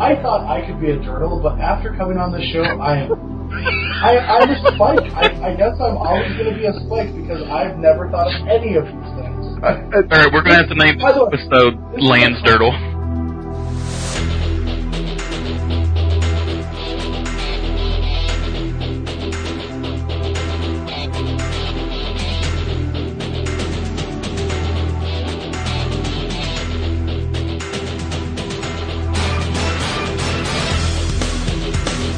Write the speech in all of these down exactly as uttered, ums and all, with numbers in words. I thought I could be a turtle, but after coming on this show, I am. I, I'm a Spike. I, I guess I'm always going to be a Spike because I've never thought of any of these things. Uh, all right, we're going to have to name this episode Landsdirtle.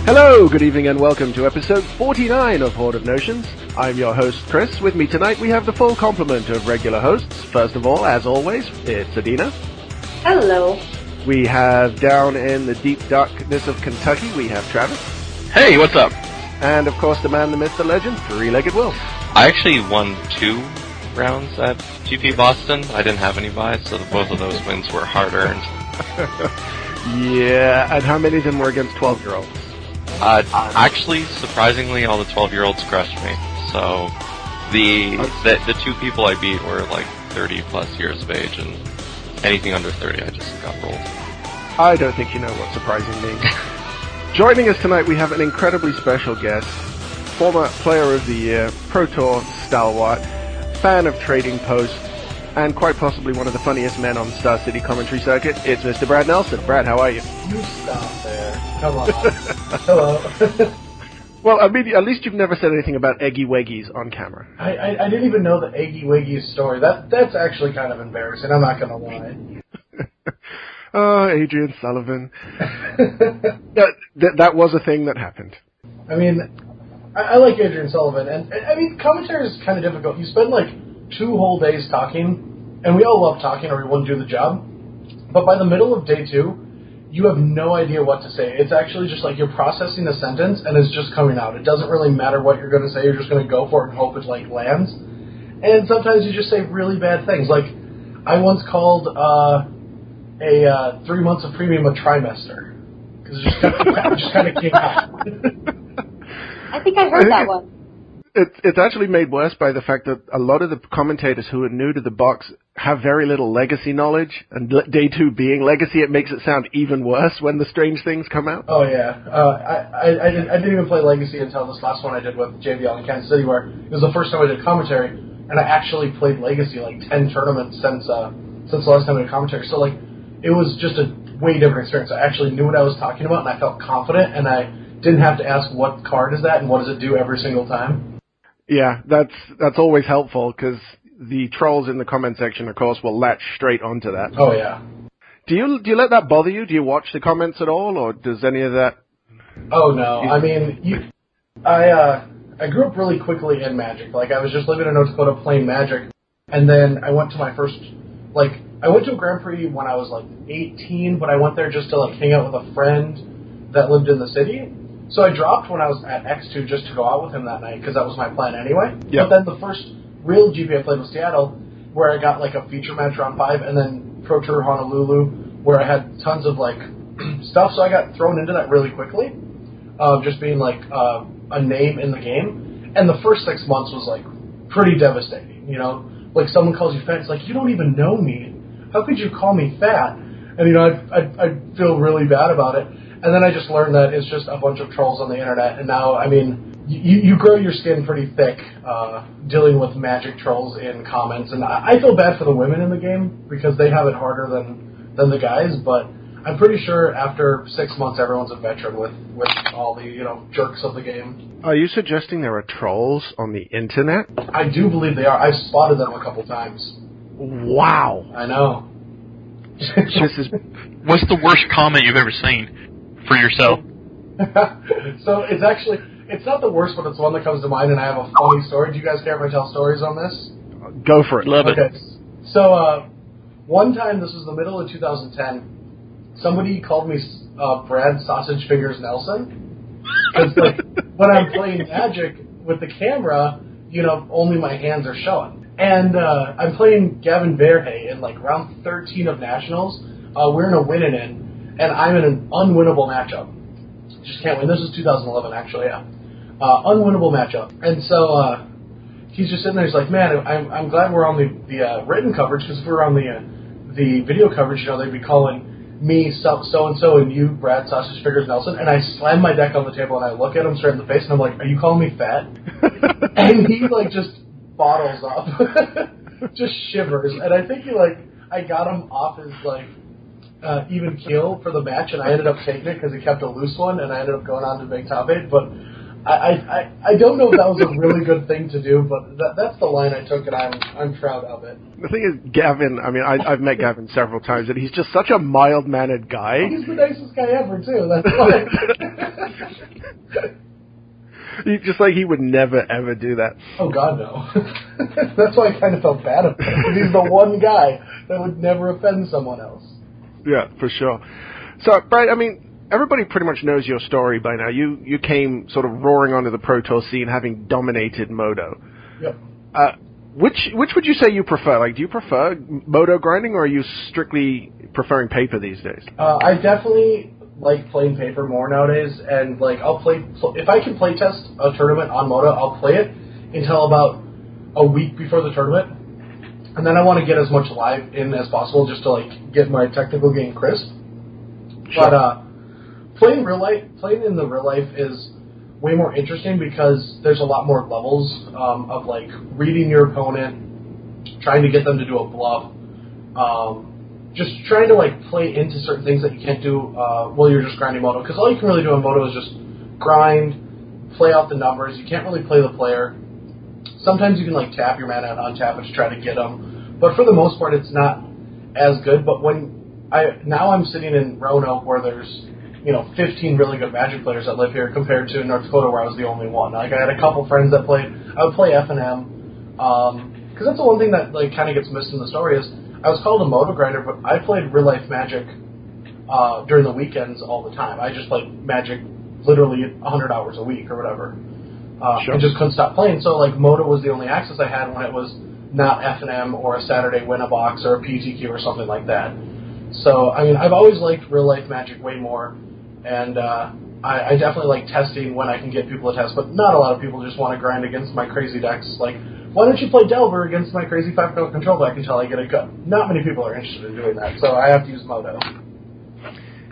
Hello, good evening, and welcome to episode forty-nine of Horde of Notions. I'm your host, Chris. With me tonight, we have the full complement of regular hosts. First of all, as always, it's Adina. Hello. We have, down in the deep darkness of Kentucky, we have Travis. Hey, what's up? And, of course, the man, the myth, the legend, Three-Legged Wolf. I actually won two rounds at G P Boston. I didn't have any buys, so both of those wins were hard-earned. Yeah, and how many of them were against twelve-year-olds? Uh, actually, surprisingly, all the twelve-year-olds crushed me. So the, the the two people I beat were like thirty-plus years of age, and anything under thirty, I just got rolled. I don't think you know what's surprising me. Joining us tonight, we have an incredibly special guest, former Player of the Year, Pro Tour stalwart, fan of Trading Post, and quite possibly one of the funniest men on the Star City commentary circuit. It's Mister Brad Nelson. Brad, how are you? You stop there. Come on. Hello. Well, I mean, at least you've never said anything about Eggy Weggies on camera. I, I, I didn't even know the Eggy Weggies story. That That's actually kind of embarrassing. I'm not going to lie. Oh, Adrian Sullivan. that, that, that was a thing that happened. I mean, I, I like Adrian Sullivan. And, I mean, commentary is kind of difficult. You spend, like, two whole days talking, and we all love talking or we wouldn't do the job, but by the middle of day two, you have no idea what to say. It's actually just like you're processing a sentence, and it's just coming out. It doesn't really matter what you're going to say. You're just going to go for it and hope it, like, lands, and sometimes you just say really bad things. Like, I once called uh, a uh, three months of premium a trimester, because it just kind of came out. I think I heard that one. It's it's actually made worse by the fact that a lot of the commentators who are new to the box have very little legacy knowledge, and day two being legacy, it makes it sound even worse when the strange things come out. Oh yeah, uh, I I, I, didn't, I didn't even play legacy until this last one I did with J B L in Kansas City, where it was the first time I did commentary, and I actually played legacy like ten tournaments since uh since the last time I did commentary. So like it was just a way different experience. I actually knew what I was talking about, and I felt confident, and I didn't have to ask what card is that and what does it do every single time. Yeah, that's that's always helpful, because the trolls in the comment section, of course, will latch straight onto that. Oh, yeah. Do you do you let that bother you? Do you watch the comments at all, or does any of that... Oh, no. You... I mean, you, I uh, I grew up really quickly in Magic. Like, I was just living in North Dakota playing Magic, and then I went to my first... Like, I went to a Grand Prix when I was, like, eighteen, but I went there just to, like, hang out with a friend that lived in the city. So I dropped when I was at X two just to go out with him that night, because that was my plan anyway. Yep. But then the first real G P I played was Seattle, where I got like a feature match round five, and then Pro Tour Honolulu, where I had tons of like stuff. So I got thrown into that really quickly, uh, just being like uh, a name in the game. And the first six months was like pretty devastating. You know, like someone calls you fat, it's like, you don't even know me. How could you call me fat? And you know, I I feel really bad about it. And then I just learned that it's just a bunch of trolls on the internet. And now, I mean, you, you grow your skin pretty thick uh, dealing with Magic trolls in comments. And I, I feel bad for the women in the game because they have it harder than, than the guys. But I'm pretty sure after six months, everyone's a veteran with, with all the, you know, jerks of the game. Are you suggesting there are trolls on the internet? I do believe they are. I've spotted them a couple times. Wow. I know. This is... What's the worst comment you've ever seen? For yourself. So it's actually, it's not the worst, but it's one that comes to mind, and I have a funny story. Do you guys care if I tell stories on this? Go for it. Love it. Okay. So uh, one time, this was the middle of two thousand ten, somebody called me uh, Brad Sausage Fingers Nelson. Because like, when I'm playing Magic with the camera, you know, only my hands are showing. And uh, I'm playing Gavin Verhey in like round thirteen of Nationals. Uh, we're in a win-and-in. And I'm in an unwinnable matchup. Just can't win. This is two thousand eleven, actually, yeah. Uh, unwinnable matchup. And so uh, he's just sitting there. He's like, man, I'm, I'm glad we're on the, the uh, written coverage, because if we were on the uh, the video coverage, you know, they'd be calling me, so-and-so, and you, Brad, Sausage Fingers Nelson, and I slam my deck on the table, and I look at him straight in the face, and I'm like, are you calling me fat? And he, like, just bottles up, just shivers, and I think he, like, I got him off his, like, uh, even keel for the match, and I ended up taking it because he kept a loose one, and I ended up going on to Big Top eight, but I, I, I don't know if that was a really good thing to do, but that, that's the line I took, and I'm I'm proud of it. The thing is, Gavin, I mean, I, I've met Gavin several times, and he's just such a mild-mannered guy. He's the nicest guy ever, too. That's why. He, just like he would never, ever do that. Oh, God, no. That's why I kind of felt bad about him, because he's the one guy that would never offend someone else. Yeah, for sure. So, Brad, I mean... Everybody pretty much knows your story by now. You you came sort of roaring onto the Pro Tour scene, having dominated Moto. Yep. Uh, which which would you say you prefer? Like, do you prefer Moto grinding, or are you strictly preferring paper these days? Uh, I definitely like playing paper more nowadays, and like I'll play if I can play test a tournament on Moto, I'll play it until about a week before the tournament, and then I want to get as much live in as possible just to like get my technical game crisp. Sure. But uh. Playing real life, playing in the real life is way more interesting because there's a lot more levels um, of like reading your opponent, trying to get them to do a bluff, um, just trying to like play into certain things that you can't do uh, while you're just grinding Moto. Because all you can really do on Moto is just grind, play out the numbers. You can't really play the player. Sometimes you can like tap your mana and untap it to try to get them, but for the most part, it's not as good. But when I now I'm sitting in Roanoke where there's you know, fifteen really good Magic players that live here compared to North Dakota where I was the only one. Like, I had a couple friends that played. I would play F and M. Um, because that's the one thing that, like, kind of gets missed in the story is I was called a Moto grinder, but I played real-life Magic uh, during the weekends all the time. I just played Magic literally one hundred hours a week or whatever. Uh, sure. I just couldn't stop playing. So, like, Moto was the only access I had when it was not F and M or a Saturday win-a-box or a P T Q or something like that. So, I mean, I've always liked real-life Magic way more. And uh, I, I definitely like testing when I can get people to test, but not a lot of people just want to grind against my crazy decks. Like, why don't you play Delver against my crazy five-color control deck until I get a cut? Not many people are interested in doing that, so I have to use Moto.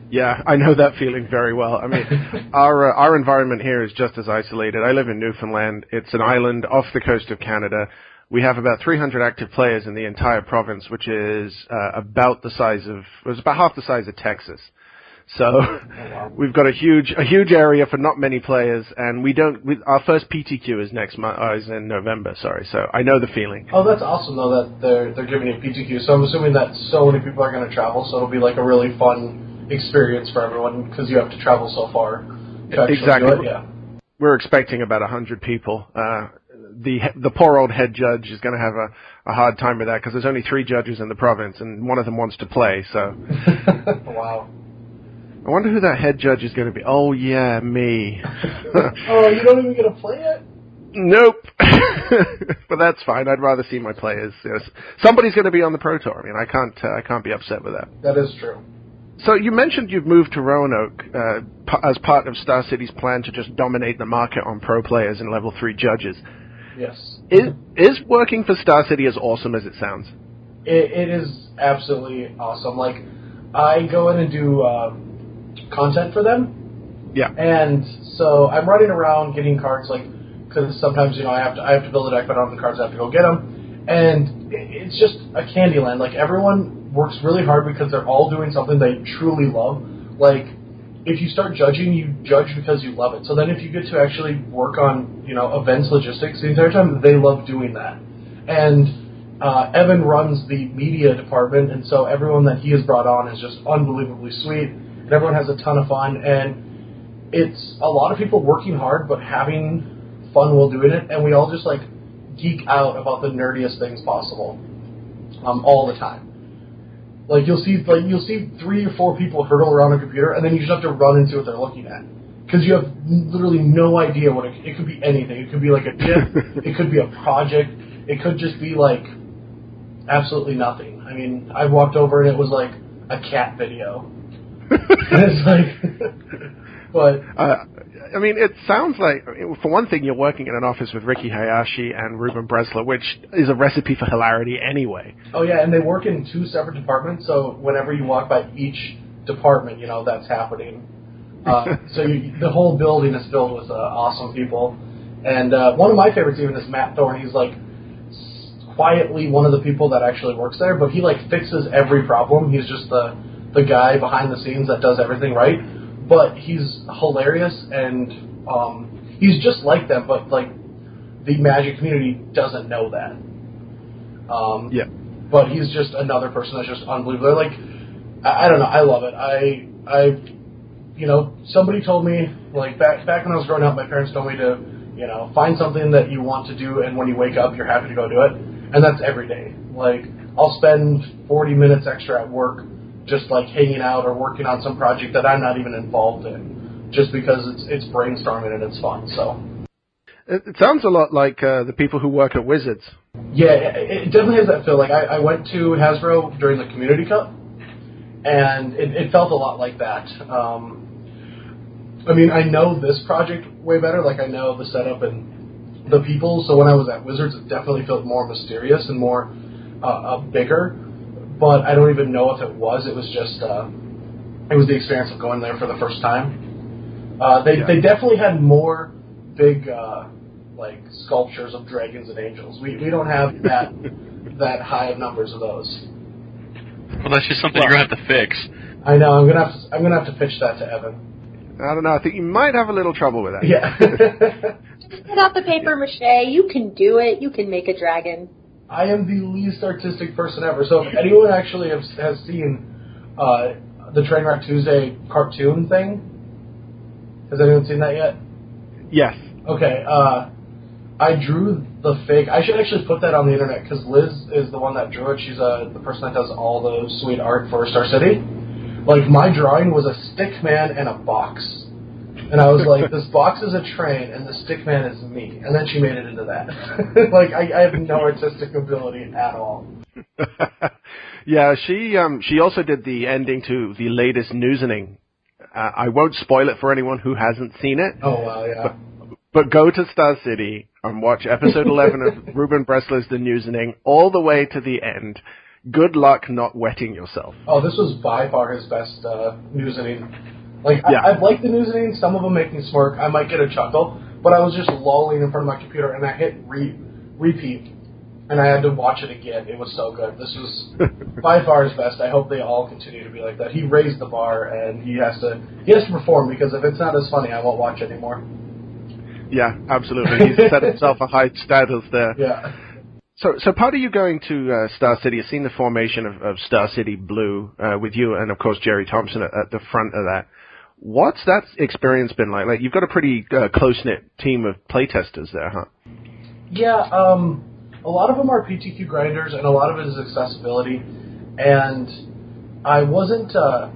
Yeah, I know that feeling very well. I mean, our uh, our environment here is just as isolated. I live in Newfoundland. It's an island off the coast of Canada. We have about three hundred active players in the entire province, which is uh, about the size of, it was about half the size of Texas. So we've got a huge, a huge area for not many players, and we don't. We, our first P T Q is next month, uh, is in November. Sorry, so I know the feeling. Oh, that's awesome though that they're they're giving you a P T Q. So I'm assuming that so many people are going to travel, so it'll be like a really fun experience for everyone because you have to travel so far. To exactly. Do it. Yeah. We're expecting about a hundred people. Uh, the the poor old head judge is going to have a, a hard time with that because there's only three judges in the province, and one of them wants to play. So. Wow. I wonder who that head judge is going to be. Oh, yeah, me. Oh, you don't even get to play it? Nope. But that's fine. I'd rather see my players. Yes. Somebody's going to be on the Pro Tour. I mean, I can't, uh, I can't be upset with that. That is true. So you mentioned you've moved to Roanoke uh, p- as part of Star City's plan to just dominate the market on pro players and level three judges. Yes. Is, is working for Star City as awesome as it sounds? It, it is absolutely awesome. Like, I go in and do... Uh, content for them, yeah. And so I'm running around getting cards, like, because sometimes you know I have to I have to build a deck, but I don't have the cards. I have to go get them, and it's just a candy land. Like everyone works really hard because they're all doing something they truly love. Like if you start judging, you judge because you love it. So then if you get to actually work on you know events logistics the entire time, they love doing that. And uh, Evan runs the media department, and so everyone that he has brought on is just unbelievably sweet. Everyone has a ton of fun, and it's a lot of people working hard but having fun while doing it, and we all just, like, geek out about the nerdiest things possible um, all the time. Like, you'll see like you'll see three or four people hurtle around a computer, and then you just have to run and see what they're looking at because you have literally no idea what it, it could be anything. It could be, like, a GIF. It could be a project. It could just be, like, absolutely nothing. I mean, I walked over, and it was, like, a cat video. It's like, but uh, I mean, it sounds like for one thing, you're working in an office with Ricky Hayashi and Ruben Bresler, which is a recipe for hilarity anyway. Oh yeah, and they work in two separate departments, so whenever you walk by each department, you know, that's happening. Uh, so you, the whole building is filled with uh, awesome people. And uh, one of my favorites even is Matt Thorne. He's, like, quietly one of the people that actually works there, but he, like, fixes every problem. He's just the, the guy behind the scenes that does everything right. But he's hilarious, and um, he's just like them, but, like, the Magic community doesn't know that. Um, yeah. But he's just another person that's just unbelievable. Like, I, I don't know. I love it. I, I, you know, somebody told me, like, back back when I was growing up, my parents told me to, you know, find something that you want to do, and when you wake up, you're happy to go do it. And that's every day. Like, I'll spend forty minutes extra at work just, like, hanging out or working on some project that I'm not even involved in, just because it's it's brainstorming and it's fun, so. It sounds a lot like uh, the people who work at Wizards. Yeah, it definitely has that feel. Like, I, I went to Hasbro during the Community Cup, and it, it felt a lot like that. Um, I mean, I know this project way better. Like, I know the setup and the people. So when I was at Wizards, it definitely felt more mysterious and more uh, bigger. But I don't even know if it was. It was just uh, it was the experience of going there for the first time. Uh, they yeah. they definitely had more big uh, like sculptures of dragons and angels. We we don't have that that high of numbers of those. Well, that's just something well, you're gonna have to fix. I know. I'm gonna have to, I'm gonna have to pitch that to Evan. I don't know. I think you might have a little trouble with that. Yeah. Just get out the paper mache. You can do it. You can make a dragon. I am the least artistic person ever. So if anyone actually has, has seen uh, the Trainwreck Tuesday cartoon thing, has anyone seen that yet? Yes. Okay. Uh, I drew the fake. I should actually put that on the internet because Liz is the one that drew it. She's uh, the person that does all the sweet art for Star City. Like, my drawing was a stick man and a box. And I was like, this box is a train, and the stick man is me. And then she made it into that. Like, I, I have no artistic ability at all. Yeah, she um, she also did the ending to the latest Newsening. Uh, I won't spoil it for anyone who hasn't seen it. Oh, wow, yeah. But, but go to Star City and watch episode eleven of Ruben Breslow's The Newsening all the way to the end. Good luck not wetting yourself. Oh, this was by far his best uh, Newsening. Like, yeah. I, I like the Newsening. Some of them make me smirk. I might get a chuckle. But I was just lolling in front of my computer, and I hit re- repeat, and I had to watch it again. It was so good. This was by far his best. I hope they all continue to be like that. He raised the bar, and he has to he has to perform, because if it's not as funny, I won't watch it anymore. Yeah, absolutely. He's set himself a high status there. Yeah. So, so part of you going to uh, Star City, I've seen the formation of, of Star City Blue uh, with you and, of course, Jerry Thompson at, at the front of that. What's that experience been like? Like, you've got a pretty uh, close-knit team of playtesters there, huh? Yeah, um, a lot of them are P T Q grinders, and a lot of it is accessibility. And I wasn't uh,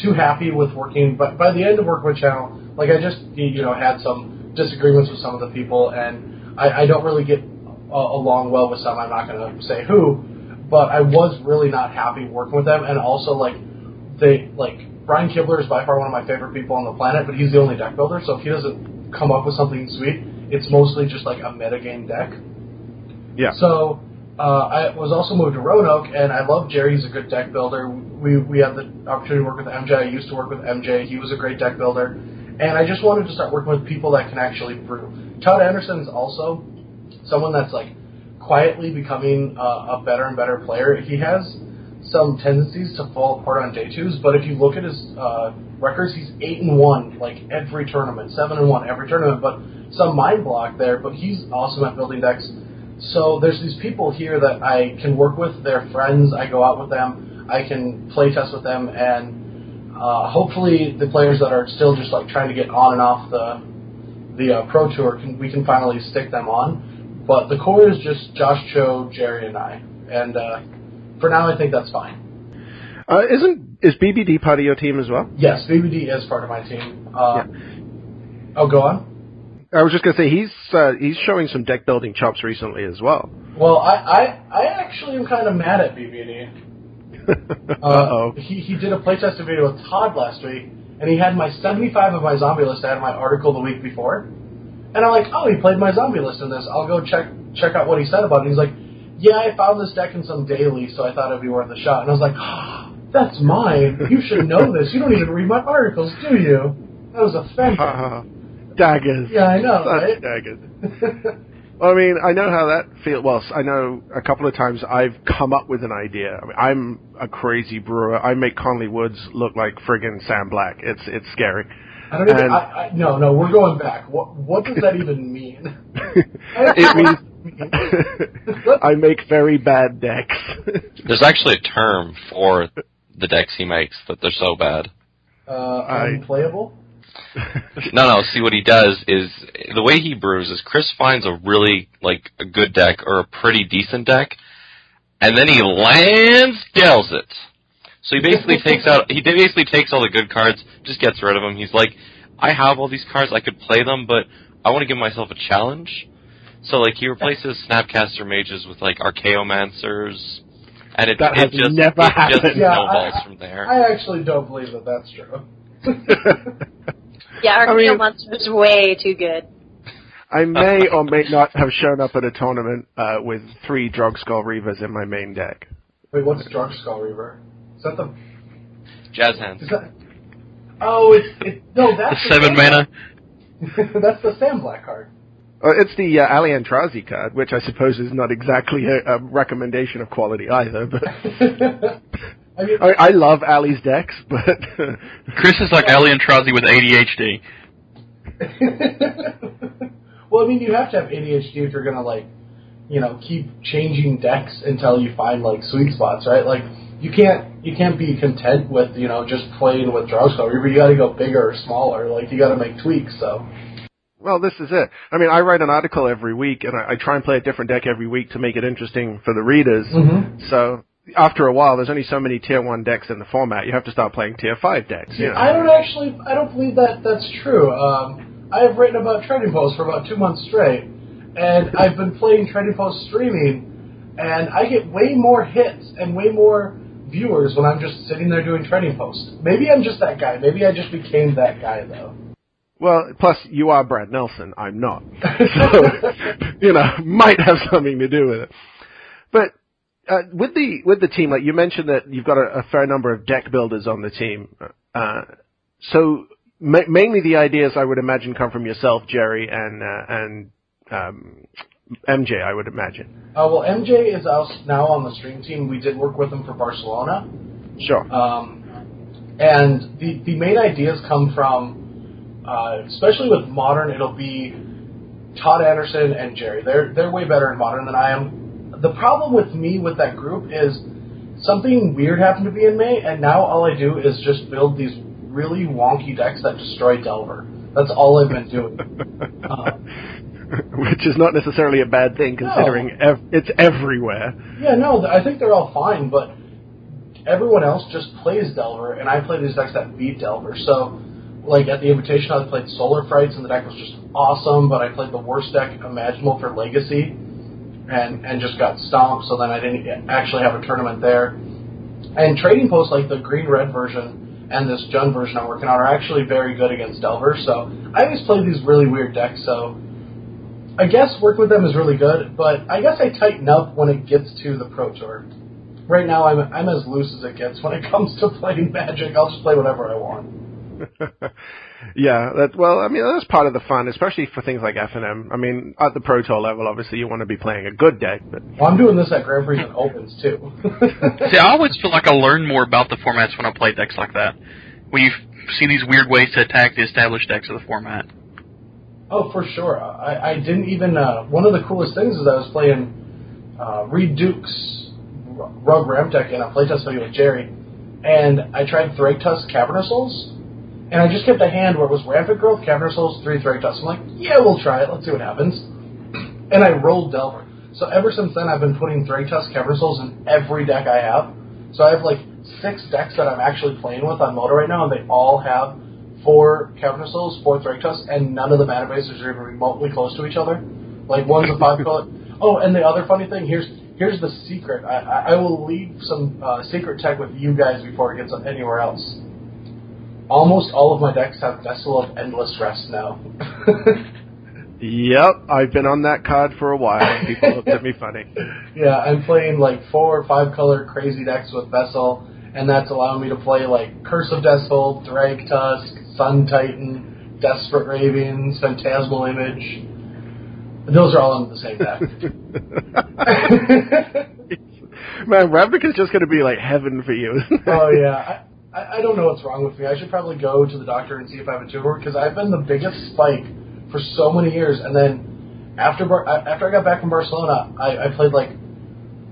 too happy with working, but by the end of Workman Channel, like, I just, you know, had some disagreements with some of the people, and I, I don't really get uh, along well with some. I'm not going to say who, but I was really not happy working with them, and also, like, they, like... Brian Kibler is by far one of my favorite people on the planet, but he's the only deck builder, so if he doesn't come up with something sweet, it's mostly just like a metagame deck. Yeah. So uh, I was also moved to Roanoke, and I love Jerry. He's a good deck builder. We we had the opportunity to work with M J. I used to work with M J. He was a great deck builder. And I just wanted to start working with people that can actually brew. Todd Anderson is also someone that's like quietly becoming uh, a better and better player. He has some tendencies to fall apart on day twos, but if you look at his uh, records, he's eight and one like every tournament, seven and one every tournament. But some mind block there. But he's awesome at building decks. So there's these people here that I can work with. They're friends. I go out with them. I can play test with them, and uh, hopefully the players that are still just like trying to get on and off the the uh, pro tour, can, we can finally stick them on. But the core is just Josh Cho, Jerry, and I, and. Uh, For now, I think that's fine. Uh, isn't is B B D part of your team as well? Yes, B B D is part of my team. Uh, yeah. Oh, go on. I was just going to say he's uh, he's showing some deck building chops recently as well. Well, I I, I actually am kind of mad at B B D. uh oh. He he did a playtest video with Todd last week, and he had my seventy-five of my zombie list. I had my article the week before, and I'm like, oh, he played my zombie list in this. I'll go check check out what he said about it. And he's like, yeah, I found this deck in some daily, so I thought it would be worth a shot. And I was like, oh, That's mine. You should know this. You don't even read my articles, do you? That was offensive. Uh, daggers. Yeah, I know, Such right? daggers. Well, I mean, I know how that feels. Well, I know a couple of times I've come up with an idea. I mean, I'm a crazy brewer. I make Conley Woods look like friggin' Sam Black. It's it's scary. I don't even. I, I, no, no, we're going back. What what does that even mean? It means I make very bad decks. There's actually a term for the decks he makes that they're so bad. Uh, unplayable? no, no, see what he does is, the way he brews is Chris finds a really, like, a good deck or a pretty decent deck, and then he Lansdale's it. So he basically takes out, he basically takes all the good cards, just gets rid of them. He's like, I have all these cards, I could play them, but I want to give myself a challenge. So, like, he replaces Snapcaster Mages with, like, Archaeomancers, and it, that it has just, never it happened. just yeah, snowballs I, from there. I actually don't believe that that's true. Yeah, our I mean, monster's way too good. I may or may not have shown up at a tournament uh, with three Drogskull Reavers in my main deck. Wait, what's Drogskull Reaver? Is that the Jazz Hands? That... Oh, it's it... no, that's the seven mana. That's the Sam Black card. Oh, it's the uh, Ali Antrazi card, which I suppose is not exactly a, a recommendation of quality either. But. I, mean, I, I love Ali's decks, but... Chris is like Ali Antrazi with A D H D. Well, I mean, you have to have A D H D if you're going to, like, you know, keep changing decks until you find, like, sweet spots, right? Like, you can't you can't be content with, you know, just playing with Drogskull Reaver. You got to go bigger or smaller. Like, you got to make tweaks, so... Well, this is it. I mean, I write an article every week, and I, I try and play a different deck every week to make it interesting for the readers, mm-hmm. so... After a while, there's only so many tier one decks in the format. You have to start playing tier five decks. You know? I don't actually, I don't believe that that's true. Um, I have written about Trading Post for about two months straight, and I've been playing Trading Post streaming, and I get way more hits and way more viewers when I'm just sitting there doing Trading Post. Maybe I'm just that guy. Maybe I just became that guy, though. Well, plus, you are Brad Nelson. I'm not. So, you know, might have something to do with it. But... Uh, with the with the team, like you mentioned that you've got a, a fair number of deck builders on the team. Uh, so ma- mainly the ideas, I would imagine, come from yourself, Jerry, and uh, and um, M J, I would imagine. Uh, well, M J is out now on the stream team. We did work with him for Barcelona. Sure. Um, and the, the main ideas come from, uh, especially with Modern, it'll be Todd Anderson and Jerry. They're they're way better in Modern than I am. The problem with me with that group is something weird happened to me in May, and now all I do is just build these really wonky decks that destroy Delver. That's all I've been doing. Um, Which is not necessarily a bad thing, considering no. ev- it's everywhere. Yeah, no, I think they're all fine, but everyone else just plays Delver, and I play these decks that beat Delver. So, like, at the Invitation, I played Solar Frights, and the deck was just awesome, but I played the worst deck imaginable for Legacy. And, and just got stomped, so then I didn't actually have a tournament there. And Trading Posts, like the green-red version and this Jun version I'm working on, are actually very good against Delver, so I always play these really weird decks, so I guess work with them is really good, but I guess I tighten up when it gets to the Pro Tour. Right now, I'm I'm as loose as it gets when it comes to playing Magic. I'll just play whatever I want. Yeah, that, well, I mean, that's part of the fun, especially for things like F N M. I mean, at the Pro Tour level, obviously, you want to be playing a good deck. But well, I'm doing this at Grand Prix and Opens, too. See, I always feel like I learn more about the formats when I play decks like that, when you see these weird ways to attack the established decks of the format. Oh, for sure. I, I didn't even... Uh, one of the coolest things is I was playing uh, Reed Duke's Rogue Ram deck in a playtest video with Jerry, and I tried Thraktos Cavernous Souls. And I just kept a hand where it was Rampant Growth, Cavernous Souls, three Thraktos. I'm like, yeah, we'll try it. Let's see what happens. And I rolled Delver. So ever since then, I've been putting Thraktos, Cavernous Souls in every deck I have. So I have, like, six decks that I'm actually playing with on Moto right now, and they all have four Cavernous Souls, four Thraktos, and none of the mana bases are even remotely close to each other. Like, one's a five color. Oh, and the other funny thing, here's here's the secret. I, I, I will leave some uh, secret tech with you guys before it gets anywhere else. Almost all of my decks have Vessel of Endless Rest now. Yep, I've been on that card for a while. People looked at me funny. Yeah, I'm playing like four or five color crazy decks with Vessel, and that's allowing me to play like Curse of Deathhold, Drag Tusk, Sun Titan, Desperate Ravens, Phantasmal Image. Those are all under the same deck. Man, Ravnica's just going to be like heaven for you. Oh, yeah. I, I don't know what's wrong with me. I should probably go to the doctor and see if I have a tumor, because I've been the biggest spike for so many years. And then after Bar- after I got back from Barcelona, I, I played like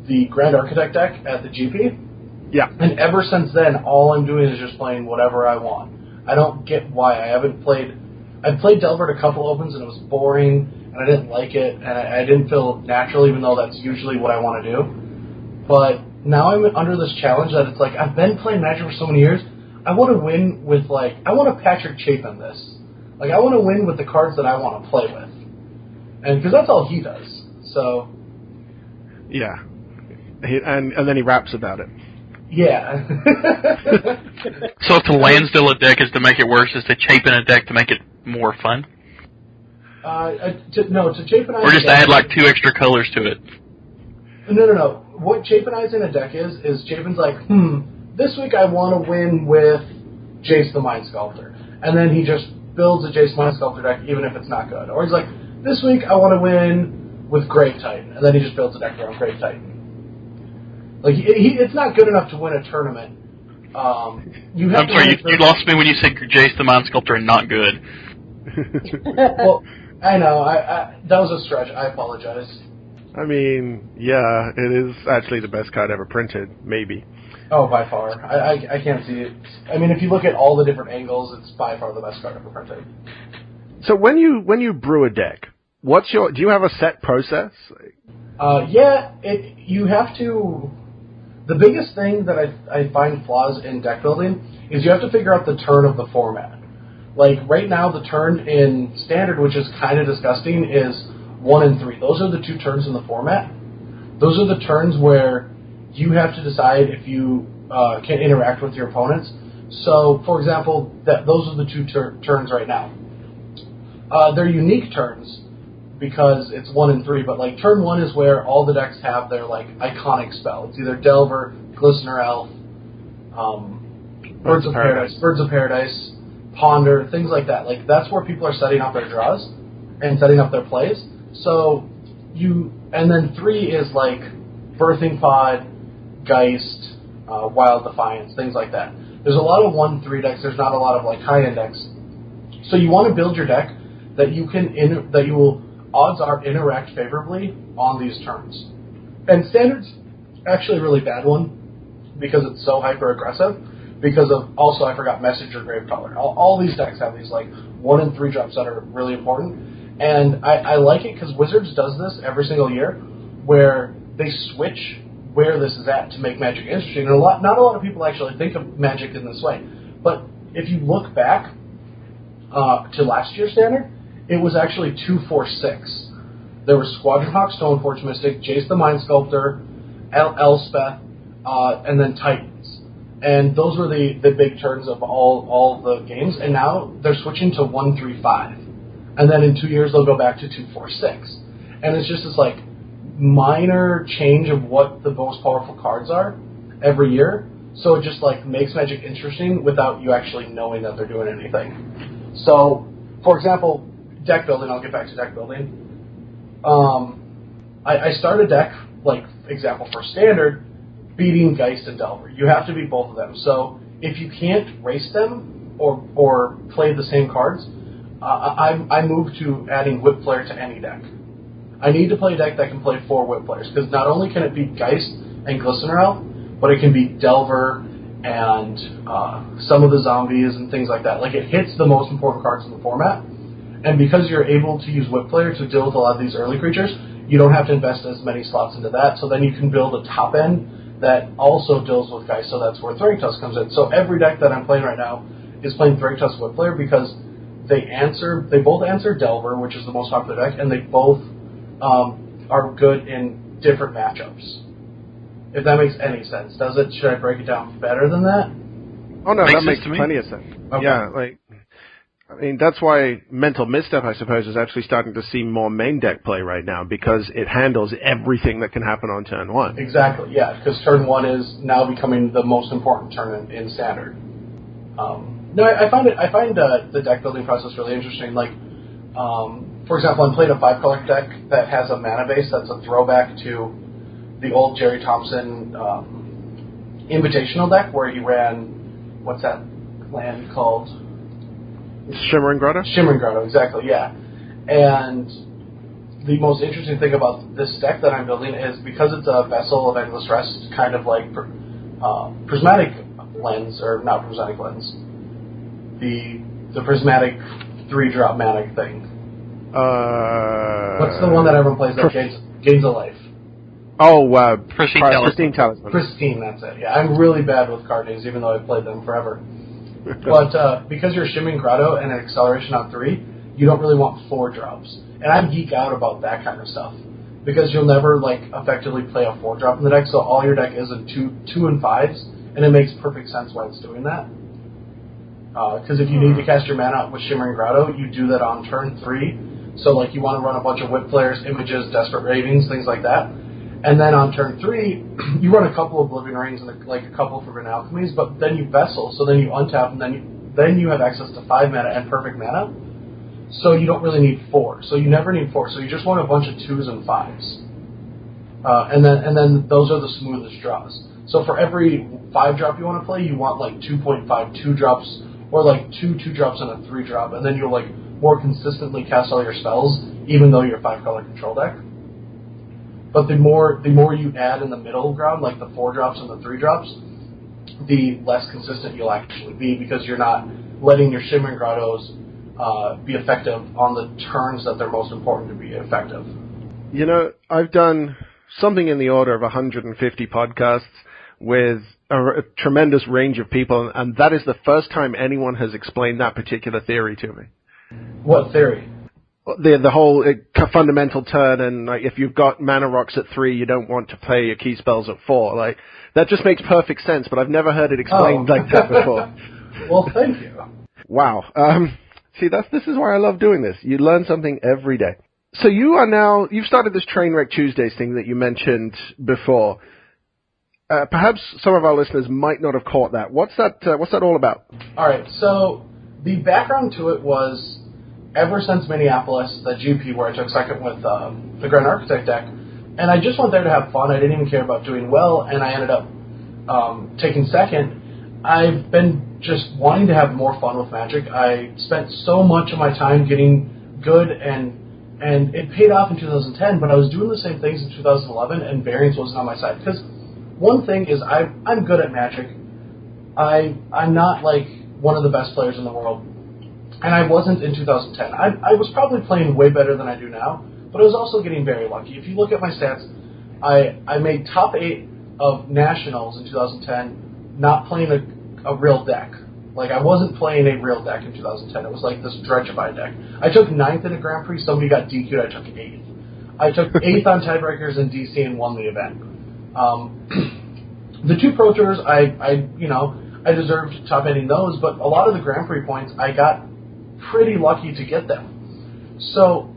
the Grand Architect deck at the G P. Yeah. And ever since then, all I'm doing is just playing whatever I want. I don't get why I haven't played... I played Delvert a couple opens, and it was boring, and I didn't like it, and I, I didn't feel natural, even though that's usually what I want to do. But now I'm under this challenge that it's like, I've been playing Magic for so many years, I want to win with, like, I want to Patrick Chapin this. Like, I want to win with the cards that I want to play with. And, because that's all he does, so. Yeah. He, and, and then he raps about it. Yeah. So if to Lansdale a deck is to make it worse, is to Chapin a deck to make it more fun? Uh, uh to, no, to Chapin I... Or just add, like, two extra colors to it. No, no, no. What Chapinizing a deck is, is Chapin's like, hmm, this week I want to win with Jace the Mind Sculptor. And then he just builds a Jace Mind Sculptor deck, even if it's not good. Or he's like, this week I want to win with Grave Titan. And then he just builds a deck around Grave Titan. Like, he, he, it's not good enough to win a tournament. Um, you have I'm to sorry, you, you lost me when you said Jace the Mind Sculptor and not good. Well, I know. I, I, that was a stretch. I apologize. I mean, yeah, it is actually the best card ever printed, maybe. Oh, by far. I, I I can't see it. I mean, if you look at all the different angles, it's by far the best card ever printed. So when you when you brew a deck, what's your do you have a set process? Uh, yeah, it you have to. The biggest thing that I I find flaws in deck building is you have to figure out the turn of the format. Like right now, the turn in Standard, which is kind of disgusting, is one and three. Those are the two turns in the format. Those are the turns where you have to decide if you uh, can interact with your opponents. So, for example, that those are the two ter- turns right now. Uh, they're unique turns because it's one and three, but like turn one is where all the decks have their like iconic spell. It's either Delver, Glistener Elf, um, Birds of Paradise. Paradise, Birds of Paradise, Ponder, things like that. Like that's where people are setting up their draws and setting up their plays. So, you, and then three is like Birthing Pod, Geist, uh, Wild Defiance, things like that. There's a lot of one three decks, there's not a lot of like high-end decks. So you want to build your deck that you can, in, that you will, odds are, interact favorably on these turns. And Standard's actually a really bad one, because it's so hyper-aggressive, because of, also I forgot Messenger, Gravecaller. All, all these decks have these like one and three drops that are really important. And I, I like it because Wizards does this every single year, where they switch where this is at to make Magic interesting. And a lot, not a lot of people actually think of Magic in this way. But if you look back uh, to last year's Standard, it was actually two, four, six. There were Squadron Hawk, Stoneforge Mystic, Jace the Mind Sculptor, El- Elspeth, uh, and then Titans. And those were the, the big turns of all, all the games. And now they're switching to one, three, five. And then in two years, they'll go back to two four six. And it's just this, like, minor change of what the most powerful cards are every year. So it just, like, makes Magic interesting without you actually knowing that they're doing anything. So, for example, deck building. I'll get back to deck building. Um, I, I start a deck, like, example for Standard, beating Geist and Delver. You have to beat both of them. So if you can't race them or or play the same cards... Uh, I, I move to adding Whip Player to any deck. I need to play a deck that can play four Whip Players, because not only can it beat Geist and Glistener Elf, but it can beat Delver and uh, some of the zombies and things like that. Like, it hits the most important cards in the format, and because you're able to use Whip Player to deal with a lot of these early creatures, you don't have to invest as many slots into that, so then you can build a top end that also deals with Geist, so that's where Thrank Tusk comes in. So every deck that I'm playing right now is playing Thrank Tusk Whip Player, because They answer. They both answer Delver, which is the most popular deck, and they both um, are good in different matchups. If that makes any sense, does it? Should I break it down better than that? Oh no, makes that makes plenty of sense. Okay. Yeah, like I mean, that's why Mental Misstep, I suppose, is actually starting to see more main deck play right now, because it handles everything that can happen on turn one. Exactly, yeah, because turn one is now becoming the most important turn in, in Standard. Um, no, I, I find it. I find uh, the deck building process really interesting. Like, um, for example, I played a five-color deck that has a mana base that's a throwback to the old Jerry Thompson um, Invitational deck where he ran, what's that land called? Shimmering Grotto? Shimmering Grotto, exactly, yeah. And the most interesting thing about this deck that I'm building is because it's a Vessel of Endless Rest, kind of like uh, Prismatic Lens, or not Prismatic Lens, the the Prismatic three-drop manic thing. Uh, what's the one that everyone plays that gains, gains a life? Oh, uh, Pristine Talisman. Talisman. Pristine, that's it, yeah. I'm really bad with card names, even though I've played them forever. But uh, because you're Shimmering Grotto and an acceleration on three, you don't really want four drops. And I geek out about that kind of stuff because you'll never like effectively play a four drop in the deck. So all your deck is a two, two and fives, and it makes perfect sense why it's doing that. Because uh, if you need to cast your mana with Shimmering Grotto, you do that on turn three. So like you want to run a bunch of Whip Flares, Images, Desperate Ravings, things like that. And then on turn three, you run a couple of Oblivion Rings and a, like a couple of Forbidden Alchemies, but then you Vessel, so then you untap, and then you, then you have access to five mana and perfect mana. So you don't really need four. So you never need four. So you just want a bunch of twos and fives, uh, and then and then those are the smoothest draws. So for every five drop you want to play, you want like two point five two drops or like two two drops and a three drop, and then you'll like more consistently cast all your spells, even though you're a five color control deck. But the more the more you add in the middle ground, like the four drops and the three drops, the less consistent you'll actually be because you're not letting your Shimmering Grottos uh, be effective on the turns that they're most important to be effective. You know, I've done something in the order of one hundred fifty podcasts with a, a tremendous range of people, and that is the first time anyone has explained that particular theory to me. What theory? The the whole uh, fundamental turn, and like if you've got mana rocks at three, you don't want to play your key spells at four. Like that just makes perfect sense, but I've never heard it explained oh. like that before. Well, thank you. Wow. Um, see, that's this is why I love doing this. You learn something every day. So you are now you've started this Trainwreck Tuesdays thing that you mentioned before. Uh, perhaps some of our listeners might not have caught that. What's that? Uh, what's that all about? All right. So the background to it was, ever since Minneapolis, the G P where I took second with um, the Grand Architect deck, and I just went there to have fun. I didn't even care about doing well, and I ended up um, taking second. I've been just wanting to have more fun with Magic. I spent so much of my time getting good, and and it paid off in two thousand ten, but I was doing the same things in two thousand eleven, and variance wasn't on my side. Because one thing is I, I'm good at Magic. I, I'm not, like, one of the best players in the world. And I wasn't in two thousand ten. I, I was probably playing way better than I do now, but I was also getting very lucky. If you look at my stats, I I made top eight of nationals in two thousand ten, not playing a, a real deck. Like, I wasn't playing a real deck in two thousand ten. It was like this Dredgeify deck. I took ninth in a Grand Prix. Somebody got D Q'd. I took eighth. I took eighth on tiebreakers in D C and won the event. Um, the two Pro Tours, I, I, you know, I deserved top eight in those, but a lot of the Grand Prix points, I got pretty lucky to get them. So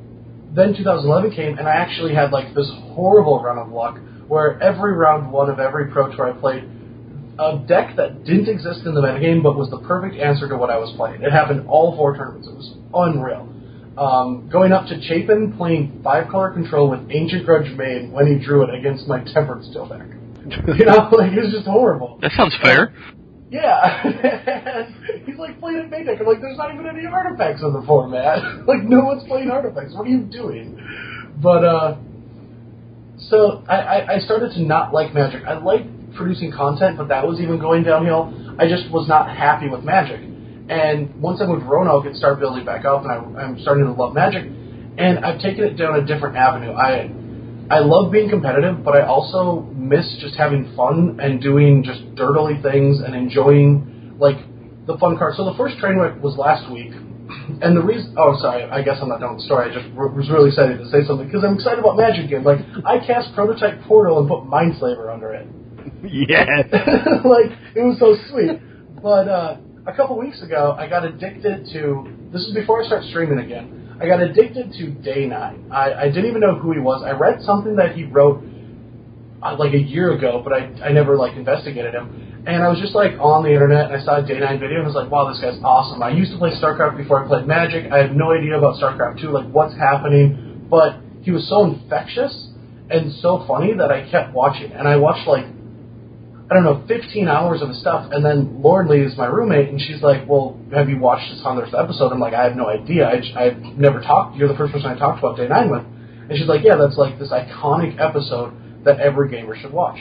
then two thousand eleven came, and I actually had like this horrible run of luck where every round one of every Pro Tour I played, a deck that didn't exist in the metagame but was the perfect answer to what I was playing. It happened all four tournaments. It was unreal. Um, going up to Chapin, playing five-color control with Ancient Grudge Maid when he drew it against my Tempered Steel deck. You know, like, it was just horrible. That sounds fair. Yeah, he's like playing a main deck. I'm like, there's not even any artifacts in the format. Like, no one's playing artifacts. What are you doing? But uh, so I, I started to not like Magic. I liked producing content, but that was even going downhill. I just was not happy with Magic. And once I moved to Roanoke, it started building back up, and I, I'm starting to love Magic. And I've taken it down a different avenue. I I love being competitive, but I also miss just having fun and doing just dirtily things and enjoying, like, the fun cards. So the first Trainwreck was last week, and the reason... Oh, sorry, I guess I'm not done with the story. I just was really excited to say something, because I'm excited about Magic again. Like, I cast Prototype Portal and put Mindslaver under it. Yeah. Like, it was so sweet. But uh, a couple weeks ago, I got addicted to, this is before I start streaming again, I got addicted to Day Nine. I, I didn't even know who he was. I read something that he wrote uh, like a year ago, but I, I never like investigated him. And I was just like on the internet, and I saw a Day Nine video, and I was like, wow, this guy's awesome. I used to play StarCraft before I played Magic. I have no idea about StarCraft two, like what's happening, but he was so infectious and so funny that I kept watching. And I watched like, I don't know, fifteen hours of his stuff, and then Lauren Lee is my roommate, and she's like, well, have you watched this hundredth episode? I'm like, I have no idea. I, I've never talked. You're the first person I talked about Day Nine with. And she's like, yeah, that's like this iconic episode that every gamer should watch.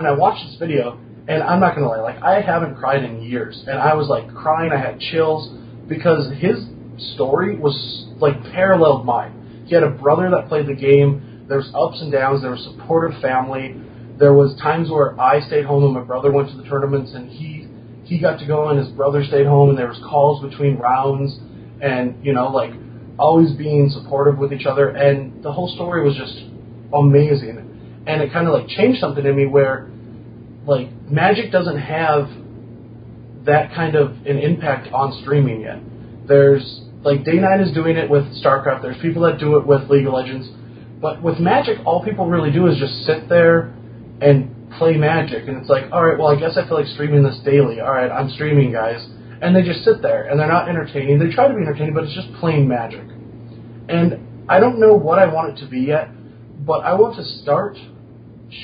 And I watched this video, and I'm not going to lie, like, I haven't cried in years. And I was like crying. I had chills because his story was like paralleled mine. He had a brother that played the game. There was ups and downs. There was a supportive family. There was times where I stayed home and my brother went to the tournaments, and he he got to go and his brother stayed home, and there was calls between rounds, and you know, like always being supportive with each other, and the whole story was just amazing. And it kind of like changed something in me where like Magic doesn't have that kind of an impact on streaming yet. There's like Day Nine is doing it with StarCraft. There's people that do it with League of Legends, but with Magic, all people really do is just sit there and play Magic, and it's like, all right, well, I guess I feel like streaming this daily. All right, I'm streaming, guys. And they just sit there, and they're not entertaining. They try to be entertaining, but it's just plain Magic. And I don't know what I want it to be yet, but I want to start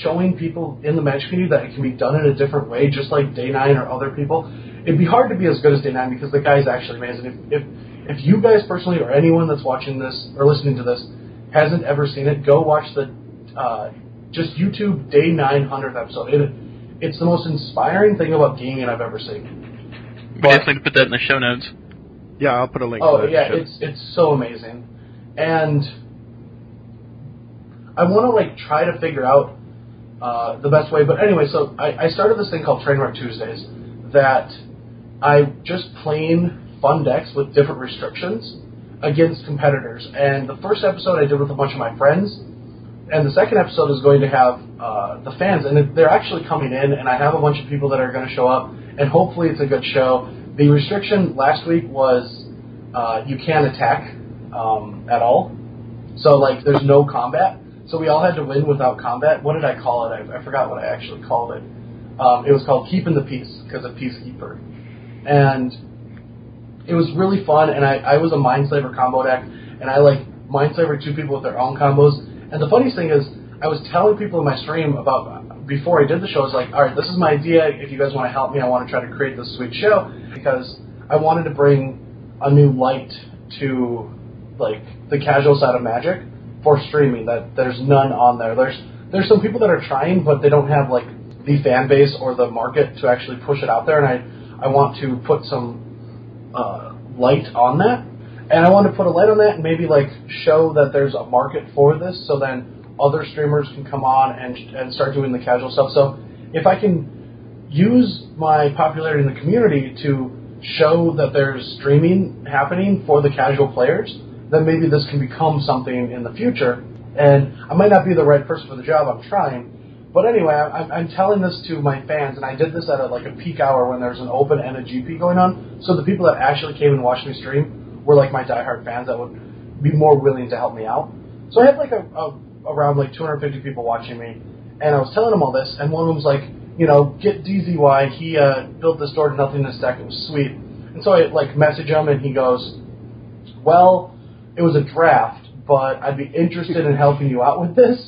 showing people in the Magic community that it can be done in a different way, just like Day Nine or other people. It'd be hard to be as good as Day Nine because the guy's actually amazing. If, if, if you guys personally or anyone that's watching this or listening to this hasn't ever seen it, go watch the... Uh, Just YouTube Day Nine hundredth episode. It, it's the most inspiring thing about gaming I've ever seen. We definitely like put that in the show notes. Yeah, I'll put a link. Oh to yeah, it's it's so amazing, and I want to like try to figure out uh, the best way. But anyway, so I, I started this thing called Trainwreck Tuesdays that I just playing fun decks with different restrictions against competitors. And the first episode I did with a bunch of my friends. And the second episode is going to have uh, the fans, and they're actually coming in, and I have a bunch of people that are going to show up, and hopefully it's a good show. The restriction last week was uh, you can't attack um, at all, so like there's no combat. So we all had to win without combat. What did I call it? I, I forgot what I actually called it. Um, it was called Keeping the Peace, because of Peacekeeper. And it was really fun, and I, I was a Mindslaver combo deck, and I like Mindslaver two people with their own combos. And the funniest thing is, I was telling people in my stream about, before I did the show, I was like, all right, this is my idea. If you guys want to help me, I want to try to create this sweet show, because I wanted to bring a new light to, like, the casual side of Magic for streaming, that there's none on there. There's there's some people that are trying, but they don't have, like, the fan base or the market to actually push it out there, and I, I want to put some uh, light on that. And I want to put a light on that and maybe, like, show that there's a market for this, so then other streamers can come on and and start doing the casual stuff. So if I can use my popularity in the community to show that there's streaming happening for the casual players, then maybe this can become something in the future. And I might not be the right person for the job. I'm trying. But anyway, I'm, I'm telling this to my fans, and I did this at, a, like, a peak hour when there's an open and a G P going on. So the people that actually came and watched me stream were like my diehard fans that would be more willing to help me out. So I had like a, a around like two hundred fifty people watching me, and I was telling them all this, and one of them was like, you know, get D Z Y, he uh, built this door to nothingness deck, it was sweet. And so I like message him, and he goes, well, it was a draft, but I'd be interested in helping you out with this.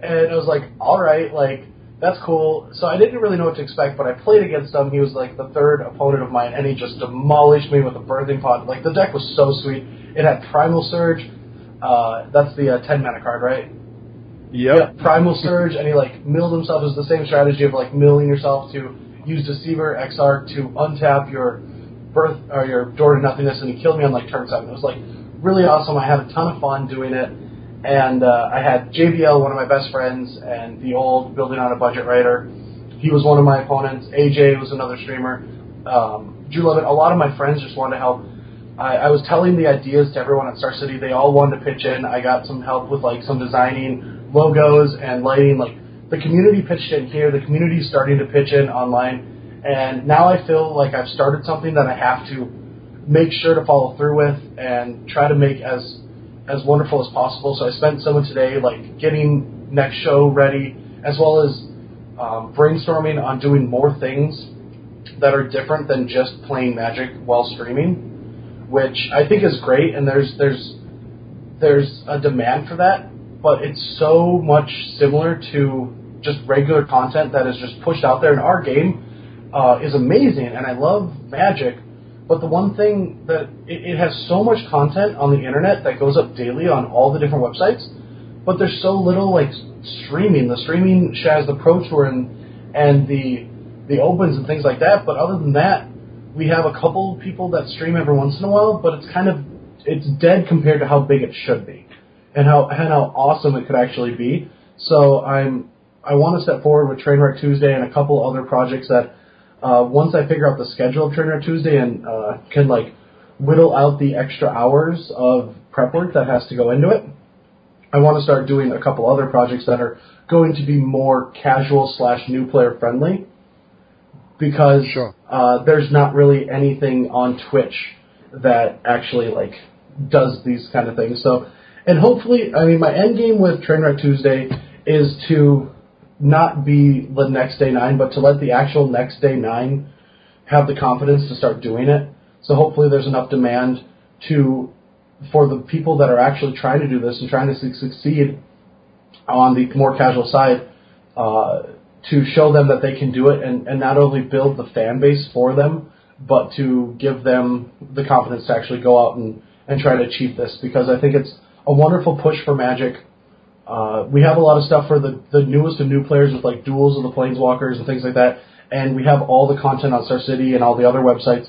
And I was like, all right, like, that's cool. So I didn't really know what to expect, but I played against him. He was like the third opponent of mine, and he just demolished me with a birthing pod. Like, the deck was so sweet. It had Primal Surge. Uh, that's the uh, ten mana card, right? Yep. Yeah. Primal Surge, and he like milled himself. It was the same strategy of like milling yourself to use Deceiver X R to untap your birth or your Door to Nothingness, and he killed me on like turn seven. It was like really awesome. I had a ton of fun doing it. And uh, I had J B L, one of my best friends, and the old Building on a Budget writer. He was one of my opponents. A J was another streamer. Um, Drew Lovett, a lot of my friends just wanted to help. I, I was telling the ideas to everyone at Star City. They all wanted to pitch in. I got some help with like some designing logos and lighting. Like, the community pitched in here. The community is starting to pitch in online. and now I feel like I've started something that I have to make sure to follow through with and try to make as as wonderful as possible. So I spent some of today like getting next show ready, as well as um, brainstorming on doing more things that are different than just playing Magic while streaming, which I think is great, and there's there's there's a demand for that, but it's so much similar to just regular content that is just pushed out there. And our game uh, is amazing, and I love Magic, but the one thing that it, it has so much content on the internet that goes up daily on all the different websites, but there's so little like streaming. The streaming Shaz the Pro Tour and and the the opens and things like that, but other than that, we have a couple people that stream every once in a while, but it's kind of it's dead compared to how big it should be, and how and how awesome it could actually be. So I'm I want to step forward with Trainwreck Tuesday and a couple other projects that uh, once I figure out the schedule of Trainwreck Tuesday and uh, can like whittle out the extra hours of prep work that has to go into it, I want to start doing a couple other projects that are going to be more casual slash new player friendly. Because sure. uh, there's not really anything on Twitch that actually like does these kind of things. So, and hopefully, I mean, my end game with Trainwreck Tuesday is to not be the next day nine, but to let the actual next day nine have the confidence to start doing it. So hopefully, there's enough demand to for the people that are actually trying to do this and trying to succeed on the more casual side. Uh, to show them that they can do it and, and not only build the fan base for them, but to give them the confidence to actually go out and, and try to achieve this, because I think it's a wonderful push for Magic. Uh, we have a lot of stuff for the, the newest and new players with like Duels of the Planeswalkers and things like that, and we have all the content on Star City and all the other websites,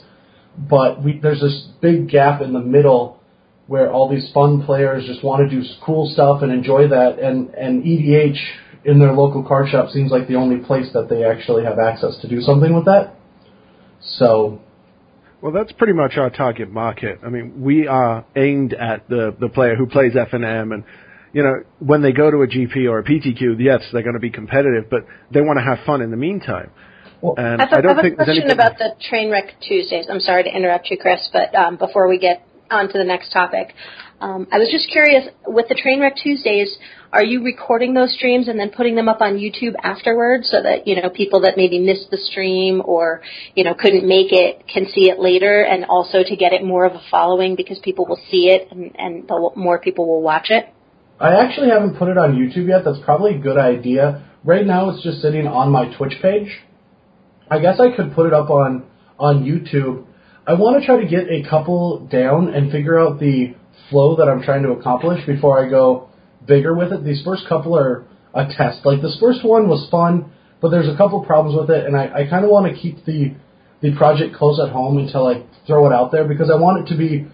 but we, there's this big gap in the middle where all these fun players just want to do cool stuff and enjoy that, and, and E D H in their local card shop seems like the only place that they actually have access to do something with that. So, well, that's pretty much our target market. I mean, we are aimed at the, the player who plays F N M, and, you know, when they go to a G P or a P T Q, yes, they're going to be competitive, but they want to have fun in the meantime. Well, and I, thought, I, don't I have think a question about the Trainwreck Tuesdays. I'm sorry to interrupt you, Chris, but um, before we get on to the next topic. Um, I was just curious, with the Trainwreck Tuesdays, are you recording those streams and then putting them up on YouTube afterwards so that, you know, people that maybe missed the stream or, you know, couldn't make it can see it later, and also to get it more of a following because people will see it and, and the more people will watch it? I actually haven't put it on YouTube yet. That's probably a good idea. Right now it's just sitting on my Twitch page. I guess I could put it up on, on YouTube. I want to try to get a couple down and figure out the flow that I'm trying to accomplish before I go bigger with it. These first couple are a test. Like, this first one was fun, but there's a couple problems with it, and I, I kind of want to keep the, the project close at home until I throw it out there, because I want it to be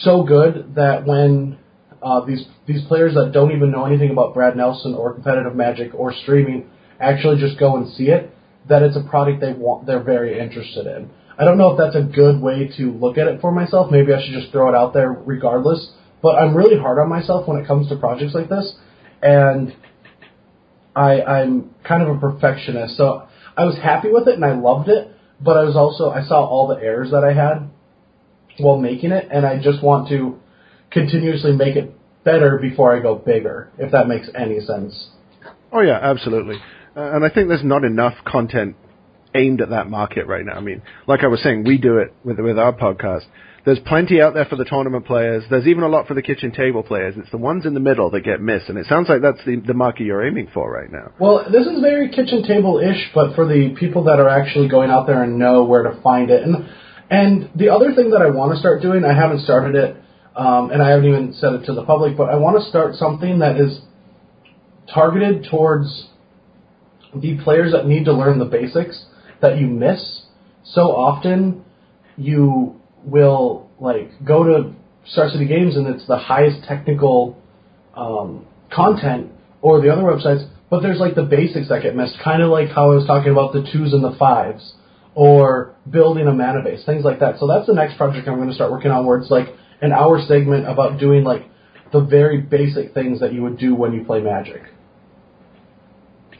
so good that when uh, these these players that don't even know anything about Brad Nelson or competitive Magic or streaming actually just go and see it, that it's a product they want, they're very interested in. I don't know if that's a good way to look at it for myself. Maybe I should just throw it out there regardless. But I'm really hard on myself when it comes to projects like this, and I, I'm kind of a perfectionist. So I was happy with it and I loved it, but I was also I saw all the errors that I had while making it, and I just want to continuously make it better before I go bigger, if that makes any sense. Oh yeah, absolutely. Uh, and I think there's not enough content aimed at that market right now. I mean, like I was saying, we do it with with our podcast. There's plenty out there for the tournament players. There's even a lot for the kitchen table players. It's the ones in the middle that get missed, and it sounds like that's the, the market you're aiming for right now. Well, this is very kitchen table-ish, but for the people that are actually going out there and know where to find it. And and the other thing that I want to start doing, I haven't started it, um, and I haven't even said it to the public, but I want to start something that is targeted towards the players that need to learn the basics that you miss. So often you will like go to Star City Games and it's the highest technical um, content or the other websites, but there's like the basics that get missed, kind of like how I was talking about the twos and the fives or building a mana base, things like that. So that's the next project I'm going to start working on, where it's like an hour segment about doing like the very basic things that you would do when you play Magic.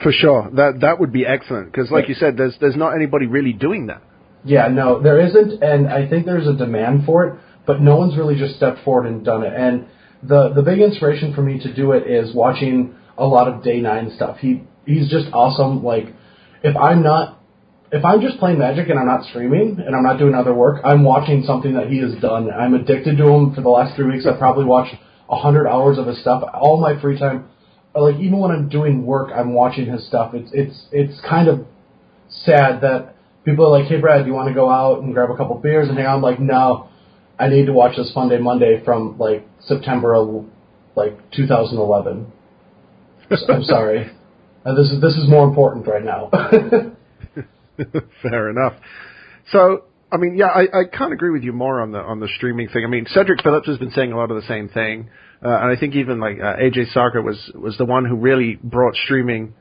For sure. That that would be excellent, because like you said, there's there's not anybody really doing that. Yeah, no, there isn't, and I think there's a demand for it, but no one's really just stepped forward and done it. And the the big inspiration for me to do it is watching a lot of Day nine stuff. He he's just awesome. Like, if I'm not if I'm just playing Magic and I'm not streaming and I'm not doing other work, I'm watching something that he has done. I'm addicted to him. For the last three weeks, I've probably watched one hundred hours of his stuff, all my free time. Like, even when I'm doing work, I'm watching his stuff. It's it's it's kind of sad that people are like, hey, Brad, do you want to go out and grab a couple beers and hang out? I'm like, no, I need to watch this Fun Day Monday from, like, September of, like, two thousand eleven. I'm sorry. Uh, this is this is more important right now. Fair enough. So, I mean, yeah, I, I can't agree with you more on the on the streaming thing. I mean, Cedric Phillips has been saying a lot of the same thing. Uh, and I think even like uh, A J Sarka was, was the one who really brought streaming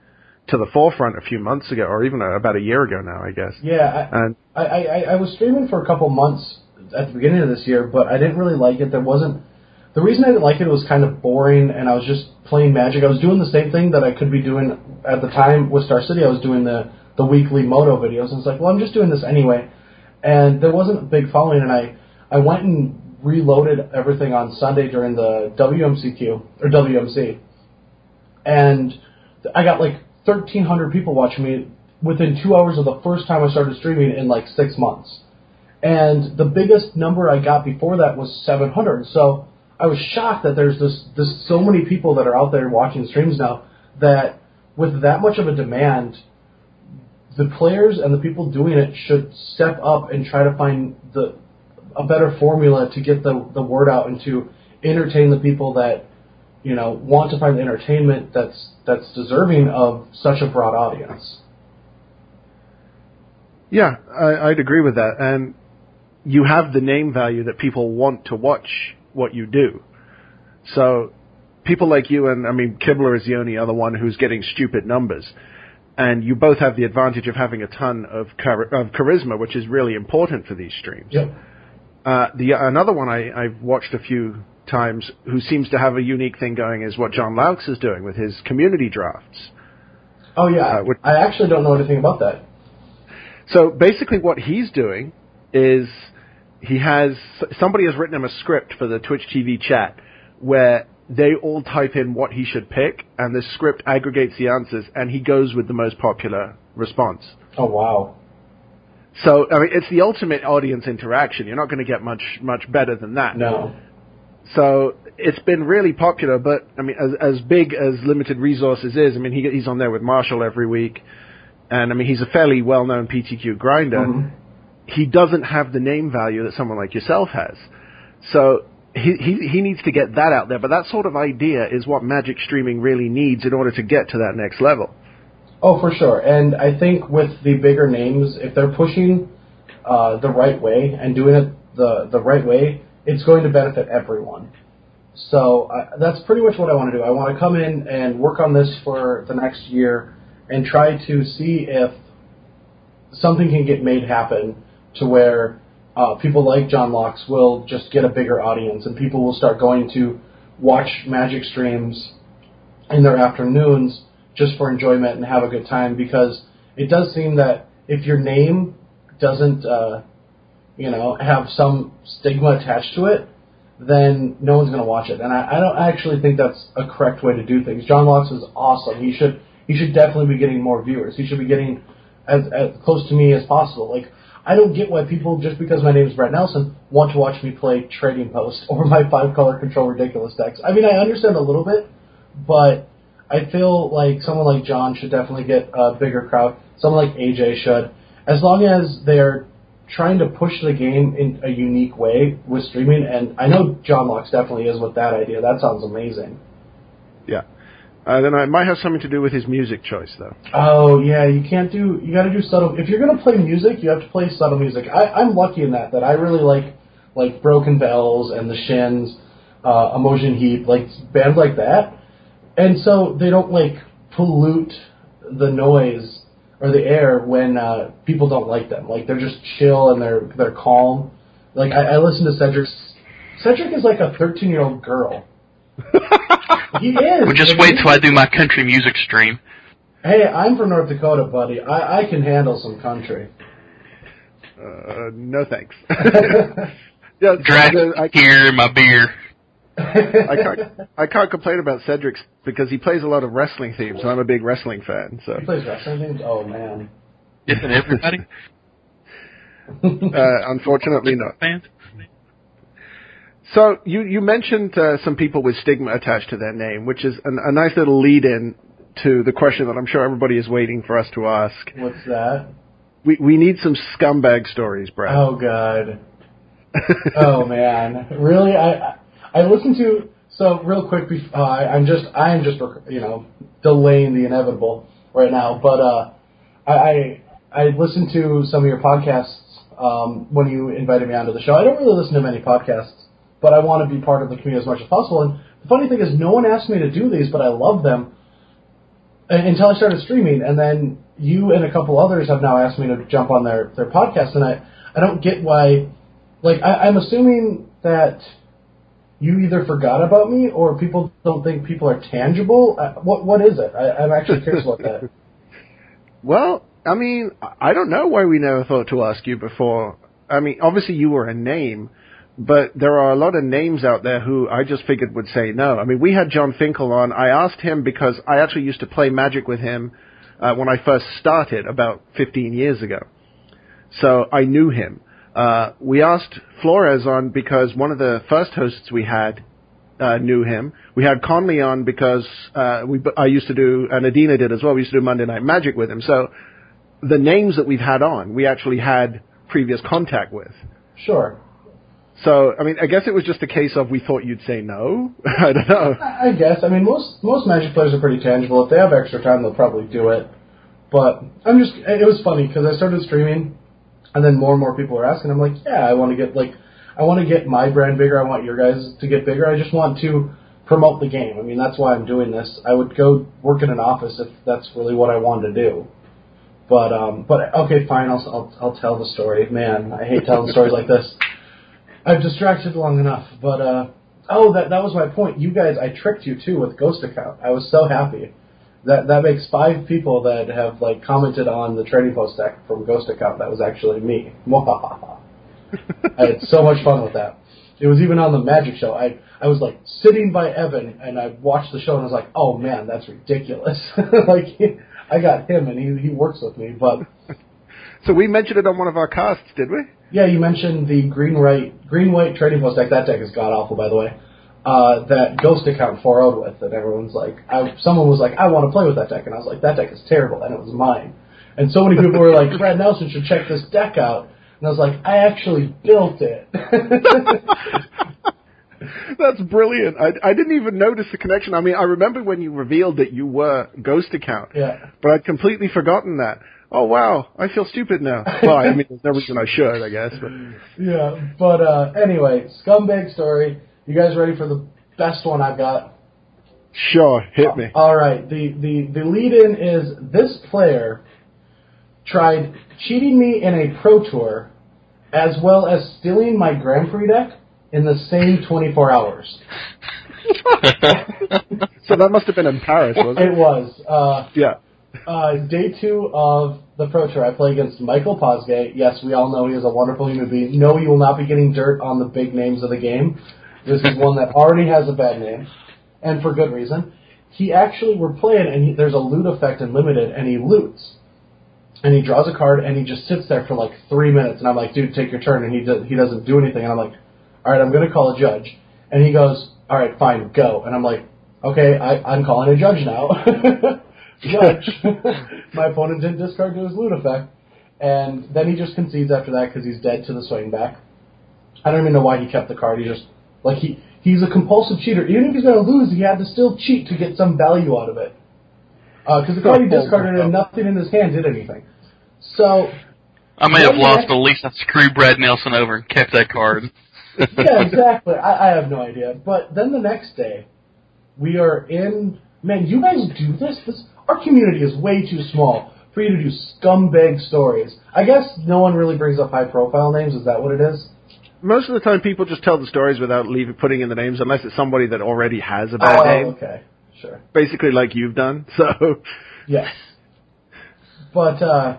to the forefront a few months ago, or even a, about a year ago now, I guess. Yeah, I, and I, I, I was streaming for a couple months at the beginning of this year, but I didn't really like it. There wasn't the reason I didn't like it, it was kind of boring, and I was just playing Magic. I was doing the same thing that I could be doing at the time with Star City. I was doing the, the weekly Moto videos, and it's like, well, I'm just doing this anyway. And there wasn't a big following, and I, I went and reloaded everything on Sunday during the W M C Q, or W M C, and I got like thirteen hundred people watching me within two hours of the first time I started streaming in like six months. And the biggest number I got before that was seven hundred, so I was shocked that there's this, this so many people that are out there watching streams now, that with that much of a demand, the players and the people doing it should step up and try to find the a better formula to get the the word out and to entertain the people that, you know, want to find the entertainment that's that's deserving of such a broad audience. Yeah, I, I'd agree with that. And you have the name value that people want to watch what you do. So people like you and, I mean, Kibler is the only other one who's getting stupid numbers. And you both have the advantage of having a ton of, char- of charisma, which is really important for these streams. Yep. Uh, the, another one I, I've watched a few times who seems to have a unique thing going is what John Laux is doing with his community drafts. Oh, yeah. Uh, which, I actually don't know anything about that. So basically what he's doing is he has – somebody has written him a script for the Twitch T V chat where they all type in what he should pick, and this script aggregates the answers, and he goes with the most popular response. Oh, wow. So, I mean, it's the ultimate audience interaction. You're not going to get much much better than that. No. So it's been really popular, but, I mean, as, as big as Limited Resources is, I mean, he, he's on there with Marshall every week, and, I mean, he's a fairly well-known P T Q grinder. Mm-hmm. He doesn't have the name value that someone like yourself has. So he, he he needs to get that out there, but that sort of idea is what Magic streaming really needs in order to get to that next level. Oh, for sure, and I think with the bigger names, if they're pushing uh, the right way and doing it the, the right way, it's going to benefit everyone. So uh, that's pretty much what I want to do. I want to come in and work on this for the next year and try to see if something can get made happen to where uh, people like John Laux will just get a bigger audience and people will start going to watch Magic streams in their afternoons just for enjoyment and have a good time, because it does seem that if your name doesn't, uh, you know, have some stigma attached to it, then no one's going to watch it. And I, I don't actually think that's a correct way to do things. John Laux is awesome. He should he should definitely be getting more viewers. He should be getting as, as close to me as possible. Like, I don't get why people, just because my name is Brett Nelson, want to watch me play Trading Post or my five-color control ridiculous decks. I mean, I understand a little bit, but I feel like someone like John should definitely get a bigger crowd. Someone like A J should. As long as they're trying to push the game in a unique way with streaming, and I know John Laux definitely is with that idea. That sounds amazing. Yeah. Uh, then I might have something to do with his music choice, though. Oh, yeah. You can't do... You got to do subtle... If you're going to play music, you have to play subtle music. I, I'm lucky in that, that I really like like Broken Bells and The Shins, uh, Emotion Heap, like bands like that. And so they don't, like, pollute the noise or the air when uh, people don't like them. Like, they're just chill and they're they're calm. Like, I, I listen to Cedric. Cedric is like a thirteen-year-old girl. He is. Well, just wait till I do my country music stream. Hey, I'm from North Dakota, buddy. I, I can handle some country. Uh, no thanks. Yeah, Drag so I, here, my beer. I can't, I can't complain about Cedric's because he plays a lot of wrestling themes, and I'm a big wrestling fan. So. He plays wrestling themes? Oh, man. Isn't everybody? uh, unfortunately not. Fans? So you, you mentioned uh, some people with stigma attached to their name, which is an, a nice little lead-in to the question that I'm sure everybody is waiting for us to ask. What's that? We we need some scumbag stories, Brad. Oh, God. Oh, man. Really? I I listened to... So, real quick, uh, I'm just, I'm just you know, delaying the inevitable right now, but uh, I, I I listened to some of your podcasts um, when you invited me onto the show. I don't really listen to many podcasts, but I want to be part of the community as much as possible. And the funny thing is, no one asked me to do these, but I love them until I started streaming. And then you and a couple others have now asked me to jump on their, their podcast, and I, I don't get why... Like, I, I'm assuming that you either forgot about me or people don't think people are tangible. Uh, what What is it? I, I'm actually curious about that. Well, I mean, I don't know why we never thought to ask you before. I mean, obviously you were a name, but there are a lot of names out there who I just figured would say no. I mean, we had John Finkel on. I asked him because I actually used to play Magic with him uh, when I first started about fifteen years ago. So I knew him. Uh, we asked Flores on because one of the first hosts we had uh, knew him. We had Conley on because uh, we I used to do, and Adina did as well, we used to do Monday Night Magic with him. So the names that we've had on, we actually had previous contact with. Sure. So, I mean, I guess it was just a case of we thought you'd say no. I don't know. I guess. I mean, most, most Magic players are pretty tangible. If they have extra time, they'll probably do it. But I'm just, it was funny because I started streaming. And then more and more people are asking. I'm like, yeah, I want to get like, I want to get my brand bigger. I want your guys to get bigger. I just want to promote the game. I mean, that's why I'm doing this. I would go work in an office if that's really what I wanted to do. But um, but okay, fine. I'll I'll, I'll tell the story. Man, I hate telling stories like this. I've distracted long enough. But uh, oh, that that was my point. You guys, I tricked you too with Ghost Account. I was so happy. That that makes five people that have like commented on the trading post deck from Ghost Account. That was actually me. I had so much fun with that. It was even on the Magic show. I I was like sitting by Evan and I watched the show and I was like, oh man, that's ridiculous. Like I got him and he he works with me. But so we mentioned it on one of our casts, did we? Yeah, you mentioned the green white green white trading post deck. That deck is god awful, by the way. Uh, that Ghost Account four oh'd with, and everyone's like, I, someone was like, I want to play with that deck, and I was like, that deck is terrible, and it was mine. And so many people were like, Brad Nelson should check this deck out, and I was like, I actually built it. That's brilliant. I, I didn't even notice the connection. I mean, I remember when you revealed that you were Ghost Account, yeah. But I'd completely forgotten that. Oh, wow, I feel stupid now. Well, I mean, there's no reason I should, I guess. But. Yeah, but uh, anyway, scumbag story. You guys ready for the best one I've got? Sure, hit me. All right. The, the, the lead-in is this player tried cheating me in a Pro Tour as well as stealing my Grand Prix deck in the same twenty-four hours. So that must have been in Paris, wasn't it? It was. Uh, yeah. Uh, day two of the Pro Tour, I play against Michael Posgay. Yes, we all know he is a wonderful human being. No, you will not be getting dirt on the big names of the game. This is one that already has a bad name, and for good reason. He actually, we're playing, and he, there's a loot effect in Limited, and he loots. And he draws a card, and he just sits there for like three minutes, and I'm like, dude, take your turn, and he, do, he doesn't do anything. And I'm like, all right, I'm going to call a judge. And he goes, all right, fine, go. And I'm like, okay, I, I'm calling a judge now. Judge. My opponent didn't discard to his loot effect. And then he just concedes after that because he's dead to the swing back. I don't even know why he kept the card. He just... Like, he, he's a compulsive cheater. Even if he's going to lose, he had to still cheat to get some value out of it. Because uh, the card he discarded and nothing in his hand did anything. So... I may have lost, but at least I screwed Brad Nelson over and kept that card. Yeah, exactly. I, I have no idea. But then the next day, we are in... Man, you guys do this? This our community is way too small for you to do scumbag stories. I guess no one really brings up high-profile names. Is that what it is? Most of the time, people just tell the stories without leaving, putting in the names, unless it's somebody that already has a bad oh, name. Okay, sure. Basically, like you've done. So, yes, But, uh,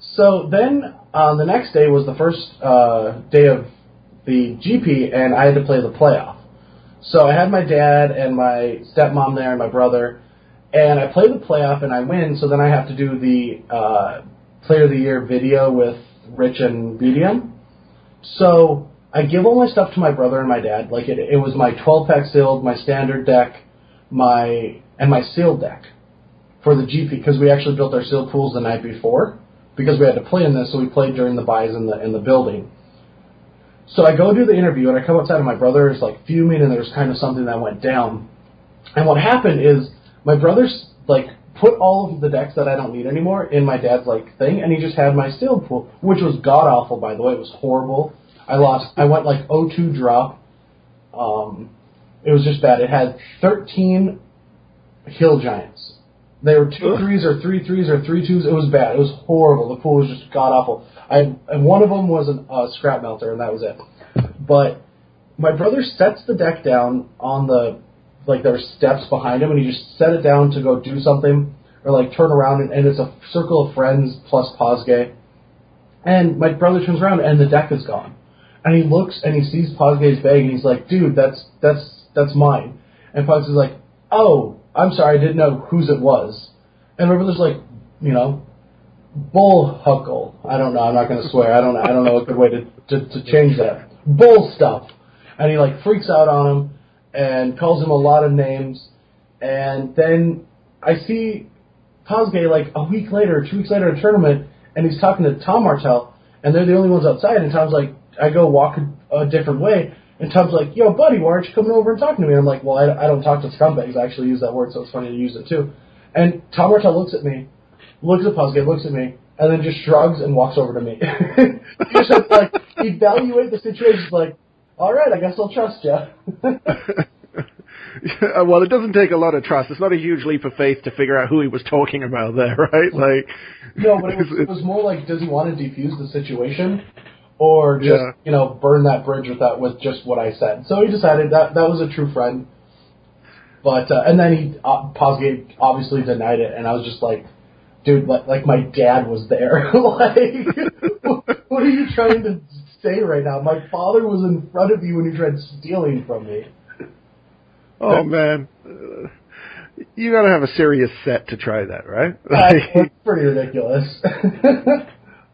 so then uh, the next day was the first uh, day of the G P, and I had to play the playoff. So I had my dad and my stepmom there and my brother, and I play the playoff and I win, so then I have to do the uh, Player of the Year video with Rich and Medium. So I give all my stuff to my brother and my dad. Like, it, it was my twelve-pack sealed, my standard deck, my and my sealed deck for the G P, because we actually built our sealed pools the night before, because we had to play in this, so we played during the buys in the in the building. So I go do the interview, and I come outside, and my brother is, like, fuming, and there's kind of something that went down. And what happened is my brother's, like, put all of the decks that I don't need anymore in my dad's, like, thing, and he just had my sealed pool, which was god-awful, by the way. It was horrible. I lost. I went, like, oh two drop. Um, it was just bad. It had thirteen Hill Giants. They were two threes or three threes or three twos. It was bad. It was horrible. The pool was just god-awful. I, and one of them was a uh, scrap melter, and that was it. But my brother sets the deck down on the, like, there were steps behind him, and he just set it down to go do something or, like, turn around, and, and it's a circle of friends plus Posgay. And my brother turns around, and the deck is gone. And he looks, and he sees Posgay's bag, and he's like, dude, that's that's that's mine. And Posgay's like, oh, I'm sorry, I didn't know whose it was. And my brother's like, you know, bull huckle. I don't know. I'm not going to swear. I don't. I don't know a good way to, to to change that. Bull stuff. And he like freaks out on him and calls him a lot of names. And then I see Posgay like a week later, two weeks later, at a tournament, and he's talking to Tom Martell, and they're the only ones outside. And Tom's like, I go walk a, a different way. And Tom's like, yo, buddy, why aren't you coming over and talking to me? And I'm like, well, I, I don't talk to scumbags. I actually use that word, so it's funny to use it, too. And Tom Martell looks at me, looks at Posgay, looks at me, and then just shrugs and walks over to me. He's just like, evaluate the situation. He's like, all right, I guess I'll trust you. Yeah, well, it doesn't take a lot of trust. It's not a huge leap of faith to figure out who he was talking about there, right? Like, no, but it was, it was more like, does he want to defuse the situation? Or just, yeah. you know, burn that bridge with that with just what I said. So he decided that that was a true friend. But uh, and then he uh, Posgate obviously denied it, and I was just like, dude, like, like my dad was there. Like, what are you trying to say right now? My father was in front of you when you tried stealing from me. Oh man, you gotta have a serious set to try that, right? It's pretty ridiculous.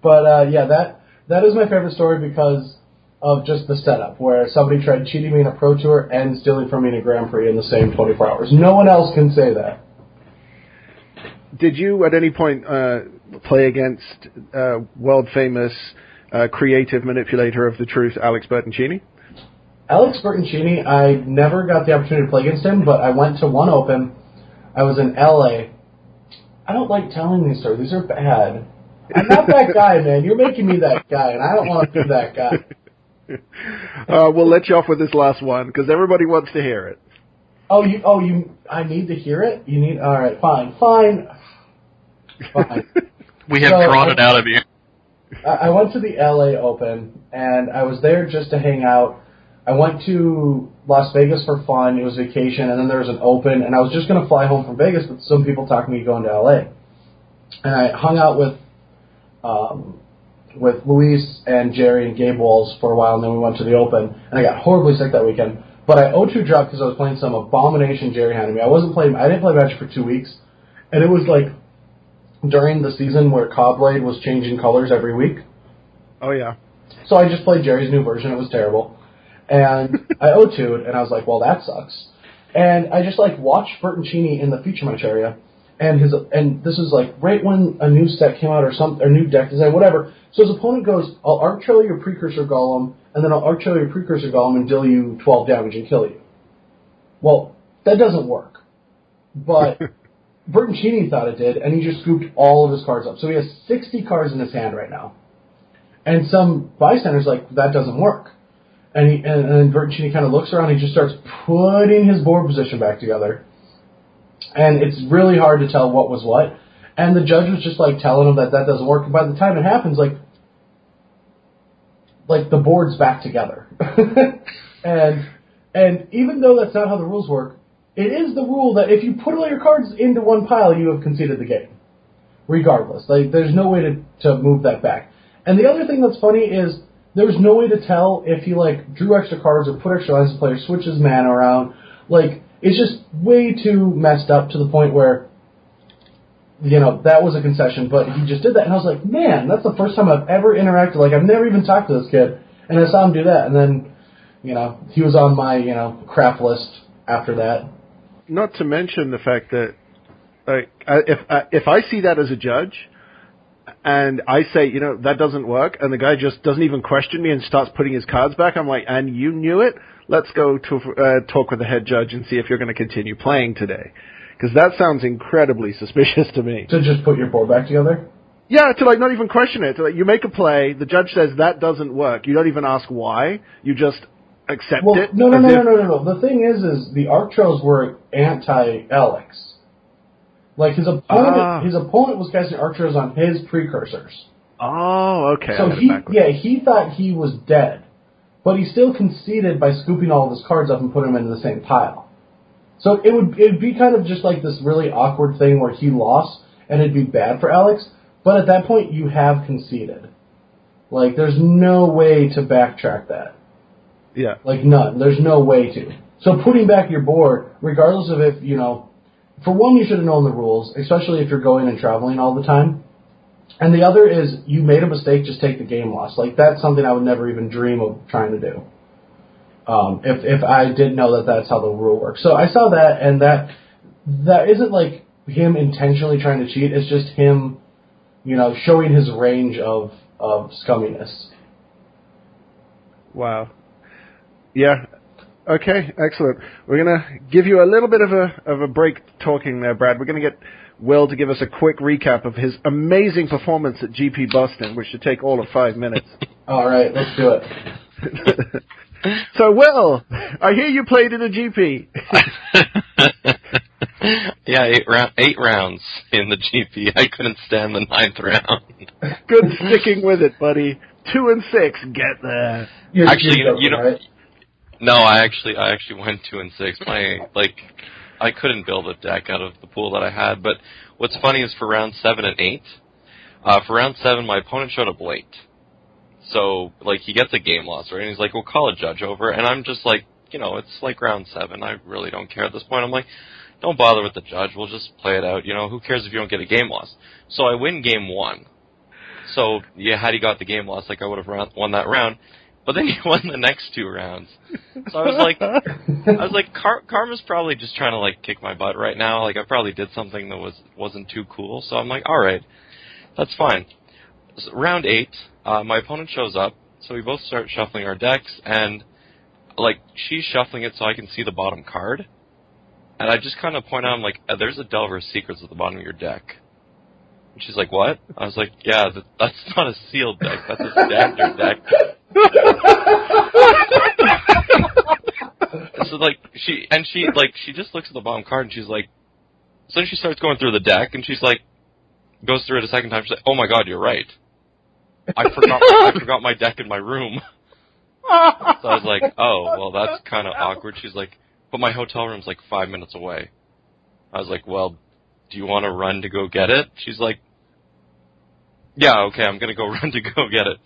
But uh, yeah, that. That is my favorite story because of just the setup, where somebody tried cheating me in a Pro Tour and stealing from me in a Grand Prix in the same twenty-four hours. No one else can say that. Did you, at any point, uh, play against uh, world-famous uh, creative manipulator of the truth, Alex Bertoncini? Alex Bertoncini, I never got the opportunity to play against him, but I went to one open. I was in L A. I don't like telling these stories. These are bad. I'm not that guy, man. You're making me that guy, and I don't want to be that guy. Uh, we'll let you off with this last one, because everybody wants to hear it. Oh, you? Oh, you? I need to hear it? You need? All right, fine, fine. fine. We have so thrown I, it out of you. I, I went to the L A Open, and I was there just to hang out. I went to Las Vegas for fun. It was vacation, and then there was an Open, and I was just going to fly home from Vegas, but some people talked me going to L A. And I hung out with Um, with Luis and Jerry and Gabe Walls for a while, and then we went to the Open, and I got horribly sick that weekend. But I oh two dropped because I was playing some abomination Jerry handed me. I wasn't playing. I didn't play Magic for two weeks, and it was like during the season where Cobblade was changing colors every week. Oh yeah. So I just played Jerry's new version. It was terrible, and I oh two'd, and I was like, well, that sucks. And I just like watched Bertoncini in the feature match area. And his and this is like right when a new set came out or some or new deck design, whatever. So his opponent goes, I'll arc trail your precursor golem, and then I'll arc trail your precursor golem and deal you twelve damage and kill you. Well, that doesn't work. But Bertoncini thought it did, and he just scooped all of his cards up. So he has sixty cards in his hand right now. And some bystander's like, that doesn't work. And he and, and Bertoncini kind of looks around, and he just starts putting his board position back together. And it's really hard to tell what was what. And the judge was just, like, telling him that that doesn't work. And by the time it happens, like, like the board's back together. and and even though that's not how the rules work, it is the rule that if you put all your cards into one pile, you have conceded the game. regardless. Like, there's no way to, to move that back. And the other thing that's funny is there's no way to tell if he, like, drew extra cards or put extra lines in play or switched his mana around. Like, it's just way too messed up to the point where, you know, that was a concession, but he just did that. And I was like, man, that's the first time I've ever interacted. Like, I've never even talked to this kid. And I saw him do that. And then, you know, he was on my, you know, crap list after that. Not to mention the fact that, like, if if I see that as a judge, and I say, you know, that doesn't work, and the guy just doesn't even question me and starts putting his cards back, I'm like, and you knew it? Let's go to uh, talk with the head judge and see if you're going to continue playing today. Because that sounds incredibly suspicious to me. To just put your board back together? Yeah, to, like, not even question it. To, like, you make a play, the judge says that doesn't work. You don't even ask why. You just accept well, it. No, no, no, no, no, no, no. The thing is, is the Arctros were anti-Alex. Like, his opponent, ah. his opponent was casting Arctros on his precursors. Oh, okay. So he, yeah, he thought he was dead, but he still conceded by scooping all of his cards up and putting them into the same pile. So it would it'd be kind of just like this really awkward thing where he lost, and it'd be bad for Alex. But at that point, you have conceded. Like, there's no way to backtrack that. Yeah. Like, none. There's no way to. So putting back your board, regardless of if, you know, for one, you should have known the rules, especially if you're going and traveling all the time. And the other is, you made a mistake, just take the game loss. Like, that's something I would never even dream of trying to do, um, if if I didn't know that that's how the rule works. So I saw that, and that that isn't, like, him intentionally trying to cheat. It's just him, you know, showing his range of, of scumminess. Wow. Yeah. Okay, excellent. We're going to give you a little bit of a of a break talking there, Brad. We're going to get Will to give us a quick recap of his amazing performance at G P Boston, which should take all of five minutes. All right, let's do it. So, Will, I hear you played in a G P. Yeah, eight, round, eight rounds in the G P. I couldn't stand the ninth round. Good sticking with it, buddy. Two and six, get there. You're Actually, you know... You know right? No, I actually, I actually went two and six. My, like, I couldn't build a deck out of the pool that I had. But what's funny is for round seven and eight, uh, for round seven, my opponent showed up late. So, like, he gets a game loss, right? And he's like, we'll call a judge over. And I'm just like, you know, it's like round seven. I really don't care at this point. I'm like, don't bother with the judge. We'll just play it out. You know, who cares if you don't get a game loss? So I win game one. So, yeah, had he got the game loss, like, I would have won that round. But then he won the next two rounds. So I was like, I was like, Car- Karma's probably just trying to, like, kick my butt right now. Like, I probably did something that was, wasn't too cool. So I'm like, all right, that's fine. So round eight, uh, my opponent shows up. So we both start shuffling our decks. And, like, she's shuffling it so I can see the bottom card. And I just kind of point out, I'm like, there's a Delver's Secrets at the bottom of your deck. And she's like, what? I was like, yeah, that, that's not a sealed deck. That's a standard deck. So, like, she and she like she just looks at the bottom card and she's like, so she starts going through the deck and she's like, goes through it a second time. She's like, oh my god, you're right. I forgot I forgot my deck in my room. So I was like, oh well, that's kind of awkward. She's like, but my hotel room's like five minutes away. I was like, well, do you want to run to go get it? She's like, yeah, okay, I'm gonna go run to go get it.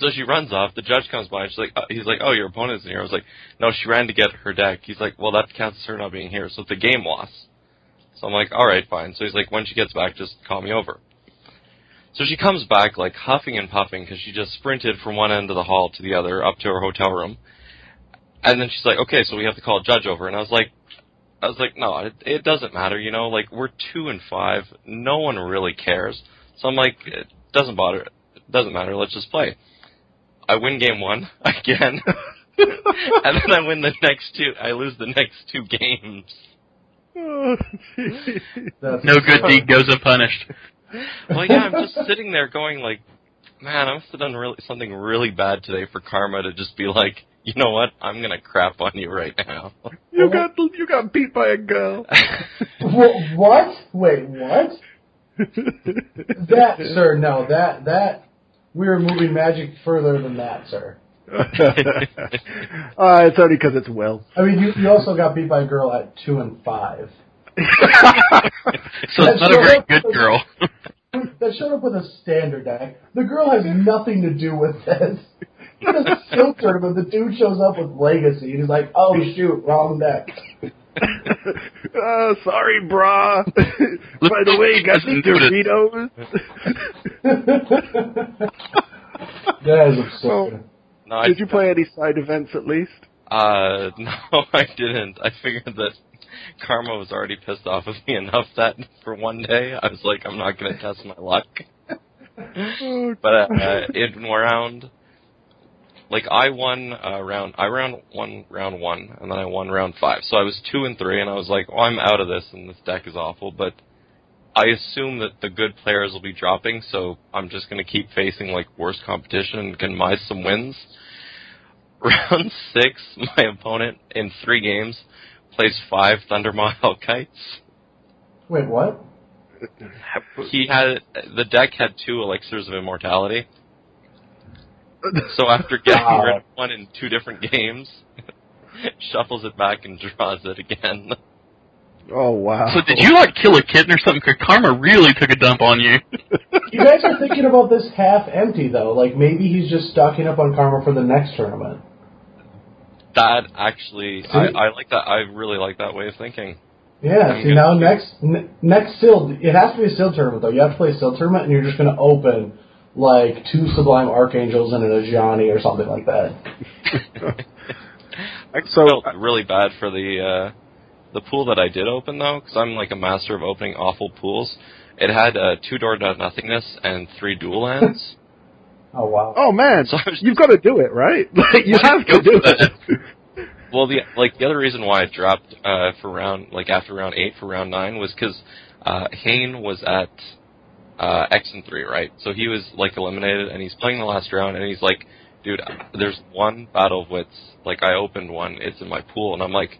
So she runs off. The judge comes by. And she's like, uh, he's like, oh, your opponent's in here. I was like, no, she ran to get her deck. He's like, well, that counts as her not being here. So it's a game loss. So I'm like, all right, fine. So he's like, when she gets back, just call me over. So she comes back, like, huffing and puffing because she just sprinted from one end of the hall to the other up to her hotel room. And then she's like, okay, so we have to call a judge over. And I was like, I was like, no, it, it doesn't matter. You know, like, we're two and five. No one really cares. So I'm like, it doesn't bother. It doesn't matter. Let's just play. I win game one again, and then I win the next two. I lose the next two games. Oh, no good deed goes unpunished. Well, yeah, I'm just sitting there going like, man, I must have done really, something really bad today for Karma to just be like, you know what, I'm gonna crap on you right now. You got you got beat by a girl. What? What? Wait, what? That, sir, no, that that. We were moving magic further than that, sir. uh, it's only because it's Will. I mean, you, you also got beat by a girl at two and five. So it's not a very good with, girl. That showed up with a standard act. The girl has nothing to do with this. What a silk tournament. The dude shows up with Legacy, and he's like, oh, shoot, wrong deck. uh, sorry, brah. By the way, you got some Doritos? That is absurd. So, no, did I, you play any side events, at least? Uh, no, I didn't. I figured that Karma was already pissed off with me enough that for one day, I was like, I'm not going to test my luck. But uh, in round... Like, I won uh, round, I round won round one, and then I won round five. So I was two and three, and I was like, oh, I'm out of this, and this deck is awful. But I assume that the good players will be dropping, so I'm just going to keep facing, like, worse competition and can mize some wins. Round six, my opponent, in three games, plays five Thunder Mile Kites. Wait, what? He had, the deck had two Elixirs of Immortality. So after getting wow. rid of one in two different games, shuffles it back and draws it again. Oh, wow. So did you, like, kill a kitten or something? Because Karma really took a dump on you. You guys are thinking about this half empty, though. Like, maybe he's just stocking up on Karma for the next tournament. That actually, I, I like that. I really like that way of thinking. Yeah, I'm see, now see. next n- next Sealed, it has to be a Sealed tournament, though. You have to play a Sealed tournament, and you're just going to open... like two Sublime Archangels and an Ajani or something like that. I so, felt really bad for the uh, the pool that I did open, though, because I'm like a master of opening awful pools. It had uh, two Door to Nothingness and three Dual Lands. Oh, wow. Oh, man. So you've got to do it, right? Like, you have to do it. Well, the like the other reason why I dropped uh, for round like after round eight for round nine was because uh, Hain was at... Uh, X and three, right? So he was, like, eliminated, and he's playing the last round, and he's like, dude, there's one Battle of Wits. Like, I opened one. It's in my pool. And I'm like,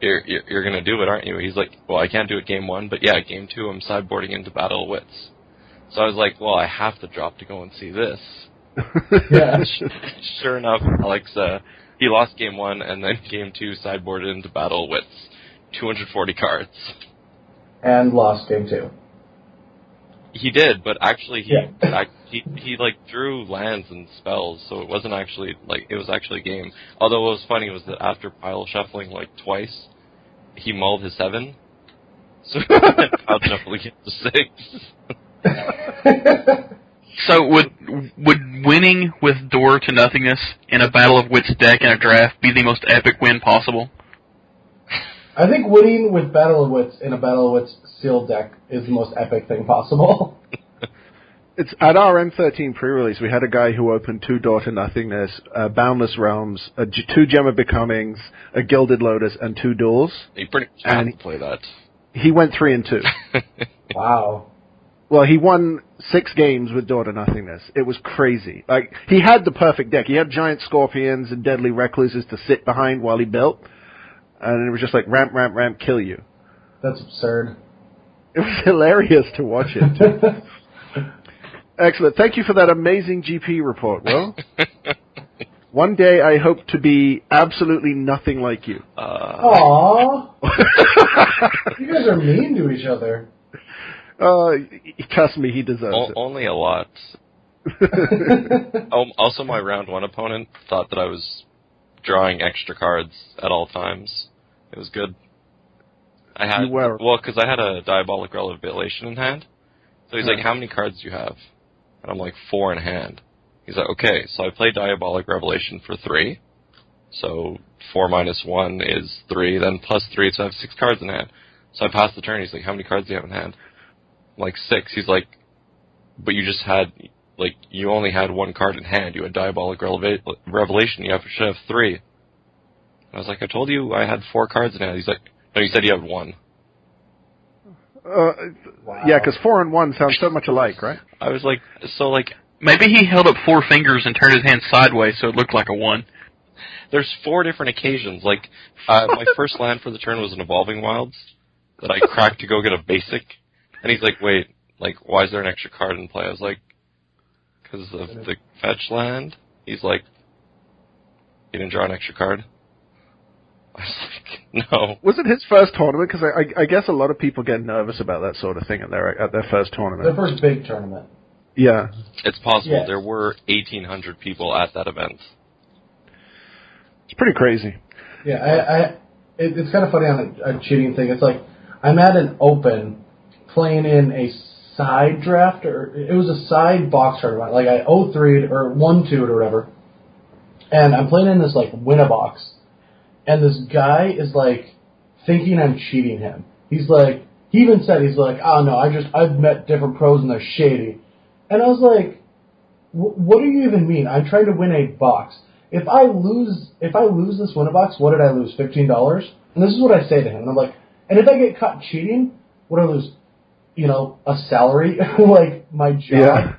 you're, you're, you're going to do it, aren't you? He's like, well, I can't do it game one, but yeah, game two, I'm sideboarding into Battle of Wits. So I was like, well, I have to drop to go and see this. Yeah. Sure enough, Alex, uh, he lost game one, and then game two sideboarded into Battle of Wits. two hundred forty cards. And lost game two. He did, but actually he, yeah. I, he he like drew lands and spells, so it wasn't actually like it was actually a game. Although what was funny was that after pile shuffling like twice, he mulled his seven, so he pile shuffling to six. So would would winning with Door to Nothingness in a Battle of Wits deck in a draft be the most epic win possible? I think winning with Battle of Wits in a Battle of Wits sealed deck is the most epic thing possible. It's at our M thirteen pre-release, we had a guy who opened two Door to Nothingness, uh, Boundless Realms, uh, two Gem of Becomings, a Gilded Lotus, and two Duels. He pretty much had to play that. He went three and two. Wow. Well, he won six games with Door to Nothingness. It was crazy. Like, he had the perfect deck. He had Giant Scorpions and Deadly Recluses to sit behind while he built. And it was just like, ramp, ramp, ramp, kill you. That's absurd. It was hilarious to watch it, too. Excellent. Thank you for that amazing G P report, Will. One day I hope to be absolutely nothing like you. Uh... Aww. You guys are mean to each other. Uh, trust me, he deserves o- it. Only a lot. um, also, my round one opponent thought that I was... drawing extra cards at all times. It was good. I had, well, because I had a Diabolic Relic of Elation in hand. So he's huh. like, how many cards do you have? And I'm like, four in hand. He's like, okay, so I play Diabolic Revelation for three. So four minus one is three, then plus three, so I have six cards in hand. So I pass the turn, he's like, how many cards do you have in hand? I'm like, six. He's like, but you just had... Like, you only had one card in hand. You had Diabolic Releva- Revelation. You have, should have three. I was like, I told you I had four cards in hand. He's like, no, you said you had one. Uh, wow. Yeah, because four and one sounds so much alike, right? I was like, so like... Maybe he held up four fingers and turned his hand sideways so it looked like a one. There's four different occasions. Like, uh, my first land for the turn was an Evolving Wilds that I cracked to go get a basic. And he's like, wait, like, why is there an extra card in play? I was like... Because of the fetch land, he's like, you didn't draw an extra card? I was like, No. Was it his first tournament? Because I, I, I guess a lot of people get nervous about that sort of thing at their at their first tournament. Their first big tournament. Yeah. It's possible. Yes. There were eighteen hundred people at that event. It's pretty crazy. Yeah, I, I it, it's kind of funny on a, a cheating thing. It's like I'm at an open playing in a side draft, or it was a side box tournament. Like I oh-three'd or one-two'd or whatever, and I'm playing in this like winner box. And this guy is, like, thinking I'm cheating him. He's like, he even said, he's like, oh, no, I just, I've met different pros and they're shady. And I was like, what do you even mean? I'm trying to win a box. If I lose, if I lose this win a box, what did I lose? fifteen dollars? And this is what I say to him. And I'm like, and if I get caught cheating, what do I lose? You know, a salary? Like, my job? Yeah.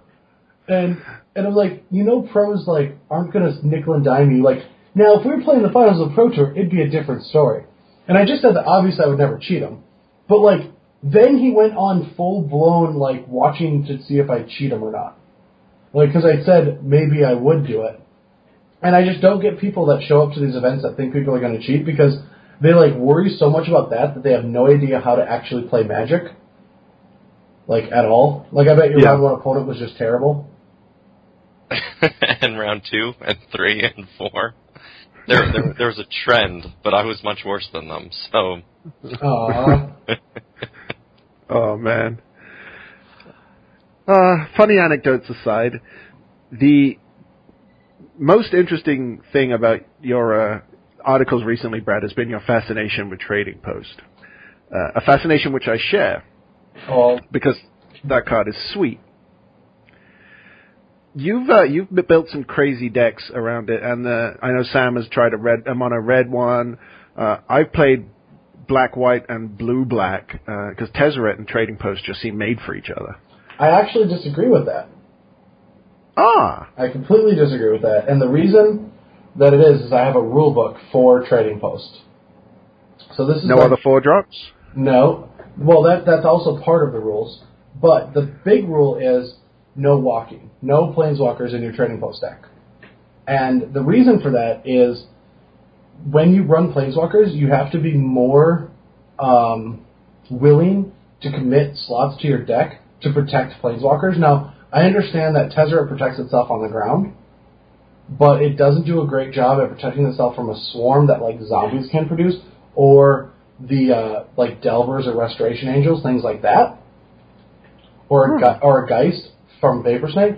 And, and I'm like, you know, pros, like, aren't going to nickel and dime you. Like, now, if we were playing the finals of the Pro Tour, it'd be a different story. And I just said that obviously I would never cheat him. But, like, then he went on full-blown, like, watching to see if I cheat him or not. Like, because I said maybe I would do it. And I just don't get people that show up to these events that think people are going to cheat because they, like, worry so much about that that they have no idea how to actually play Magic. Like, at all. Like, I bet your yeah. round one opponent was just terrible. And round two, and three, and four. There, there, there was a trend, but I was much worse than them. So, oh man. Uh, funny anecdotes aside, the most interesting thing about your uh, articles recently, Brad, has been your fascination with Trading Post, uh, a fascination which I share, oh. because that card is sweet. You've uh, you've built some crazy decks around it, and uh, I know Sam has tried a red. I'm on a red one. Uh, I've played black, white, and blue black because uh, Tezzeret and Trading Post just seem made for each other. I actually disagree with that. Ah, I completely disagree with that, and the reason that it is is I have a rule book for Trading Post. So this is no like, other four drops. No, well that that's also part of the rules, but the big rule is. No walking. No planeswalkers in your Trading Post deck. And the reason for that is when you run planeswalkers, you have to be more um, willing to commit slots to your deck to protect planeswalkers. Now, I understand that Tezzeret protects itself on the ground, but it doesn't do a great job at protecting itself from a swarm that like zombies can produce or the uh, like Delvers or Restoration Angels, things like that, or hmm. a, or a Geist. From Vapor Snake,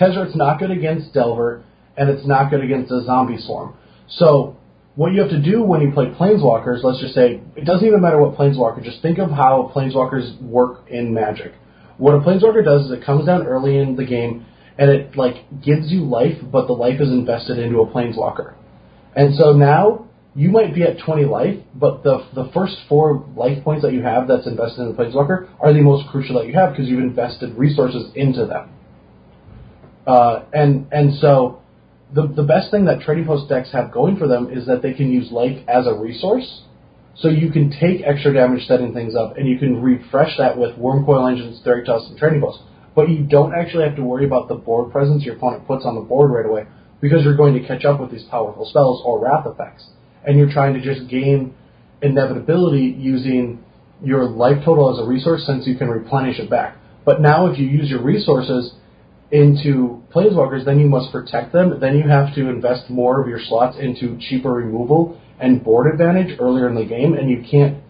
Tezzeret's not good against Delver, and it's not good against a zombie swarm. So, what you have to do when you play Planeswalkers, let's just say, it doesn't even matter what Planeswalker, just think of how Planeswalkers work in Magic. What a Planeswalker does is it comes down early in the game, and it, like, gives you life, but the life is invested into a Planeswalker. And so now, you might be at twenty life, but the the first four life points that you have that's invested in the Planeswalker are the most crucial that you have because you've invested resources into them. Uh, and and so the the best thing that Trading Post decks have going for them is that they can use life as a resource, so you can take extra damage setting things up, and you can refresh that with Wormcoil Engines, Theritos, and Trading Post. But you don't actually have to worry about the board presence your opponent puts on the board right away because you're going to catch up with these powerful spells or wrath effects. And you're trying to just gain inevitability using your life total as a resource since you can replenish it back. But now if you use your resources into Planeswalkers, then you must protect them. Then you have to invest more of your slots into cheaper removal and board advantage earlier in the game, and you can't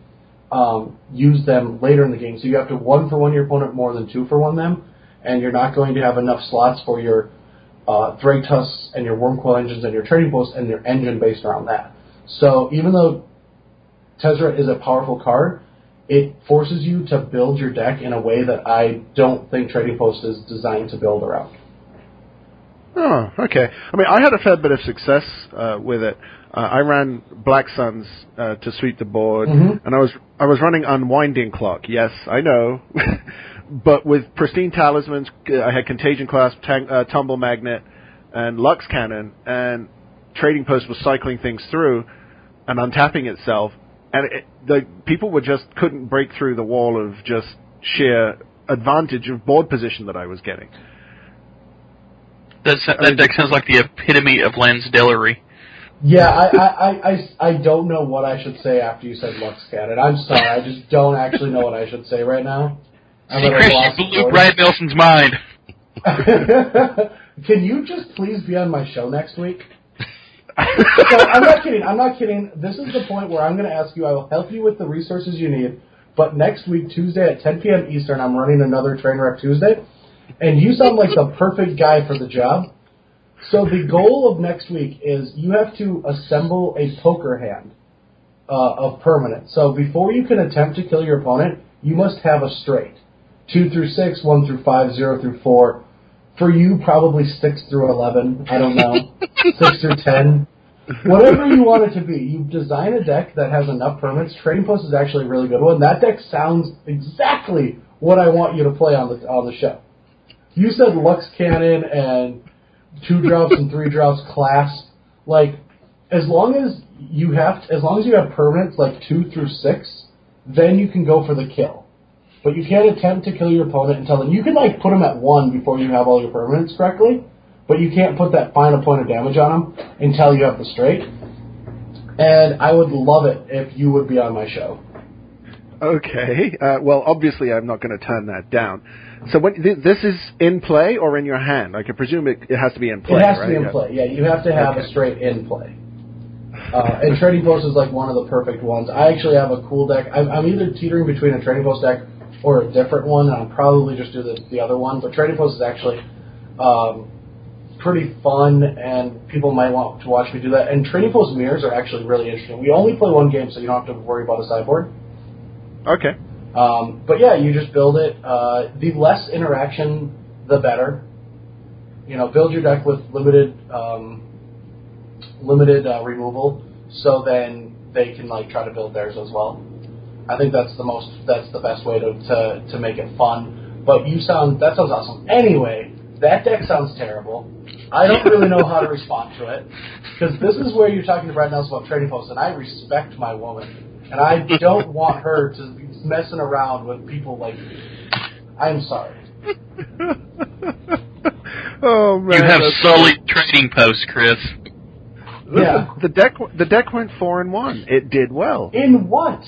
um, use them later in the game. So you have to one-for-one your opponent more than two-for-one them, and you're not going to have enough slots for your uh, Theritos and your Wormcoil Engines and your Trading Posts and your engine based around that. So even though Tezzeret is a powerful card, it forces you to build your deck in a way that I don't think Trading Post is designed to build around. Oh, okay. I mean, I had a fair bit of success uh, with it. Uh, I ran Black Suns uh, to sweep the board, mm-hmm. and I was I was running Unwinding Clock. Yes, I know. But with Pristine Talismans, I had Contagion Clasp, Tang- uh, Tumble Magnet, and Lux Cannon, and Trading Post was cycling things through and untapping itself, and it, the people were just couldn't break through the wall of just sheer advantage of board position that I was getting. That's, that I mean, deck sounds like the epitome of Lansdalery. Yeah, I, I, I, I don't know what I should say after you said Luxcat, and I'm sorry, I just don't actually know what I should say right now. See, Chris, you blew Brad Nelson's mind. Can you just please be on my show next week? So, I'm not kidding, I'm not kidding. This is the point where I'm going to ask you, I will help you with the resources you need, but next week, Tuesday at ten p.m. Eastern, I'm running another Trainwreck Tuesday, and you sound like the perfect guy for the job. So the goal of next week is you have to assemble a poker hand uh, of permanent. So before you can attempt to kill your opponent, you must have a straight. Two through six, one through five, zero through four. For you, probably six through eleven. I don't know. Six through ten. Whatever you want it to be. You design a deck that has enough permanents. Trading Post is actually a really good one. That deck sounds exactly what I want you to play on the on the show. You said Lux Cannon and two drops and three drops class. Like, as long as you have, as long as you have permanents like two through six, then you can go for the kill. But you can't attempt to kill your opponent until then. You can like put them at one before you have all your permanents correctly, but you can't put that final point of damage on them until you have the straight. And I would love it if you would be on my show. Okay. Uh, well, obviously, I'm not going to turn that down. So when, th- this is in play or in your hand? Like, I presume it, it has to be in play, right? It has right? to be in yeah. play, yeah. You have to have okay. a straight in play. Uh, and Trading Post is, like, one of the perfect ones. I actually have a cool deck. I'm, I'm either teetering between a Trading Post deck or a different one, and I'll probably just do the, the other one. But Trading Post is actually um, pretty fun, and people might want to watch me do that. And Trading Post mirrors are actually really interesting. We only play one game, so you don't have to worry about a sideboard. Okay. Um, but yeah, you just build it. Uh, the less interaction, the better. You know, build your deck with limited um, limited uh, removal, so then they can like try to build theirs as well. I think that's the most that's the best way to to, to make it fun. But you sound that sounds awesome. Anyway, that deck sounds terrible. I don't really know how to respond to it because this is where you're talking to Brad Nelson about Trading Post, and I respect my woman. And I don't want her to be messing around with people like me. I'm sorry. Oh, man. You have sullied Trading Post, Chris. Yeah. The, the deck the deck went four and one. It did well. In what?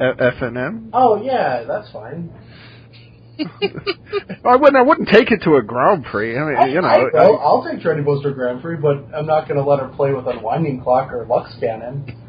F N M. Oh, yeah, that's fine. I wouldn't I wouldn't take it to a Grand Prix. I mean, I, you know. I, I, I'll take Trading Post to a Grand Prix, but I'm not going to let her play with Unwinding Clock or Lux Cannon.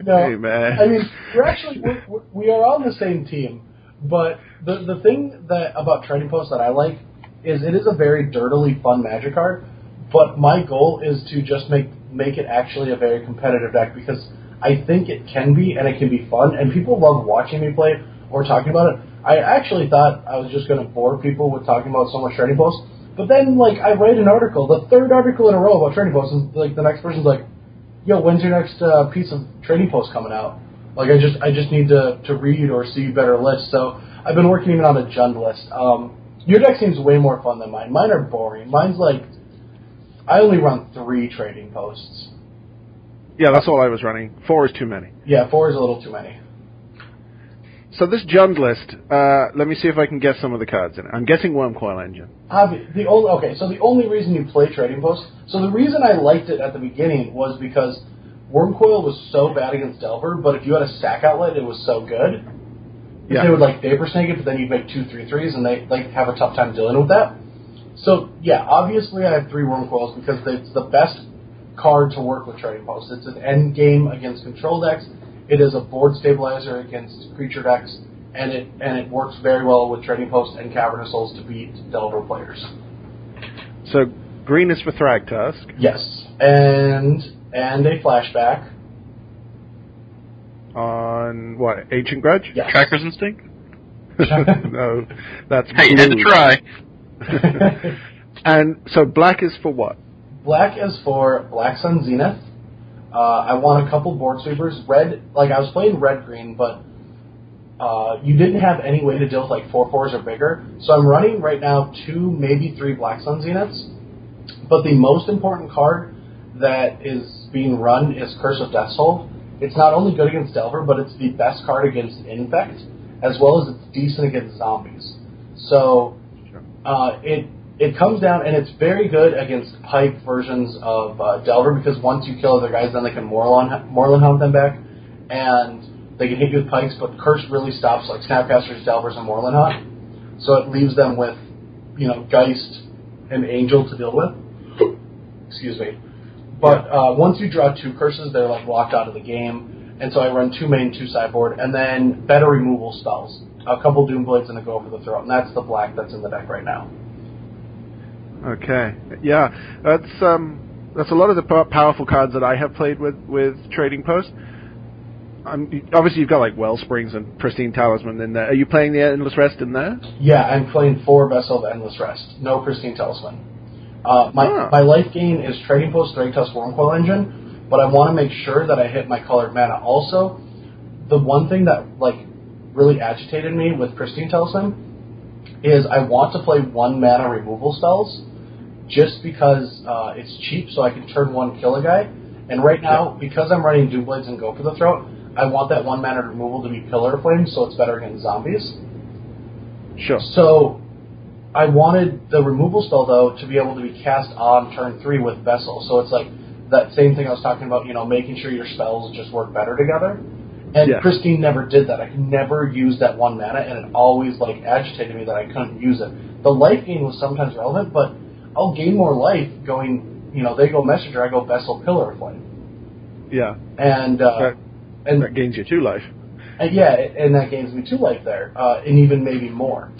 No, hey, man. I mean, we're actually we're, we are on the same team, but the the thing that about Trading Post that I like is it is a very dirtily fun Magic card. But my goal is to just make make it actually a very competitive deck because I think it can be and it can be fun and people love watching me play or talking about it. I actually thought I was just going to bore people with talking about so much Trading Post, but then like I read an article, the third article in a row about Trading Post, and like the next person's like, yo, when's your next uh, piece of Trading Post coming out? Like, I just I just need to, to read or see better lists. So I've been working even on a Jund list. Um, your deck seems way more fun than mine. Mine are boring. Mine's like, I only run three Trading Posts. Yeah, that's all I was running. Four is too many. Yeah, four is a little too many. So this Jund list, uh, let me see if I can guess some of the cards in it. I'm guessing Wormcoil Engine. Obvi- the only, okay, so the only reason you play Trading Post, so the reason I liked it at the beginning was because Wormcoil was so bad against Delver, but if you had a sack outlet, it was so good. Yeah. They would like Vapor Snake it, but then you'd make two three threes, and they like have a tough time dealing with that. So yeah, obviously I have three Wormcoils because it's the best card to work with Trading Post. It's an end game against control decks. It is a board stabilizer against creature decks, and it and it works very well with Trading Post and Cavernous Souls to beat Delver players. So green is for Thragtusk. Yes, and and a flashback on what? Ancient Grudge? Yes. Tracker's Instinct? No, that's hey, had to try. And so black is for what? Black is for Black Sun Zenith. Uh, I won a couple board sweepers. Red, like I was playing red green, but uh, you didn't have any way to deal with like four fours or bigger. So I'm running right now two, maybe three Black Sun Zeniths. But the most important card that is being run is Curse of Deathhold. It's not only good against Delver, but it's the best card against Infect, as well as it's decent against zombies. So uh, it It comes down, and it's very good against pike versions of uh, Delver, because once you kill other guys, then they can Moreland, Moreland hunt them back, and they can hit you with pikes, but Curse really stops, like, Snapcasters, Delvers, and Moreland hunt, so it leaves them with, you know, Geist and Angel to deal with. Excuse me. But uh, once you draw two Curses, they're, like, locked out of the game, and so I run two main, two sideboard, and then better removal spells. A couple Doomblades and a Go for the Throat, and that's the black that's in the deck right now. Okay, yeah, that's um, that's a lot of the p- powerful cards that I have played with, with Trading Post. I'm, obviously, you've got like Wellsprings and Pristine Talisman in there. Are you playing the Endless Rest in there? Yeah, I'm playing four Vessel of Endless Rest, no Pristine Talisman. Uh, my ah. my life gain is Trading Post, Thraktos, Wormcoil Engine, but I want to make sure that I hit my colored mana. Also, the one thing that like really agitated me with Pristine Talisman is I want to play one mana removal spells just because uh, it's cheap, so I can turn one, kill a guy. And right now, because I'm running Doomblades and Go for the Throat, I want that one mana removal to be Pillar Flame, so it's better against zombies. Sure. So I wanted the removal spell, though, to be able to be cast on turn three with Vessel. So it's like that same thing I was talking about, you know, making sure your spells just work better together. And yeah. Pristine never did that. I could never use that one mana, and it always, like, agitated me that I couldn't use it. The life gain was sometimes relevant, but I'll gain more life going, you know, they go Messenger, I go Vessel, Pillar Flame. Yeah. And, uh... That, and, that gains you two life. And yeah, and that gains me two life there, uh, and even maybe more.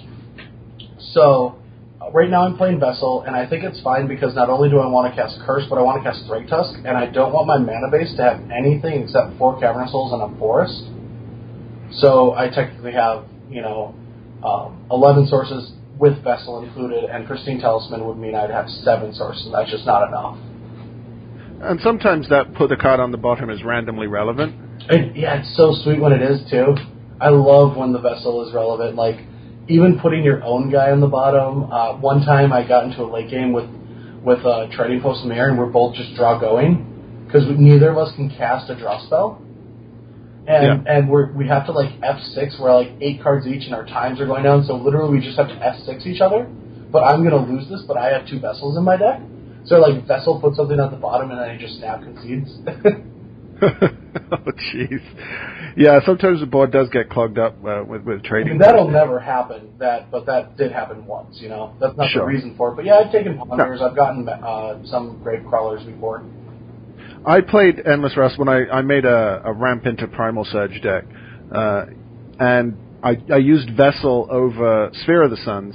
So, uh, right now I'm playing Vessel, and I think it's fine because not only do I want to cast Curse, but I want to cast Thraktusk, and I don't want my mana base to have anything except four Cavernous Souls and a Forest. So I technically have, you know, um, eleven sources with Vessel included, and Pristine Talisman would mean I'd have seven sources. That's just not enough. And sometimes that put the card on the bottom is randomly relevant. It, yeah, it's so sweet when it is, too. I love when the Vessel is relevant, like, even putting your own guy on the bottom. Uh, one time I got into a late game with, with uh, Trading Post Mirror, and we're both just draw going, because neither of us can cast a draw spell. And yeah. and we we have to, like, F six, we're, like, eight cards each, and our times are going down, so literally we just have to F six each other. But I'm going to lose this, but I have two Vessels in my deck. So, like, Vessel puts something at the bottom, and then I just snap concedes. Oh, jeez. Yeah, sometimes the board does get clogged up uh, with, with trading. I mean, that'll never happen, That, but that did happen once, you know. That's not sure. the reason for it. But, yeah, I've taken Ponders. No. I've gotten uh, some Grave Crawlers before. I played Endless Rest when I, I made a, a ramp into Primal Surge deck. Uh, and I, I used Vessel over Sphere of the Suns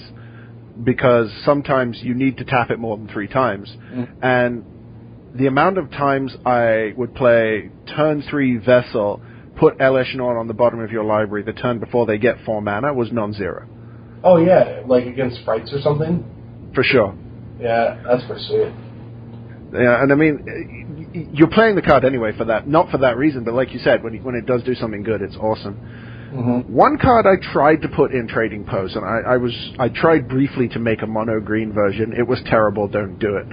because sometimes you need to tap it more than three times. Mm-hmm. And the amount of times I would play turn three Vessel, put Elesh Norn on the bottom of your library the turn before they get four mana was non-zero. Oh, yeah, like against Sprites or something? For sure. Yeah, that's for sure. Yeah, and I mean, you're playing the card anyway for that, not for that reason, but like you said, when when it does do something good, it's awesome. Mm-hmm. One card I tried to put in Trading Post, and I, I was I tried briefly to make a mono-green version. It was terrible, don't do it.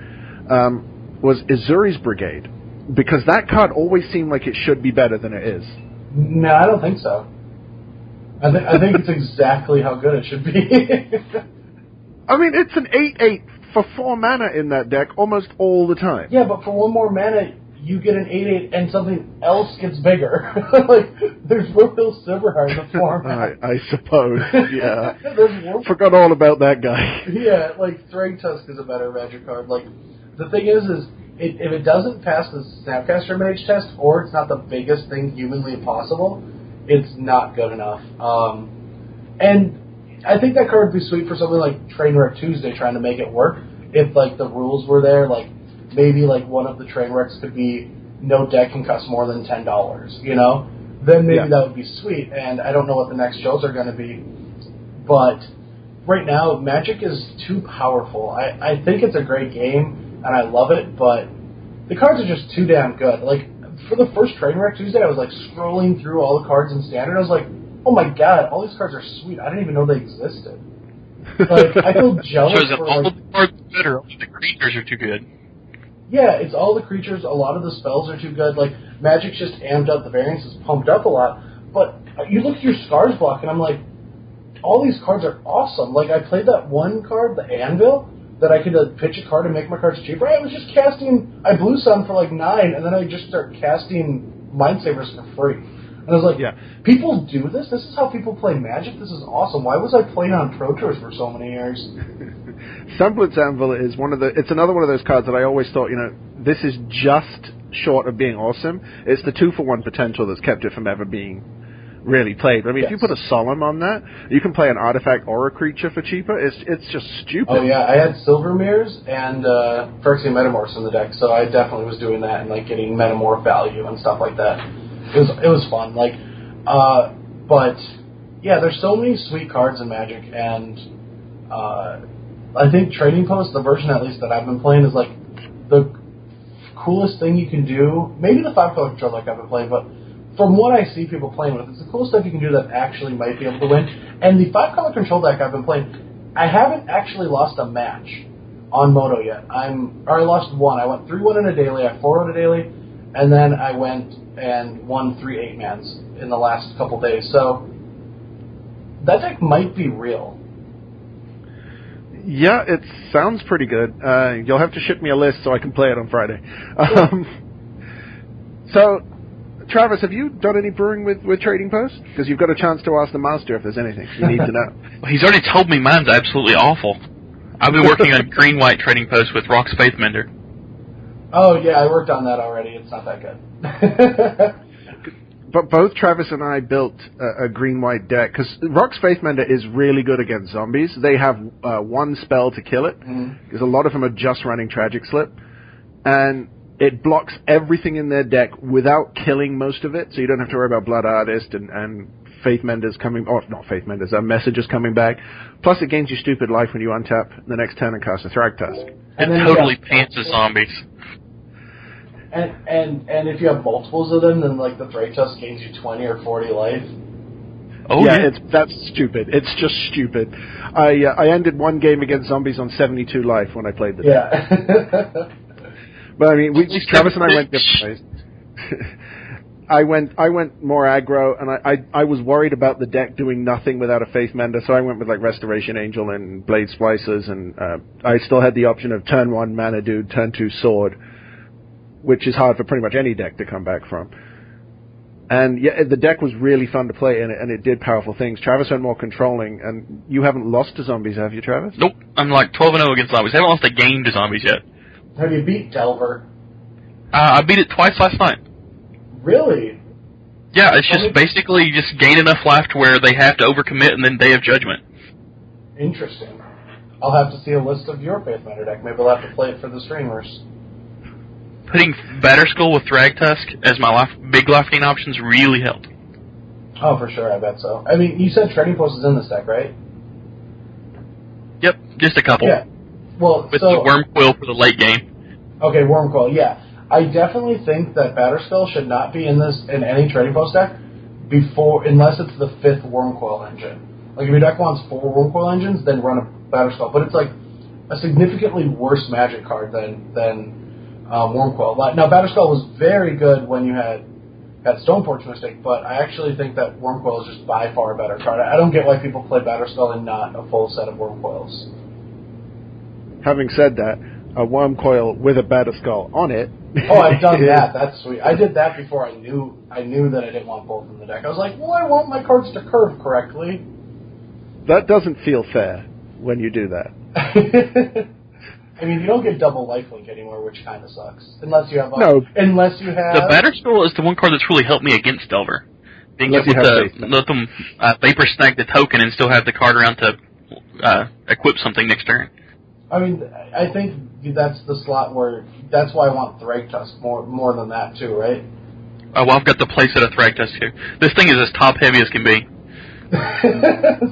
Um... was Azuri's Brigade, because that card always seemed like it should be better than it is. No, I don't think so. I, th- I think it's exactly how good it should be. I mean, it's an eight eight for four mana in that deck almost all the time. Yeah, but for one more mana, you get an eight eight and something else gets bigger. Like, there's Warfield Silverheart in the form. I, I suppose, yeah. Warfield- Forgot all about that guy. Yeah, like, Thraktusk is a better magic card. Like, the thing is, is it, if it doesn't pass the Snapcaster Mage test, or it's not the biggest thing humanly possible, it's not good enough. Um, and I think that card would be sweet for something like Trainwreck Tuesday, trying to make it work. If like the rules were there, like maybe like one of the Trainwrecks could be no deck can cost more than ten dollars. You know, then maybe yeah. that would be sweet. And I don't know what the next shows are going to be, but right now Magic is too powerful. I, I think it's a great game. And I love it, but the cards are just too damn good. Like, for the first Trainwreck Tuesday, I was, like, scrolling through all the cards in Standard, I was like, oh my god, all these cards are sweet. I didn't even know they existed. Like, I feel jealous so for, all like, the cards are better, the creatures are too good. Yeah, it's all the creatures, a lot of the spells are too good. Like, Magic's just amped up, the variance is pumped up a lot. But you look at your Scars block, and I'm like, all these cards are awesome. Like, I played that one card, the Anvil, that I could like, pitch a card and make my cards cheaper. I was just casting. I blew some for like nine, and then I just started casting Minesavers for free. And I was like, yeah. People do this? This is how people play Magic? This is awesome. Why was I playing on Pro Tours for so many years? Sunblitz Anvil is one of the. It's another one of those cards that I always thought, you know, this is just short of being awesome. It's the two for one potential that's kept it from ever being really played. I mean, yes. If you put a Solemn on that, you can play an artifact or a creature for cheaper. It's it's just stupid. Oh yeah, I had Silvermears and uh, Phyrexian Metamorphs in the deck, so I definitely was doing that and like getting Metamorph value and stuff like that. It was it was fun. Like, uh, but yeah, there's so many sweet cards in Magic, and uh, I think Trading Post, the version at least that I've been playing, is like the coolest thing you can do. Maybe the five color control deck I've been playing, but from what I see people playing with, it's the coolest stuff you can do that actually might be able to win. And the five-color control deck I've been playing, I haven't actually lost a match on Moto yet. I'm, or I lost one. I went three one in a daily, I four oh in a daily, and then I went and won three eight-mans in the last couple days. So that deck might be real. Yeah, it sounds pretty good. Uh, you'll have to ship me a list so I can play it on Friday. Um, so... Travis, have you done any brewing with, with Trading Post? Because you've got a chance to ask the master if there's anything you need to know. He's already told me mine's absolutely awful. I've been working on Green-White Trading Post with Rock's Faith Mender. Oh, yeah, I worked on that already. It's not that good. But both Travis and I built a, a Green-White deck, because Rock's Faith Mender is really good against zombies. They have uh, one spell to kill it, because mm-hmm. a lot of them are just running Tragic Slip. And it blocks everything in their deck without killing most of it, so you don't have to worry about Blood Artist and, and Faith Menders coming... Oh, not Faith Menders, uh, Messengers coming back. Plus, it gains your stupid life when you untap the next turn and cast a Thrag Tusk. And it totally pants the zombies. And, and and if you have multiples of them, then like the Thrag Tusk gains you twenty or forty life. Oh, yeah, yeah. It's, that's stupid. It's just stupid. I uh, I ended one game against zombies on seventy-two life when I played the deck. Yeah. But I mean, we, Travis and I went different ways. I went, I went more aggro, and I, I, I was worried about the deck doing nothing without a Faith Mender, so I went with like Restoration Angel and Blade Splicers, and uh, I still had the option of turn one Mana Dude, turn two Sword, which is hard for pretty much any deck to come back from. And yeah, the deck was really fun to play, and it, and it did powerful things. Travis went more controlling, and you haven't lost to zombies, have you, Travis? Nope, I'm like twelve and oh against zombies. I haven't lost a game to zombies yet. Have you beat Delver? Uh, I beat it twice last night. Really? Yeah, it's just basically you just gain enough life to where they have to overcommit and then Day of Judgment. Interesting. I'll have to see a list of your Faith Mender deck. Maybe I'll have to play it for the streamers. Putting Batterskull with Thrag Tusk as my life, big life gain options really helped. Oh, for sure, I bet so. I mean, you said Trading Post is in this deck, right? Yep, just a couple. Yeah. Well, with so, the Worm Quill for the late game. Okay, Worm Quill, yeah. I definitely think that Batterskull should not be in this in any Trading Post deck before, unless it's the fifth Worm Quill engine. Like, if your deck wants four Worm Quill engines, then run a Batterskull. But it's, like, a significantly worse Magic card than, than um, Worm Quill. Now, Batterskull was very good when you had, had Stoneforge Mystic, but I actually think that Worm Quill is just by far a better card. I don't get why people play Batterskull and not a full set of Worm Quills. Having said that, a Worm Coil with a Batterskull on it. Oh, I've done that. That's sweet. I did that before I knew I knew that I didn't want both in the deck. I was like, well, I want my cards to curve correctly. That doesn't feel fair when you do that. I mean, you don't get double lifelink anymore, which kind of sucks. Unless you have... A, no. Unless you have... The Batterskull is the one card that's really helped me against Delver. Being able to let them uh, Vapor Snag the token and still have the card around to uh, equip something next turn. I mean, I think that's the slot where... That's why I want Thrag Tusk more more than that, too, right? Oh, well, I've got the playset of Thrag Tusk here. This thing is as top-heavy as can be.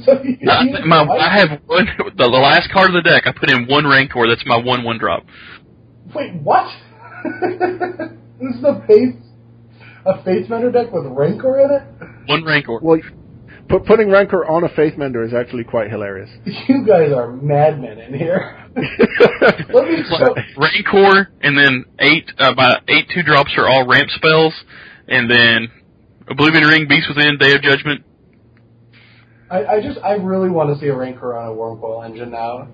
so you, uh, you my, I have one... The last card of the deck, I put in one Rancor. That's my one one drop. Wait, what? This is a Faith... A Faith Mender deck with Rancor in it? One Rancor. Well, P- putting Rancor on a Faith Mender is actually quite hilarious. You guys are madmen in here. Let me show. Rancor, and then eight uh, by eight two drops are all ramp spells, and then Oblivion Ring, Beast Within, Day of Judgment. I, I just, I really want to see a Rancor on a Worm Coil engine now.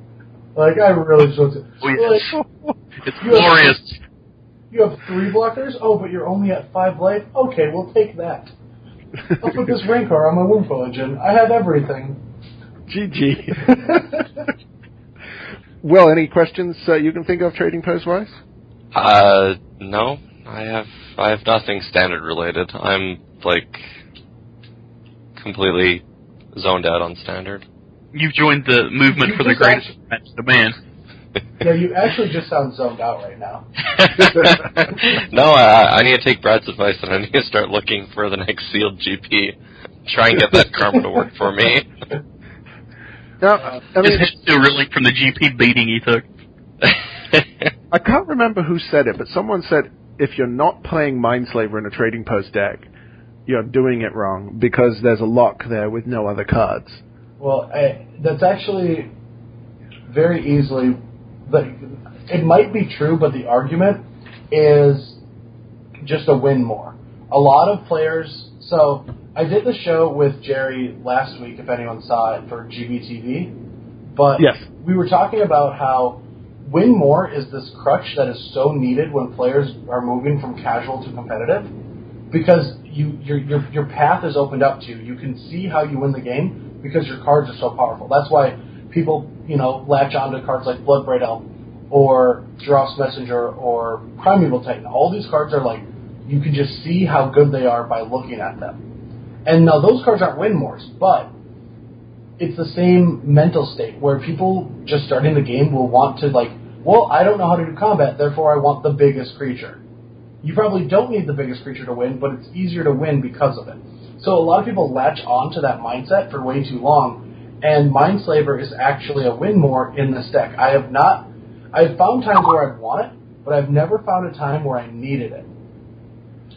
Like, I really should. Like, it's you glorious. Have, you have three blockers? Oh, but you're only at five life? Okay, we'll take that. I'll put this Rancor on my Womb Religion. I have everything. G G. Well, any questions uh, you can think of trading post-wise? Uh, no. I have I have nothing standard related. I'm, like, completely zoned out on standard. You've joined the movement you for the greatest match demand. Yeah, you actually just sound zoned out right now. No, I, I need to take Brad's advice, and I need to start looking for the next sealed G P. Try and get that karma to work for me. No, I mean, is it still really from the G P beating he took? I can't remember who said it, but someone said if you're not playing Mindslaver in a trading post deck, you're doing it wrong because there's a lock there with no other cards. Well, I, that's actually very easily... Like, it might be true, but the argument is just a win more. A lot of players... So, I did the show with Jerry last week, if anyone saw it, for G B T V. But yes. We were talking about how win more is this crutch that is so needed when players are moving from casual to competitive. Because you your your, your path is opened up to you. You can see how you win the game, because your cards are so powerful. That's why people, you know, latch onto cards like Bloodbraid Elf or Giraffe's Messenger or Primeval Titan. All these cards are like, you can just see how good they are by looking at them. And now those cards aren't win mores, but it's the same mental state where people just starting the game will want to like, well, I don't know how to do combat, therefore I want the biggest creature. You probably don't need the biggest creature to win, but it's easier to win because of it. So a lot of people latch on to that mindset for way too long, and Mindslaver is actually a win more in this deck. I have not, I've found times where I've won it, but I've never found a time where I needed it.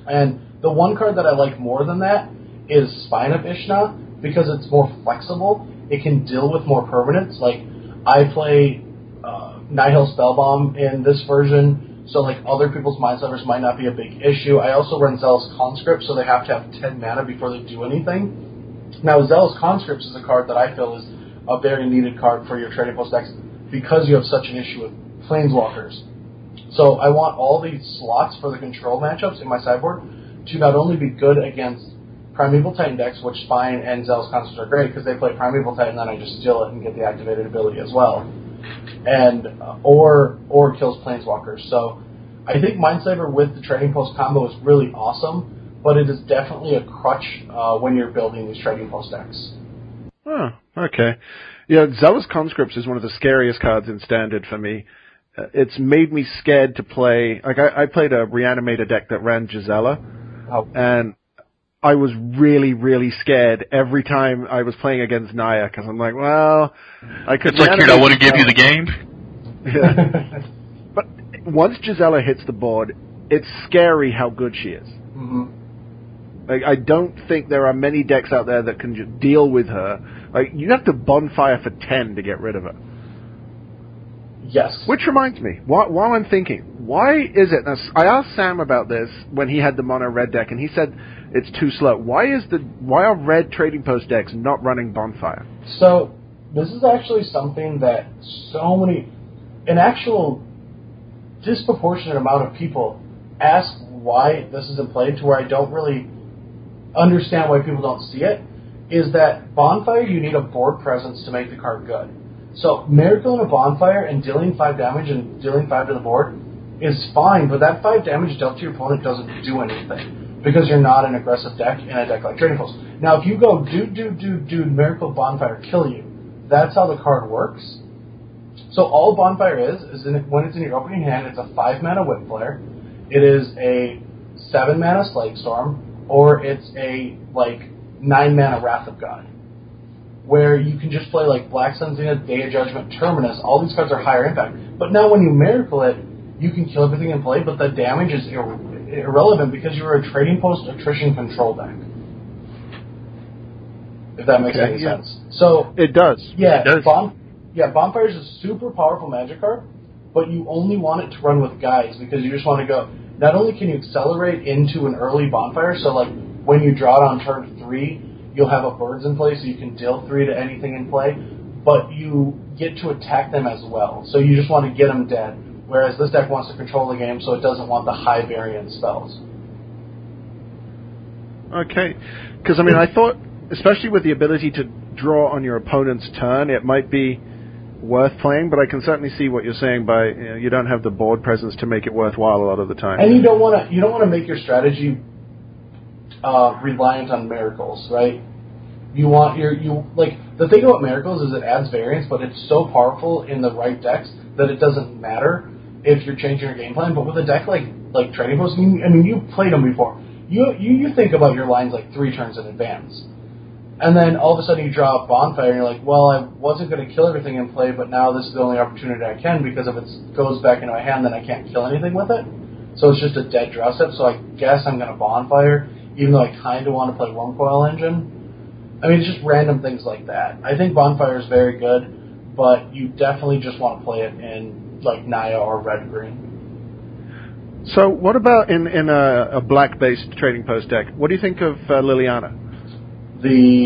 And the one card that I like more than that is Spine of Ishna, because it's more flexible. It can deal with more permanents. Like, I play uh, Nihil Spellbomb in this version, so, like, other people's Mindslavers might not be a big issue. I also run Zealous Conscript, so they have to have ten mana before they do anything. Now, Zealous Conscripts is a card that I feel is a very needed card for your trading post decks because you have such an issue with Planeswalkers. So I want all the slots for the control matchups in my sideboard to not only be good against Primeval Titan decks, which Spine and Zealous Conscripts are great because they play Primeval Titan, then I just steal it and get the activated ability as well. And uh, or or kills Planeswalkers. So I think Mindslaver with the Trading Post combo is really awesome, but it is definitely a crutch uh, when you're building these Trading Post decks. Oh, okay. Yeah, Zealous Conscripts is one of the scariest cards in Standard for me. Uh, it's made me scared to play. Like I, I played a Reanimator deck that ran Gisela, oh. and I was really, really scared every time I was playing against Naya, because I'm like, well, I could... It's like, dude, I want to give you the game. Yeah. But once Gisela hits the board, it's scary how good she is. Mm-hmm. Like, I don't think there are many decks out there that can just deal with her. Like, you have to bonfire for ten to get rid of her. Yes. Which reminds me, while, while I'm thinking, why is it... Now, I asked Sam about this when he had the mono red deck, and he said it's too slow. Why is the why are red trading post decks not running Bonfire? So this is actually something that so many, an actual disproportionate amount of people ask why this isn't played, to where I don't really understand why people don't see it, is that Bonfire, you need a board presence to make the card good. So Miracle in a Bonfire and dealing five damage and dealing five to the board is fine, but that five damage dealt to your opponent doesn't do anything, because you're not an aggressive deck in a deck like Trading Post. Now, if you go, dude, dude, dude, dude, Miracle Bonfire, kill you, that's how the card works. So all Bonfire is, is in, when it's in your opening hand, it's a five-mana Whip Flare, it is a seven-mana Slake Storm, or it's a, like, nine-mana Wrath of God, where you can just play, like, Black Sun Zenith, Day of Judgment, Terminus. All these cards are higher impact. But now when you Miracle it, you can kill everything in play, but the damage is irrelevant. irrelevant because you're a trading post attrition control deck. If that makes okay, any yeah. sense. So it does. Yeah, it does. Bon- yeah, Bonfire is a super powerful magic card, but you only want it to run with guys because you just want to go. Not only can you accelerate into an early Bonfire, so like when you draw it on turn three, you'll have a Birds in play, so you can deal three to anything in play, but you get to attack them as well. So you just want to get them dead, whereas this deck wants to control the game, so it doesn't want the high variance spells. Okay, because I mean, I thought, especially with the ability to draw on your opponent's turn, it might be worth playing, but I can certainly see what you're saying by, you know, you don't have the board presence to make it worthwhile a lot of the time. And you don't want to you don't want to make your strategy uh, reliant on miracles, right? You want your you like the thing about miracles is it adds variance, but it's so powerful in the right decks that it doesn't matter if you're changing your game plan. But with a deck like like Trading Post, I mean, you played them before. You you you think about your lines like three turns in advance. And then all of a sudden you draw a bonfire, and you're like, well, I wasn't going to kill everything in play, but now this is the only opportunity I can, because if it goes back into my hand, then I can't kill anything with it. So it's just a dead draw-step, so I guess I'm going to bonfire, even though I kind of want to play One Coil Engine. I mean, it's just random things like that. I think bonfire is very good, but you definitely just want to play it in, like, Naya or Red-Green. So what about in, in a, a black-based Trading Post deck? What do you think of uh, Liliana? The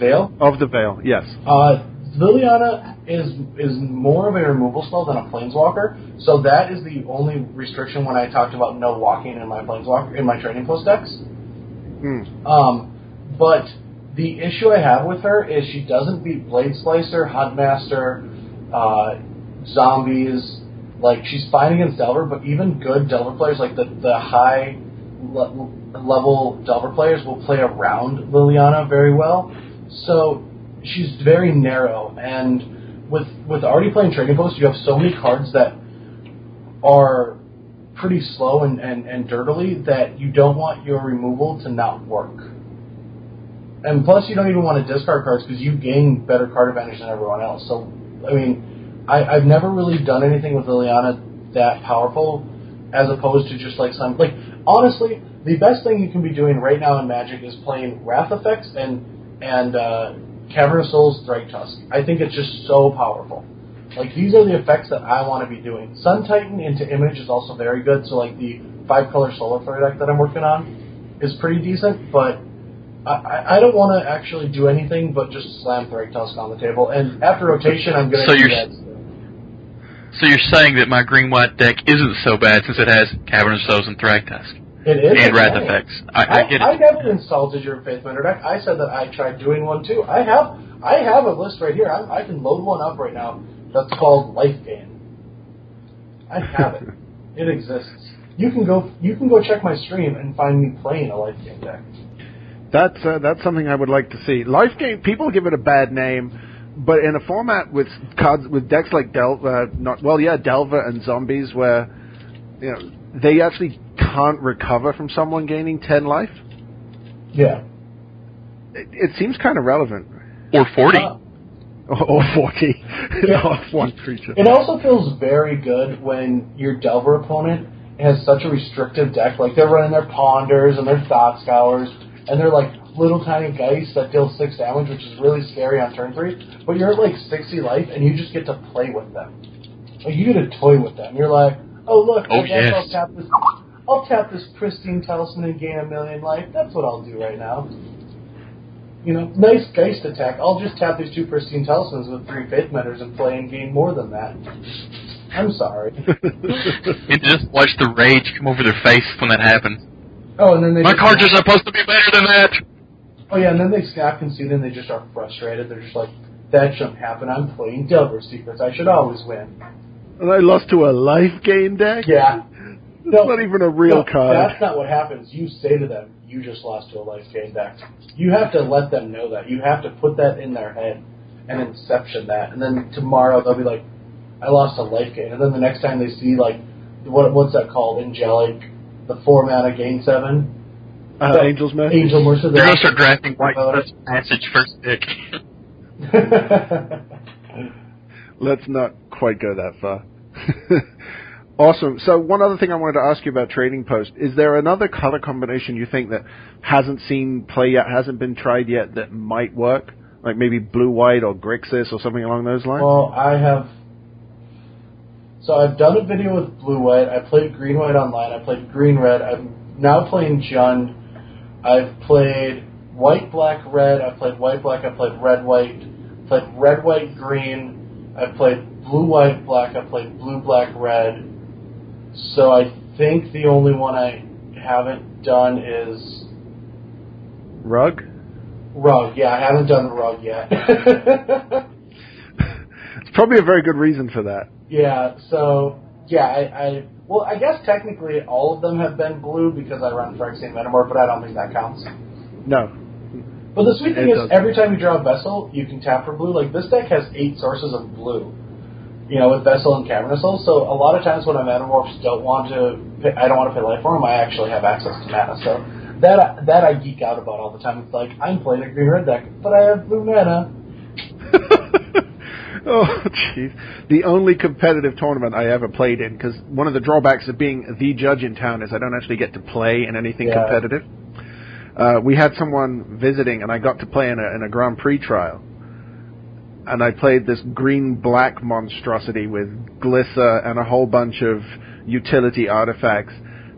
Veil? Of the Veil, yes. Uh, Liliana is is more of a removal spell than a Planeswalker, so that is the only restriction when I talked about no walking in my Planeswalker, in my Trading Post decks. Mm. Um, but the issue I have with her is she doesn't beat Blade Slicer, Huntmaster, uh, Zombies. Like, she's fine against Delver, but even good Delver players, like the, the high... Le- level Delver players will play around Liliana very well, so she's very narrow, and with with already playing Trading Post, you have so many cards that are pretty slow and, and, and dirtily that you don't want your removal to not work. And plus, you don't even want to discard cards because you gain better card advantage than everyone else. So, I mean, I, I've never really done anything with Liliana that powerful, as opposed to just like some... like. Honestly, the best thing you can be doing right now in Magic is playing Wrath Effects and and uh, Cavern of Souls, Drake Tusk. I think it's just so powerful. Like, these are the effects that I want to be doing. Sun Titan into Image is also very good, so like the five-color Solar Flare deck that I'm working on is pretty decent, but I, I don't want to actually do anything but just slam Drake Tusk on the table, and after rotation I'm going to so do that. So you're saying that my green-white deck isn't so bad since it has Cavern of Souls and Thragtusk. It is. And Wrath Effects. I, I, I get it. I never insulted your Faith Bender deck. I said that I tried doing one, too. I have I have a list right here. I, I can load one up right now that's called Life Gain. I have it. It exists. You can go You can go check my stream and find me playing a Life Gain deck. That's, uh, that's something I would like to see. Life Gain, people give it a bad name. But in a format with cards with decks like Delver, not well, yeah, Delver and Zombies, where you know they actually can't recover from someone gaining ten life. Yeah, it, it seems kind of relevant. Or forty. Uh, or, or forty. Yeah. Or one creature. It also feels very good when your Delver opponent has such a restrictive deck. Like they're running their Ponders and their Thought Scours, and they're like little tiny Geist that deals six damage, which is really scary on turn three, but you're at like sixty life, and you just get to play with them. Like, you get to toy with them. You're like, oh, look, oh, I guess yes. I'll tap this I'll tap this pristine talisman and gain a million life. That's what I'll do right now. You know, nice Geist attack. I'll just tap these two pristine talismans with three Faith Menders and play and gain more than that. I'm sorry. You just watch the rage come over their face when that happens. Oh, and then they My cards are supposed to be better than that! Oh, yeah, and then they snap concede and they just are frustrated. They're just like, that shouldn't happen. I'm playing Delver Secrets. I should always win. And I lost to a Life Gain deck? Yeah. That's no, not even a real no, card. That's not what happens. You say to them, you just lost to a Life Gain deck. You have to let them know that. You have to put that in their head and inception that. And then tomorrow they'll be like, I lost to Life Gain. And then the next time they see, like, what what's that called? Angelic, the four mana gain seven. Uh, so, Angel's Mercy. Angel Mercy. They're going to start drafting White Passage first pick. Let's not quite go that far. Awesome. So one other thing I wanted to ask you about Trading Post, is there another color combination you think that hasn't seen play yet, hasn't been tried yet, that might work? Like maybe blue-white or Grixis or something along those lines? Well, I have... So I've done a video with blue-white. I played green-white online. I played green-red. I'm now playing Jund. I've played white, black, red. I've played white, black. I've played red, white. I played red, white, green. I played blue, white, black. I played blue, black, red. So I think the only one I haven't done is... Rug? Rug, yeah. I haven't done Rug yet. It's probably a very good reason for that. Yeah, so... Yeah, I, I... Well, I guess technically all of them have been blue because I run Phyrexian and Metamorph, but I don't think that counts. No. But the sweet thing it is doesn't. Every time you draw a Vessel, you can tap for blue. Like, this deck has eight sources of blue, you know, with Vessel and Cavernous Soul, so a lot of times when my Metamorphs don't want to, pick, I don't want to pay life for them, I actually have access to mana, so that that I geek out about all the time. It's like, I'm playing a green-red deck, but I have blue mana. Oh, jeez. The only competitive tournament I ever played in, because one of the drawbacks of being the judge in town is I don't actually get to play in anything yeah. competitive. Uh, we had someone visiting, and I got to play in a, in a Grand Prix trial. And I played this green-black monstrosity with Glissa and a whole bunch of utility artifacts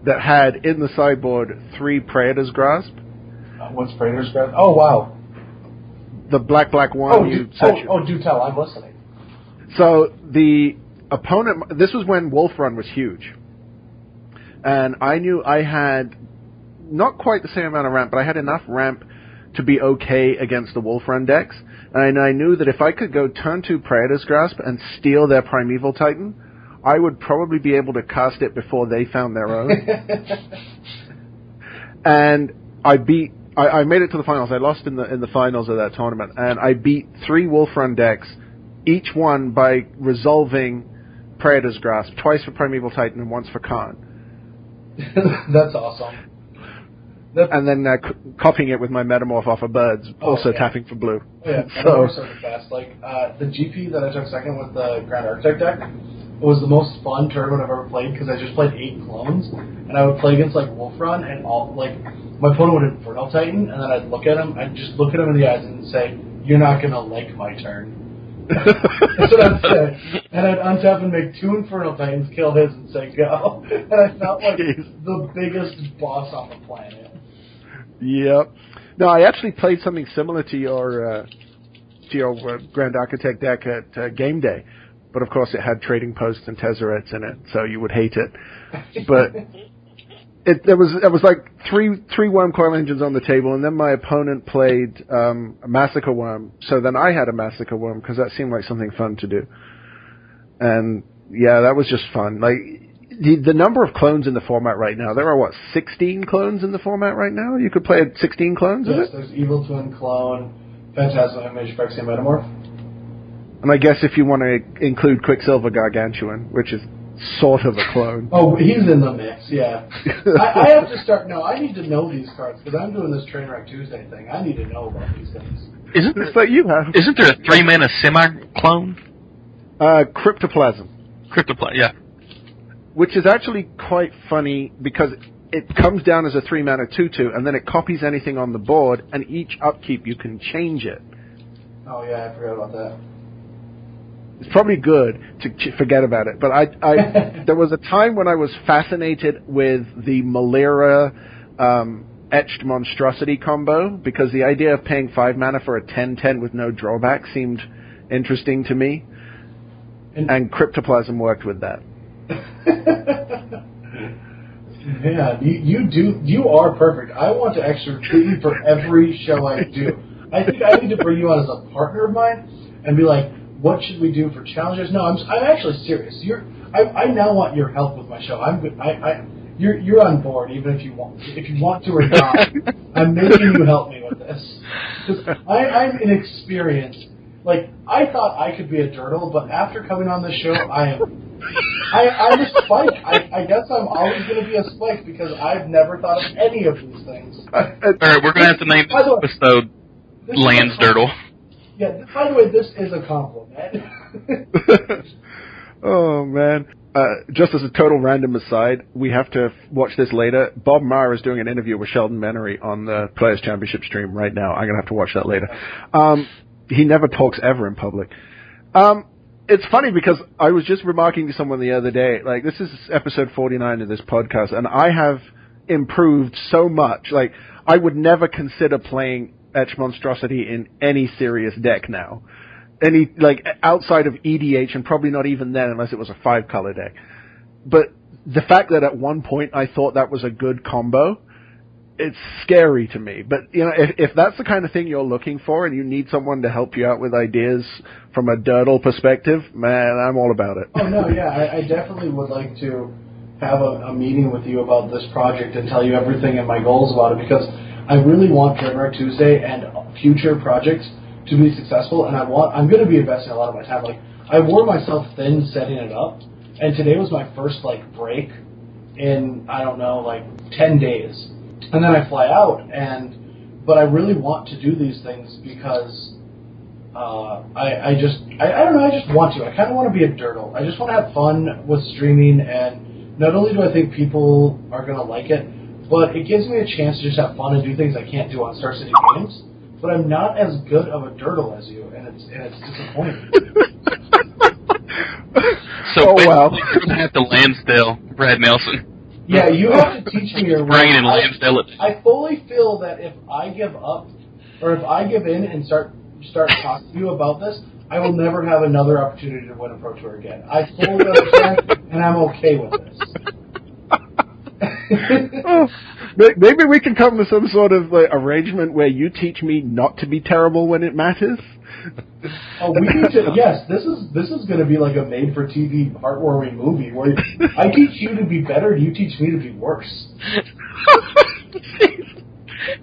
that had, in the sideboard, three Praetor's Grasp. Uh, what's Praetor's Grasp? Oh, wow. The black-black one. Oh, you do, search oh, oh, do tell. I'm listening. So the opponent... This was when Wolf Run was huge. And I knew I had not quite the same amount of ramp, but I had enough ramp to be okay against the Wolf Run decks. And I knew that if I could go turn two Praetor's Grasp and steal their Primeval Titan, I would probably be able to cast it before they found their own. And I beat... I, I made it to the finals. I lost in the in the finals of that tournament. And I beat three Wolf Run decks, each one by resolving Praetor's Grasp, twice for Primeval Titan and once for Khan. That's awesome. That's and then uh, c- copying it with my Metamorph off of Birds, oh, also yeah. tapping for blue. Oh, yeah, Metamorphs so. are fast. Like, uh, the G P that I took second with the Grand Architect deck was the most fun tournament I've ever played because I just played eight clones, and I would play against, like, Wolf Run, and all, like, my opponent would Infernal Titan, and then I'd look at him, I'd just look at him in the eyes and say, "You're not going to like my turn." That's what I'd say. And I'd untap and make two Infernal Titans, kill his, and say, "Go." And I felt like Jeez. the biggest boss on the planet. Yep. No, I actually played something similar to your uh, to your uh, Grand Architect deck at uh, game day, but of course it had Trading Posts and Tesserets in it, so you would hate it. But it there was it was like three three Worm Coil Engines on the table, and then my opponent played um, a Massacre Worm, so then I had a Massacre Worm because that seemed like something fun to do. And yeah, that was just fun. Like. The, the number of clones in the format right now, there are, what, sixteen clones in the format right now? You could play sixteen clones, yes, is it? Yes, there's Evil Twin, Clone, Phantasmal Image, Phyrexian Metamorph. And I guess if you want to include Quicksilver Gargantuan, which is sort of a clone. Oh, he's in the mix, yeah. I, I have to start, no, I need to know these cards, because I'm doing this Trainwreck Tuesday thing. I need to know about these things. Isn't there, like you have. Isn't there a three-mana semi-clone? Uh, Cryptoplasm. Cryptoplasm, yeah. Which is actually quite funny because it comes down as a three-mana two two, and then it copies anything on the board, and each upkeep you can change it. Oh, yeah, I forgot about that. It's probably good to ch- forget about it, but I, I there was a time when I was fascinated with the Malira um, Etched Monstrosity combo, because the idea of paying five mana for a ten ten with no drawback seemed interesting to me, and, and Cryptoplasm worked with that. Man, you, you do you are perfect. I want to actually recruit you for every show I do. I think I need to bring you on as a partner of mine and be like, what should we do for challenges? No, I'm I'm actually serious. You're I, I now want your help with my show. I'm I, I you're you're on board even if you want if you want to or not. I'm making you help me with this because I'm inexperienced. Like I thought I could be a dirtle, but after coming on this show, I am. I, I'm a spike. I, I guess I'm always going to be a spike because I've never thought of any of these things. All right, we're going to have to name this way, episode this Lands Dirtle. Yeah, by the way, this is a compliment. Oh, man. Uh, just as a total random aside, we have to f- watch this later. Bob Maher is doing an interview with Sheldon Menery on the Players' Championship stream right now. I'm going to have to watch that later. Um, he never talks ever in public. Um... It's funny because I was just remarking to someone the other day, like, this is episode forty-nine of this podcast, and I have improved so much. Like, I would never consider playing Etch Monstrosity in any serious deck now. any, like, outside of E D H, and probably not even then unless it was a five-color deck. But the fact that at one point I thought that was a good combo, it's scary to me. But, you know, if, if that's the kind of thing you're looking for and you need someone to help you out with ideas from a dirtle perspective, man, I'm all about it. Oh, no, yeah, I, I definitely would like to have a, a meeting with you about this project and tell you everything and my goals about it, because I really want Dreadnought Tuesday and future projects to be successful, and I want, I'm going to be investing a lot of my time. Like, I wore myself thin setting it up, and today was my first, like, break in, I don't know, like, ten days. And then I fly out, and, but I really want to do these things because uh, I, I just, I, I don't know, I just want to. I kind of want to be a dirtle. I just want to have fun with streaming, and not only do I think people are going to like it, but it gives me a chance to just have fun and do things I can't do on Star City Games. But I'm not as good of a dirtle as you, and it's and it's disappointing. So oh, wow. You're going to have to Lansdale, Brad Nelson. Yeah, you have to teach me your way. Bring in Lansdale. I fully feel that if I give up, or if I give in and start start talking to you about this, I will never have another opportunity to win a Pro Tour again. I fully understand, and I'm okay with this. Oh, maybe we can come to some sort of like, arrangement where you teach me not to be terrible when it matters. Oh, we need to. Yes, this is this is going to be like a made-for-T V heartwarming movie where I teach you to be better, and you teach me to be worse.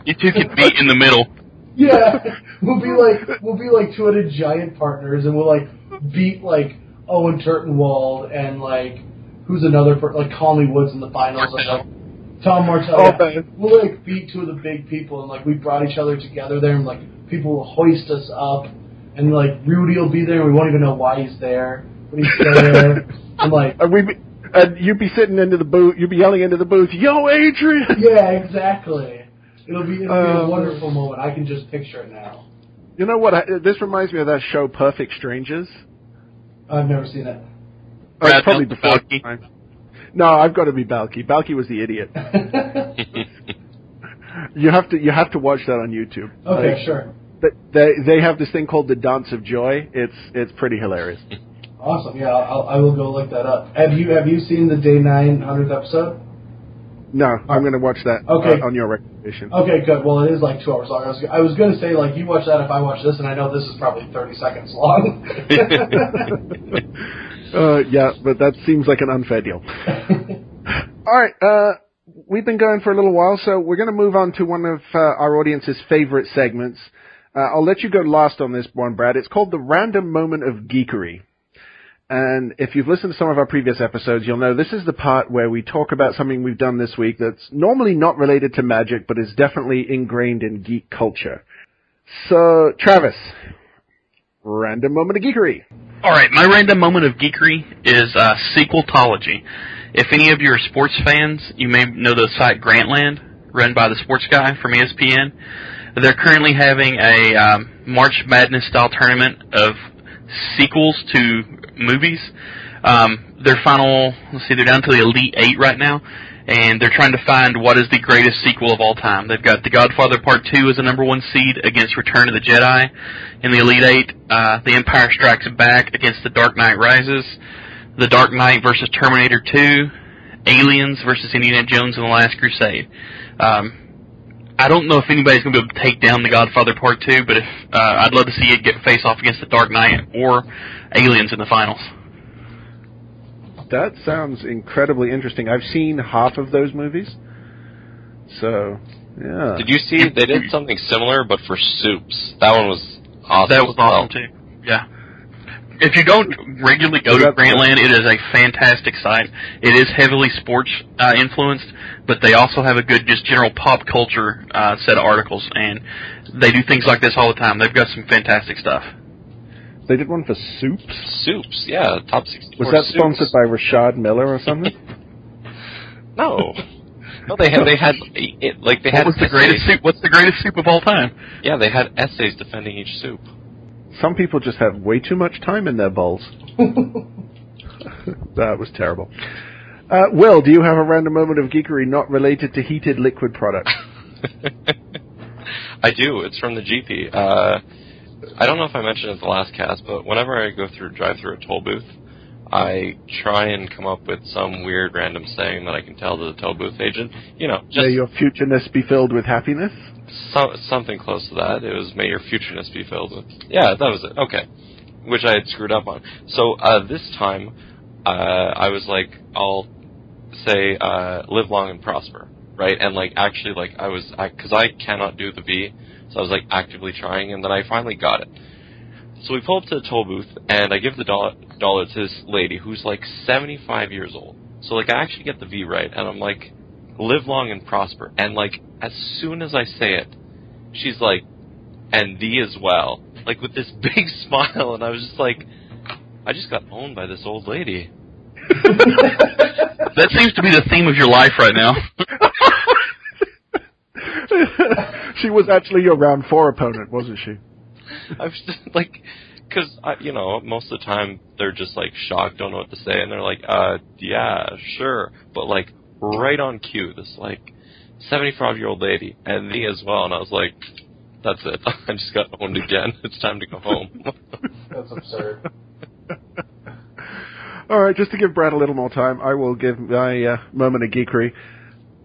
You two can meet in the middle. Yeah, we'll be like we'll be like two-headed giant partners, and we'll like beat like Owen Turtenwald and like. Who's another person? Like, Conley Woods in the finals. Like, Tom Martell. Oh, yeah. We, like, beat two of the big people, and, like, we brought each other together there, and, like, people will hoist us up, and, like, Rudy will be there, and we won't even know why he's there, but he's there. And, like... And, we be, and you'd be sitting into the booth, you'd be yelling into the booth, "Yo, Adrian!" Yeah, exactly. It'll be, it'll um, be a wonderful moment. I can just picture it now. You know what? I, this reminds me of that show, Perfect Strangers. I've never seen that. Oh, it's probably before Balky. Time. No, I've got to be Balky. Balky was the idiot. you have to you have to watch that on YouTube. Okay, uh, sure. They they have this thing called the Dance of Joy. It's it's pretty hilarious. Awesome. Yeah, I'll, I will go look that up. Have you have you seen the Day Nine hundredth episode? No, I'm going to watch that. Okay. Uh, on your recommendation. Okay, good. Well, it is like two hours long. I was I was going to say like you watch that if I watch this, and I know this is probably thirty seconds long. Uh, yeah, but that seems like an unfair deal. All right, uh, we've been going for a little while, so we're going to move on to one of uh, our audience's favorite segments. Uh, I'll let you go last on this one, Brad. It's called the Random Moment of Geekery. And if you've listened to some of our previous episodes, you'll know this is the part where we talk about something we've done this week that's normally not related to magic, but is definitely ingrained in geek culture. So, Travis, Random Moment of Geekery. Alright, my random moment of geekery is uh, Sequeltology. If any of you are sports fans, you may know the site Grantland, run by the sports guy from E S P N. They're currently having a um, March Madness-style tournament of sequels to movies. Um, their final, let's see, they're down to the Elite Eight right now, and they're trying to find what is the greatest sequel of all time. They've got The Godfather Part two as a number one seed against Return of the Jedi in the Elite Eight, uh, The Empire Strikes Back against The Dark Knight Rises, The Dark Knight versus Terminator two, Aliens versus Indiana Jones and the Last Crusade. Um, I don't know if anybody's going to be able to take down The Godfather Part two, but if uh, I'd love to see it get face-off against The Dark Knight or Aliens in the finals. That sounds incredibly interesting. I've seen half of those movies. So, yeah. Did you see they did something similar, but for soups? That one was awesome. That was awesome, too. Yeah. If you don't regularly go to Grantland, it is a fantastic site. It is heavily sports-influenced, uh, but they also have a good just general pop culture uh, set of articles, and they do things like this all the time. They've got some fantastic stuff. They did one for soups? Soups, yeah. Top sixty-four. Was that soups. Sponsored by Rashad Miller or something? No. No, they had, they had, it, like, they had... What was the greatest soup? What's the greatest soup of all time? Yeah, they had essays defending each soup. Some people just have way too much time in their bowls. That was terrible. Uh, Will, do you have a random moment of geekery not related to heated liquid products? I do. It's from the G P. Uh... I don't know if I mentioned it in the last cast, but whenever I go through drive through a toll booth, I try and come up with some weird random saying that I can tell to the toll booth agent. You know, just may your futureness be filled with happiness. So, something close to that. It was may your futureness be filled with. Yeah, that was it. Okay, which I had screwed up on. So uh, this time, uh, I was like, I'll say uh, live long and prosper, right? And like actually, like I was because I, I cannot do the V, so I was like actively trying, and then I finally got it. So we pull up to the toll booth, and I give the dollar, dollar to this lady who's like seventy-five years old. So like I actually get the V right, and I'm like, live long and prosper. And like as soon as I say it, she's like, and thee as well, like with this big smile. And I was just like, I just got owned by this old lady. That seems to be the theme of your life right now. She was actually your round four opponent, wasn't she? I was just like, because, you know, most of the time they're just, like, shocked, don't know what to say, and they're like, uh, yeah, sure. But, like, right on cue, this, like, seventy-five-year-old lady, and me as well, and I was like, that's it. I just got owned again. It's time to go home. That's absurd. All right, just to give Brad a little more time, I will give my uh, moment of geekery.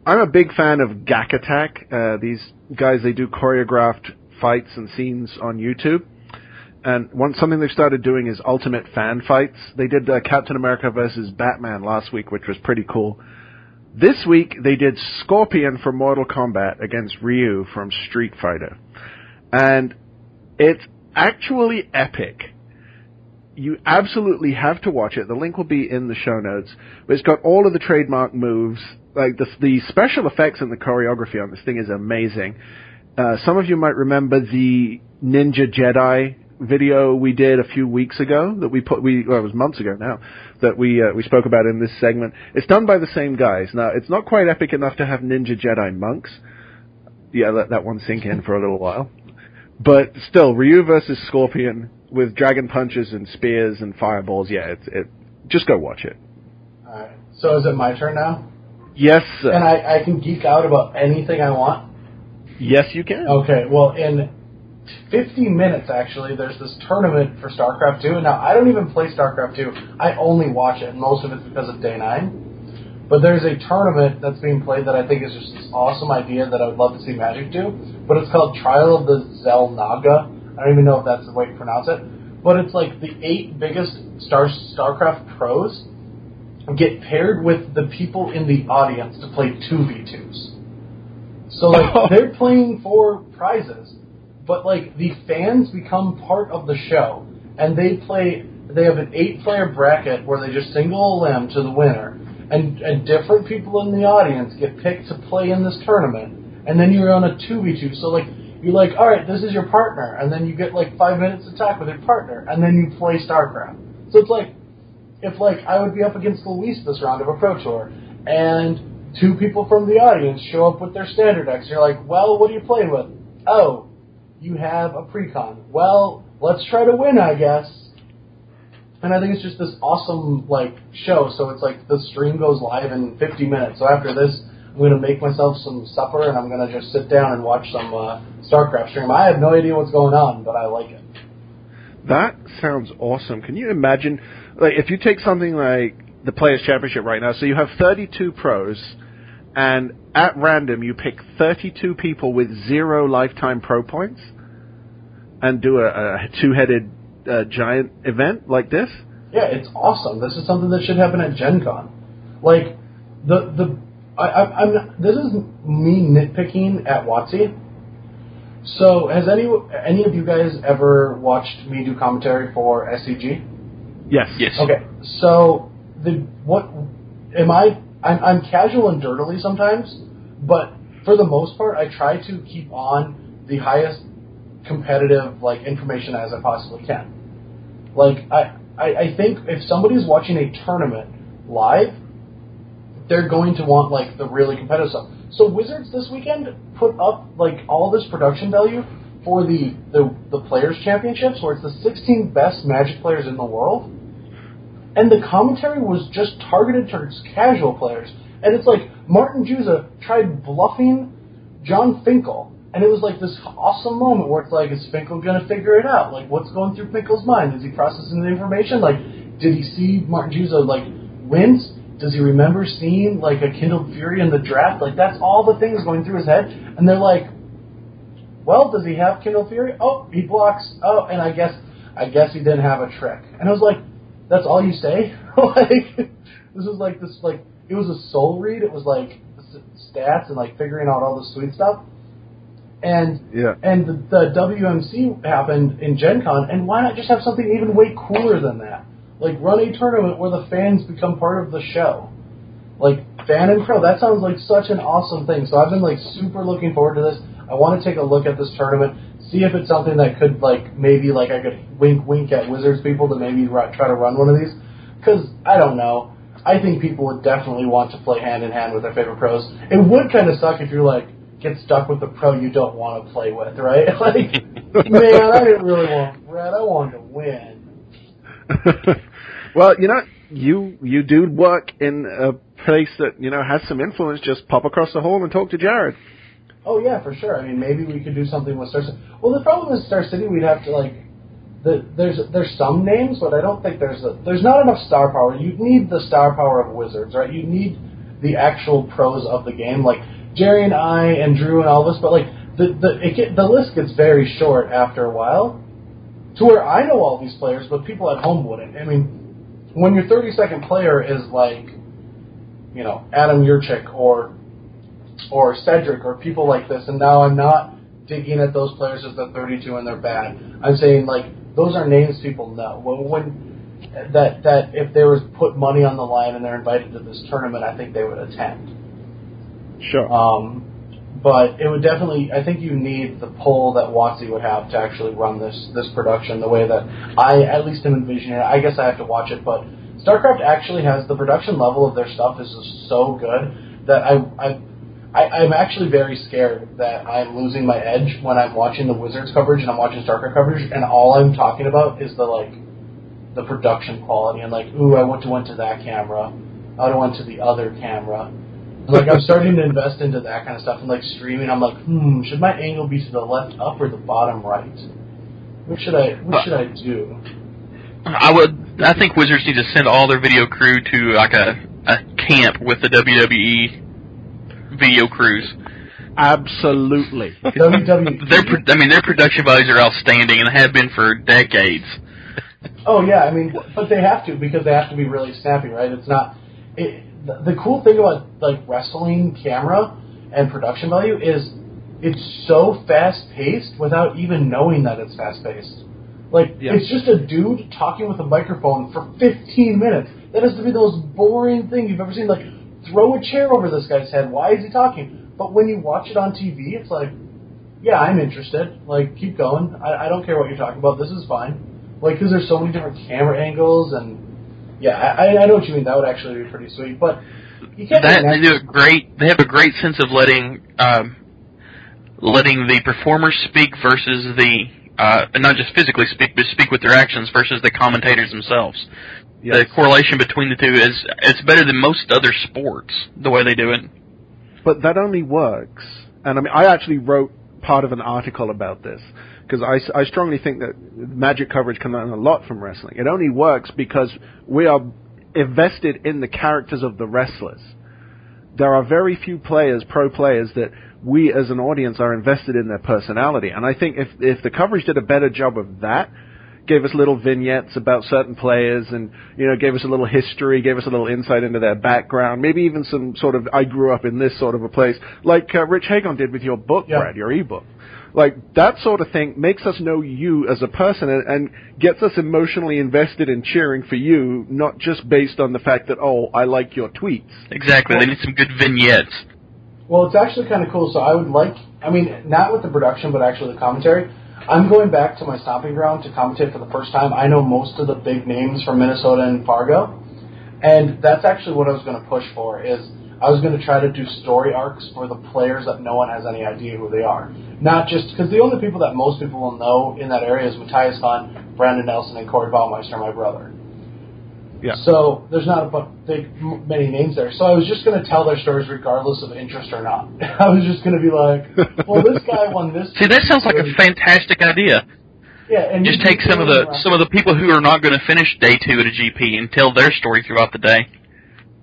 I'm a big fan of Gak Attack. Uh, these guys, they do choreographed fights and scenes on YouTube. And one something they've started doing is ultimate fan fights. They did uh, Captain America versus Batman last week, which was pretty cool. This week, they did Scorpion from Mortal Kombat against Ryu from Street Fighter. And it's actually epic. You absolutely have to watch it. The link will be in the show notes. But it's got all of the trademark moves. Like the, the special effects and the choreography on this thing is amazing. Uh, some of you might remember the Ninja Jedi video we did a few weeks ago that we put, we, well, it was months ago now, that we, uh, we spoke about in this segment. It's done by the same guys. Now, it's not quite epic enough to have Ninja Jedi monks. Yeah, let that one sink in for a little while. But still, Ryu versus Scorpion with dragon punches and spears and fireballs. Yeah, it's, it, just go watch it. Alright. So is it my turn now? Yes, sir. And I, I can geek out about anything I want? Yes, you can. Okay, well, in fifty minutes, actually, there's this tournament for StarCraft two. Now, I don't even play StarCraft two. I only watch it, and most of it's because of Day nine. But there's a tournament that's being played that I think is just this awesome idea that I would love to see Magic do. But it's called Trial of the Xel'Naga. I don't even know if that's the way to pronounce it. But it's like the eight biggest Star StarCraft pros get paired with the people in the audience to play two v twos. So, like, they're playing for prizes, but, like, the fans become part of the show, and they play, they have an eight-player bracket where they just single a limb to the winner, and, and different people in the audience get picked to play in this tournament, and then you're on a two v two, so, like, you're like, all right, this is your partner, and then you get, like, five minutes to talk with your partner, and then you play StarCraft. So it's like, if, like, I would be up against Luis this round of a Pro Tour, and two people from the audience show up with their standard decks. You're like, well, what are you playing with? Oh, you have a precon. Well, let's try to win, I guess. And I think it's just this awesome, like, show. So it's like the stream goes live in fifty minutes. So after this, I'm going to make myself some supper, and I'm going to just sit down and watch some uh, StarCraft stream. I have no idea what's going on, but I like it. That sounds awesome. Can you imagine, like, if you take something like the Players' Championship right now, so you have thirty-two pros, and at random you pick thirty-two people with zero lifetime pro points and do a, a two-headed uh, giant event like this? Yeah, it's awesome. This is something that should happen at Gen Con. Like, the, the I, I, I'm not, this is me nitpicking at WotC. So, has any any of you guys ever watched me do commentary for S C G? Yes. Yes. Okay, so The, what am I? I'm, I'm casual and dirtily sometimes, but for the most part, I try to keep on the highest competitive like information as I possibly can. Like I, I, I think if somebody's watching a tournament live, they're going to want like the really competitive stuff. So Wizards this weekend put up like all this production value for the the, the Players Championships, where it's the sixteen best Magic players in the world. And the commentary was just targeted towards casual players. And it's like, Martin Juza tried bluffing John Finkel And it was like this awesome moment where it's like, is Finkel going to figure it out? Like, what's going through Finkel's mind? Is he processing the information? Like, did he see Martin Juzo, like, wince? Does he remember seeing, like, a kindled fury in the draft? Like, that's all the things going through his head. And they're like, well, does he have kindled fury? Oh, he blocks. Oh, and I guess I guess he didn't have a trick. And I was like, that's all you say? Like, this was like this, like, it was a soul read. It was like stats and, like, figuring out all the sweet stuff. And yeah. and the, the W M C happened in Gen Con, and why not just have something even way cooler than that? Like, run a tournament where the fans become part of the show. Like, fan and pro, that sounds like such an awesome thing. So I've been, like, super looking forward to this. I want to take a look at this tournament, see if it's something that could, like, maybe, like, I could wink, wink at Wizards people to maybe r- try to run one of these. Because, I don't know, I think people would definitely want to play hand-in-hand with their favorite pros. It would kind of suck if you're, like, get stuck with the pro you don't want to play with, right? Like, man, I didn't really want Brett. I wanted to win. Well, you know, you you do work in a place that, you know, has some influence. Just pop across the hall and talk to Jared. Oh, yeah, for sure. I mean, maybe we could do something with Star City. Well, the problem with Star City, we'd have to, like, the, there's there's some names, but I don't think there's a, there's not enough star power. You need the star power of Wizards, right? You need the actual pros of the game, like Jerry and I and Drew and all of us, but, like, the the it get, the list gets very short after a while to where I know all these players, but people at home wouldn't. I mean, when your thirty-second player is, like, you know, Adam Yurchik or or Cedric or people like this, and now I'm not digging at those players as they're thirty-two and they're bad. I'm saying, like, those are names people know. When, when that, that if they was put money on the line and they're invited to this tournament, I think they would attend. Sure. Um, but it would definitely, I think you need the pull that WotC would have to actually run this, this production the way that I at least am envisioning it. I guess I have to watch it, but StarCraft actually has, the production level of their stuff is just so good that I, I, I, I'm actually very scared that I'm losing my edge when I'm watching the Wizards coverage and I'm watching StarCraft coverage, and all I'm talking about is the, like, the production quality, and like, ooh, I went to went to that camera, I went to the other camera. Like, I'm starting to invest into that kind of stuff, and, like, streaming, I'm like, hmm, should my angle be to the left up or the bottom right? What should I, what should I do? I would, I think Wizards need to send all their video crew to, like, a, a camp with the W W E video crews. Absolutely. W W E. Their, I mean, their production values are outstanding, and have been for decades. Oh, yeah, I mean, but they have to, because they have to be really snappy, right? It's not, it, the cool thing about, like, wrestling camera and production value is it's so fast-paced without even knowing that it's fast-paced. Like, yeah. It's just a dude talking with a microphone for fifteen minutes. That has to be the most boring thing you've ever seen. Like, throw a chair over this guy's head. Why is he talking? But when you watch it on T V, it's like, yeah, I'm interested. Like, keep going. I, I don't care what you're talking about. This is fine. Like, because there's so many different camera angles and... Yeah, I, I know what you mean. That would actually be pretty sweet, but you can't. That, they do a great. They have a great sense of letting, um, letting the performers speak versus the uh, not just physically speak, but speak with their actions versus the commentators themselves. Yes. The correlation between the two is it's better than most other sports the way they do it. But that only works, and I mean, I actually wrote part of an article about this. Because I, I strongly think that Magic coverage can learn a lot from wrestling. It only works because we are invested in the characters of the wrestlers. There are very few players, pro players, that we as an audience are invested in their personality. And I think if, if the coverage did a better job of that, gave us little vignettes about certain players and, you know, gave us a little history, gave us a little insight into their background, maybe even some sort of, I grew up in this sort of a place, like uh, Rich Hagon did with your book, yeah. Brad, your e-book. Like, that sort of thing makes us know you as a person and, and gets us emotionally invested in cheering for you, not just based on the fact that, oh, I like your tweets. Exactly. Well, they need some good vignettes. Well, it's actually kind of cool. So I would like, I mean, not with the production, but actually the commentary. I'm going back to my stomping ground to commentate for the first time. I know most of the big names from Minnesota and Fargo. And that's actually what I was going to push for is I was going to try to do story arcs for the players that no one has any idea who they are. Not just, because the only people that most people will know in that area is Matthias Hahn, Brandon Nelson, and Corey Baumeister, my brother. Yeah. So there's not a big many names there. So I was just going to tell their stories regardless of interest or not. I was just going to be like, well, this guy won this. See, that sounds like a fantastic idea. Yeah, and just take some of the some of the people who are not going to finish day two at a G P and tell their story throughout the day.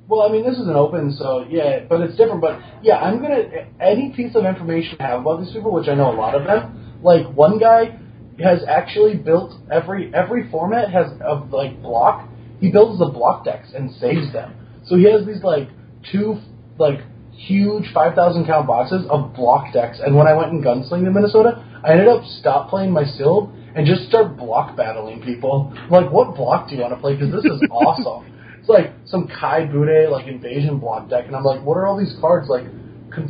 Well, I mean, this is an open, so yeah, but it's different. But yeah, I'm going to any piece of information I have about these people, which I know a lot of them. Like one guy has actually built every every format has of like block. He builds the block decks and saves them. So he has these like two like huge five thousand count boxes of block decks. And when I went and gunslinged in Minnesota, I ended up stop playing my Silb and just start block battling people. I'm like, what block do you want to play? Because this is awesome. It's like some Kai Bude like invasion block deck, and I'm like, what are all these cards like?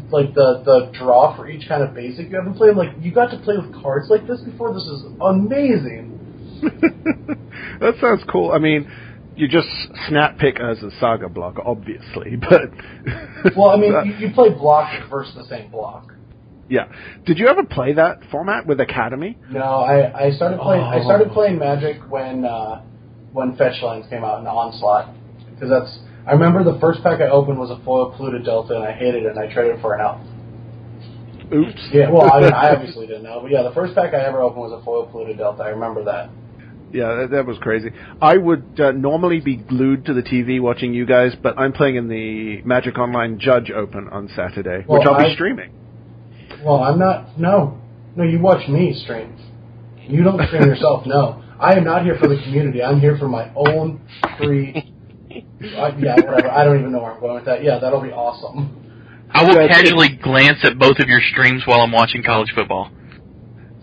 Like the the draw for each kind of basic you haven't played. I'm like, you got to play with cards like this before. This is amazing. That sounds cool. I mean. You just snap pick as a saga block, obviously, but... Well, I mean, that, you, you play block versus the same block. Yeah. Did you ever play that format with Academy? No, I, I started playing oh. I started playing Magic when uh, when Fetchlines came out in Onslaught, because that's... I remember the first pack I opened was a foil Pluto Delta, and I hated it, and I traded for an elf. Oops. Yeah, well, I, mean, I obviously didn't know, but yeah, the first pack I ever opened was a foil Pluto Delta, I remember that. Yeah, that, that was crazy. I would uh, normally be glued to the T V watching you guys, but I'm playing in the Magic Online Judge Open on Saturday, well, which I'll I, be streaming. Well, I'm not... No. No, you watch me stream. You don't stream yourself, no. I am not here for the community. I'm here for my own free... Uh, yeah, whatever. I don't even know where I'm going with that. Yeah, that'll be awesome. I will so, casually glance at both of your streams while I'm watching college football.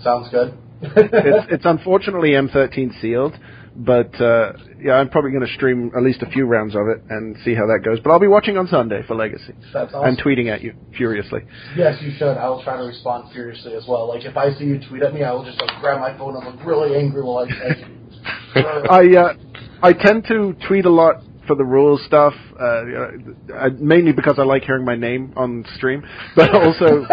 Sounds good. it's, it's unfortunately M thirteen sealed, but uh, yeah, I'm probably going to stream at least a few rounds of it and see how that goes. But I'll be watching on Sunday for Legacy. That's awesome. And tweeting at you furiously. Yes, you should. I will try to respond furiously as well. Like if I see you tweet at me, I will just like grab my phone and look really angry while I say. I uh, I tend to tweet a lot for the rules stuff, uh, I, mainly because I like hearing my name on stream, but also.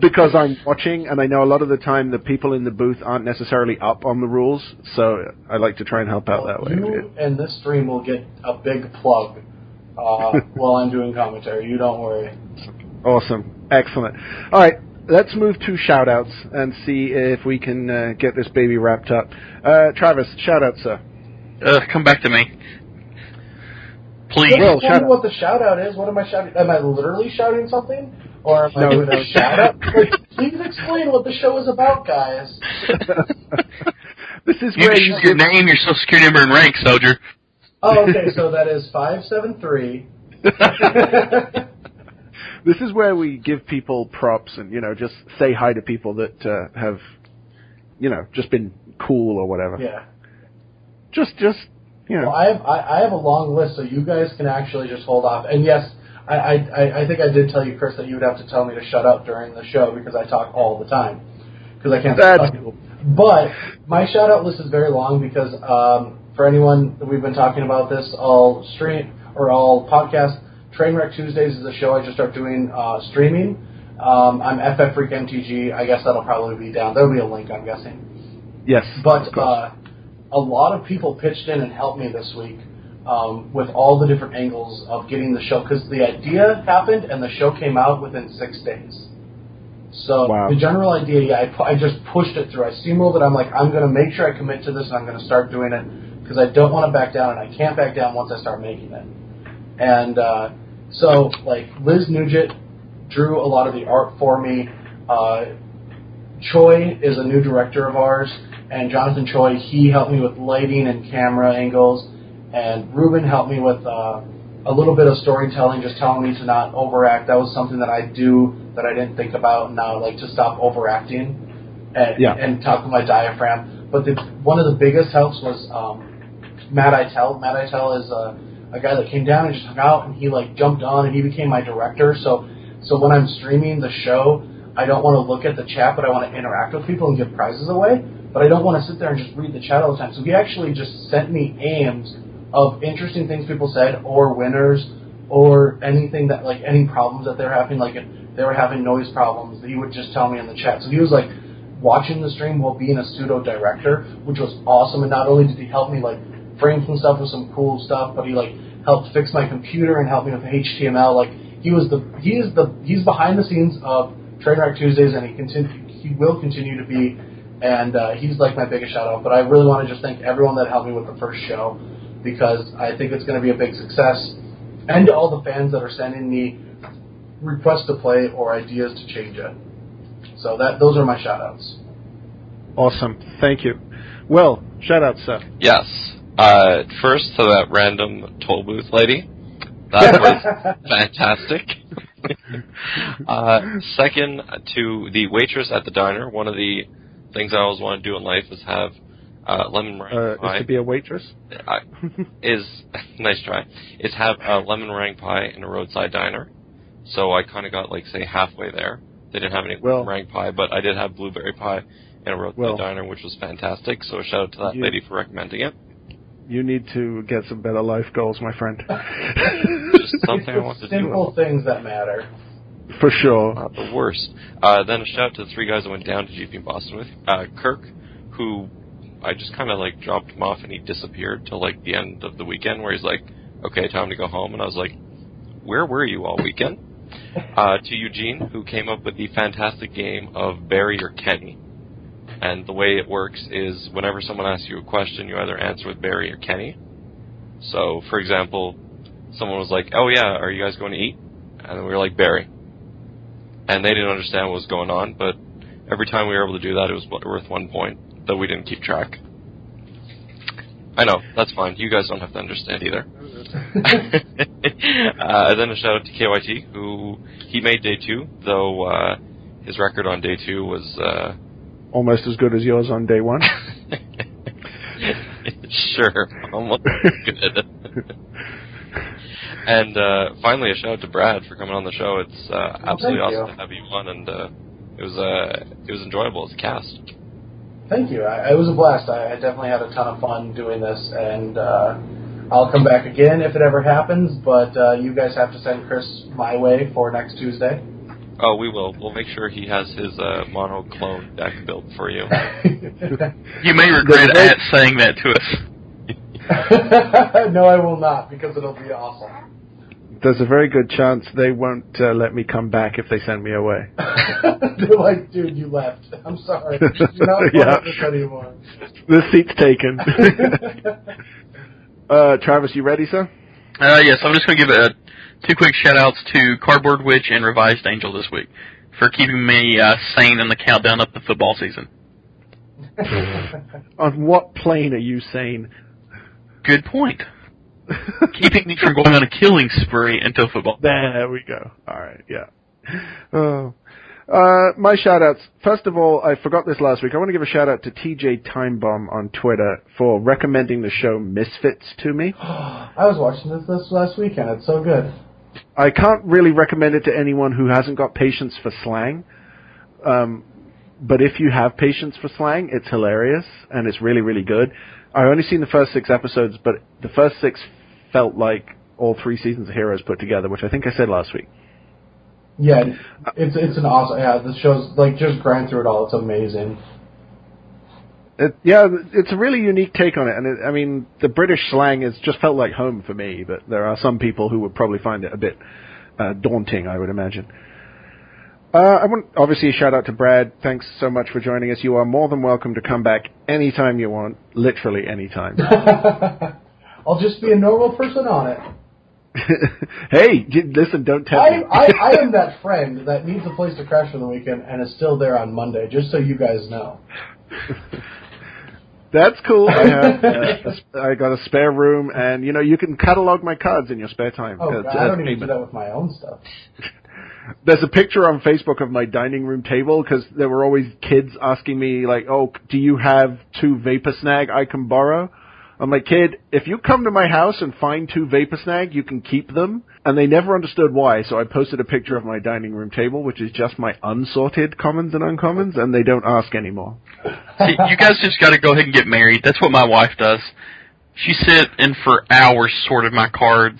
Because I'm watching, and I know a lot of the time the people in the booth aren't necessarily up on the rules, so I like to try and help out well, that way. You and this stream will get a big plug uh, while I'm doing commentary. You don't worry. Awesome. Excellent. All right, let's move to shout-outs and see if we can uh, get this baby wrapped up. Uh, Travis, shout-out, sir. Uh, come back to me. Please. Well, tell me what the shout-out is. What am I shouting? Am I literally shouting something? Or am I doing a shout-out? Like, please explain what the show is about, guys. This is you where can you use your name, your social security number, and rank, soldier. Oh, okay, so that is five seven three. This is where we give people props and, you know, just say hi to people that uh, have, you know, just been cool or whatever. Yeah. Just, just, you know. Well, I have, I, I have a long list, so you guys can actually just hold off. And, yes, I, I, I think I did tell you, Chris, that you would have to tell me to shut up during the show because I talk all the time because I can't talk people. But my shout-out list is very long because um, for anyone, we've been talking about this all stream or all podcast. Trainwreck Tuesdays is a show I just start doing uh, streaming. Um, I'm F F Freak M T G. I guess that'll probably be down. There'll be a link, I'm guessing. Yes. But uh, a lot of people pitched in and helped me this week. Um, with all the different angles of getting the show, because the idea happened and the show came out within six days. So wow. The general idea, yeah, I, pu- I just pushed it through. I steamrolled it. I'm like, I'm going to make sure I commit to this and I'm going to start doing it because I don't want to back down and I can't back down once I start making it. And uh, so, like, Liz Nugent drew a lot of the art for me. Uh, Choi is a new director of ours, and Jonathan Choi, he helped me with lighting and camera angles. And Ruben helped me with uh, a little bit of storytelling, just telling me to not overact. That was something that I do that I didn't think about now, like to stop overacting and, yeah. and talk with my diaphragm. But the, one of the biggest helps was um, Matt Itel. Matt Itel is a, a guy that came down and just hung out, and he like jumped on, and he became my director. So, so when I'm streaming the show, I don't want to look at the chat, but I want to interact with people and give prizes away. But I don't want to sit there and just read the chat all the time. So he actually just sent me A I Ms of interesting things people said, or winners, or anything that, like, any problems that they're having, like, if they were having noise problems, he would just tell me in the chat. So he was, like, watching the stream while being a pseudo-director, which was awesome, and not only did he help me, like, framed himself with some cool stuff, but he like helped fix my computer and helped me with H T M L. Like he was the he is the he's behind the scenes of Trainwreck Tuesdays, and he continue he will continue to be. And uh, he's like my biggest shout out. But I really want to just thank everyone that helped me with the first show, because I think it's going to be a big success. And to all the fans that are sending me requests to play or ideas to change it. So that those are my shout outs. Awesome. Thank you. Will, shout out, Seth. Yes. Uh, first to that random toll booth lady. That was fantastic. uh, second to the waitress at the diner. One of the things I always want to do in life is have uh, lemon meringue uh, pie. Is to be a waitress? I, is nice try. Is have a lemon meringue pie in a roadside diner. So I kind of got like say halfway there. They didn't have any well, meringue pie, but I did have blueberry pie in a roadside well, diner, which was fantastic. So a shout out to that you, lady for recommending it. You need to get some better life goals, my friend. Just something I want to do. Simple things that matter. For sure. Not the worst. Uh, then a shout out to the three guys that went down to G P Boston with. Uh, Kirk, who I just kind of like dropped him off and he disappeared till like the end of the weekend where he's like, okay, time to go home. And I was like, where were you all weekend? Uh, to Eugene, who came up with the fantastic game of Barry or Kenny. And the way it works is whenever someone asks you a question, you either answer with Barry or Kenny. So, for example, someone was like, oh yeah, are you guys going to eat? And we were like, Barry. And they didn't understand what was going on, but every time we were able to do that, it was worth one point, though we didn't keep track. I know, that's fine. You guys don't have to understand either. uh, then a shout out to K Y T, who he made day two, though uh, his record on day two was uh, almost as good as yours on day one. Sure, almost as good. And uh, finally, a shout out to Brad for coming on the show. It's uh, absolutely well, awesome you. to have you on, and uh, it was uh, it was enjoyable as a cast. Thank you. I, it was a blast. I, I definitely had a ton of fun doing this, and uh, I'll come back again if it ever happens, but uh, you guys have to send Chris my way for next Tuesday. Oh, we will. We'll make sure he has his uh, mono clone deck built for you. You may regret at saying that to us. No, I will not, because it'll be awesome. There's a very good chance they won't uh, let me come back if they send me away. They're like, dude, you left. I'm sorry. You're not yeah. part of this anymore. This seat's taken. uh, Travis, you ready, sir? Uh, yes, I'm just going to give a, two quick shout-outs to Cardboard Witch and Revised Angel this week for keeping me uh, sane in the countdown up to football season. On what plane are you sane? Good point. Keeping me from going on a killing spree until football. There we go. All right, yeah. Oh. Uh, my shout-outs. First of all, I forgot this last week. I want to give a shout-out to T J Timebomb on Twitter for recommending the show Misfits to me. I was watching this, this last weekend. It's so good. I can't really recommend it to anyone who hasn't got patience for slang. Um, but if you have patience for slang, it's hilarious, and it's really, really good. I've only seen the first six episodes, but the first six felt like all three seasons of Heroes put together, which I think I said last week. Yeah, it's it's an awesome, yeah, the show's, like, just grind through it all, it's amazing. It, yeah, it's a really unique take on it, and it, I mean, the British slang has just felt like home for me, but there are some people who would probably find it a bit uh, daunting, I would imagine. Uh, I want, obviously, a shout-out to Brad. Thanks so much for joining us. You are more than welcome to come back anytime you want, literally anytime. I'll just be a normal person on it. Hey, listen, don't tell I, me. I, I am that friend that needs a place to crash for the weekend and is still there on Monday, just so you guys know. That's cool. I, have, uh, I got a spare room, and, you know, you can catalog my cards in your spare time. Oh, God, I don't even do that with my own stuff. There's a picture on Facebook of my dining room table because there were always kids asking me, like, oh, do you have two Vapor Snag I can borrow? I'm like, kid, if you come to my house and find two Vapor Snag, you can keep them. And they never understood why, so I posted a picture of my dining room table, which is just my unsorted commons and uncommons, and they don't ask anymore. See, you guys just got to go ahead and get married. That's what my wife does. She sat in for hours sorted my cards.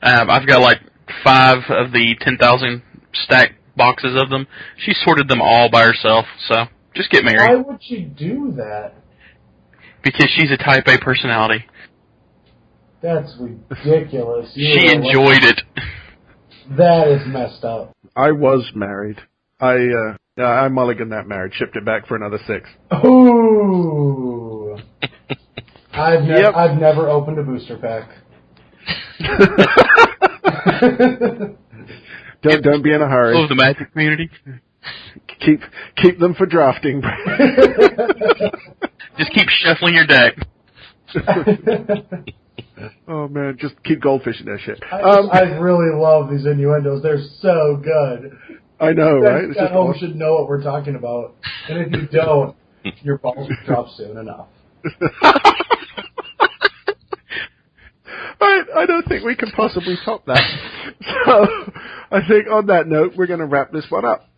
Um, I've got, like, five of the ten thousand stack boxes of them. She sorted them all by herself, so just get married. Why would she do that? Because she's a type A personality. That's ridiculous. She enjoyed it. That is messed up. I was married. I uh, no, I mulliganed that marriage, shipped it back for another six. Ooh. I've ne- yep. I've never opened a booster pack. don't don't be in a hurry. Close the magic community. Keep keep them for drafting. Just keep shuffling your deck. Oh man, just keep goldfishing that shit. I, um, I really love these innuendos. They're so good. I know, that, right? It's that home awesome. Should know what we're talking about, and if you don't, your balls will drop soon enough. I, I don't think we can possibly top that. So I think on that note, we're going to wrap this one up.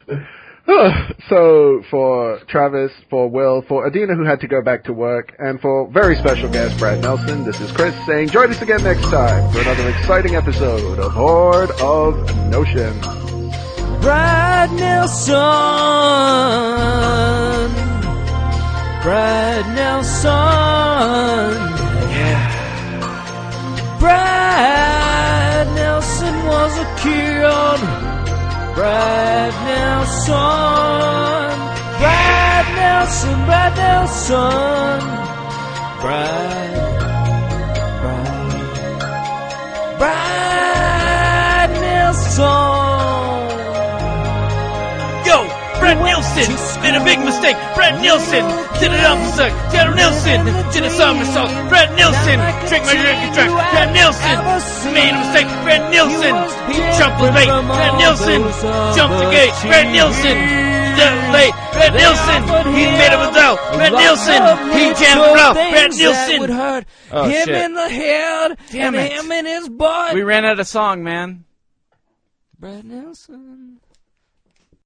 So for Travis, for Will, for Adina, who had to go back to work, and for very special guest Brad Nelson, this is Chris saying join us again next time for another exciting episode of Horde of Notion. Brad Nelson, Brad Nelson, yeah. Brad Nelson was a cure. Brad Nelson, Brad Nelson, Brad Nelson, Brad, Brad, Brad Nelson. Yo, Brad Nelson made a big mistake. Brad Nelson did an officer. General Nelson did a somersault. Brad Nelson drank my drinking drink. Brad Nelson made a mistake. Brad Nelson. He jumped late. Brad Nelson jumped the gate. Brad Nelson jumped late. Brad Nelson, he made a result. Brad Nelson, he jammed it out. Brad Nelson. Oh, him shit. In the head. Damn and it. Him in his butt. We ran out of song, man. Brad Nelson.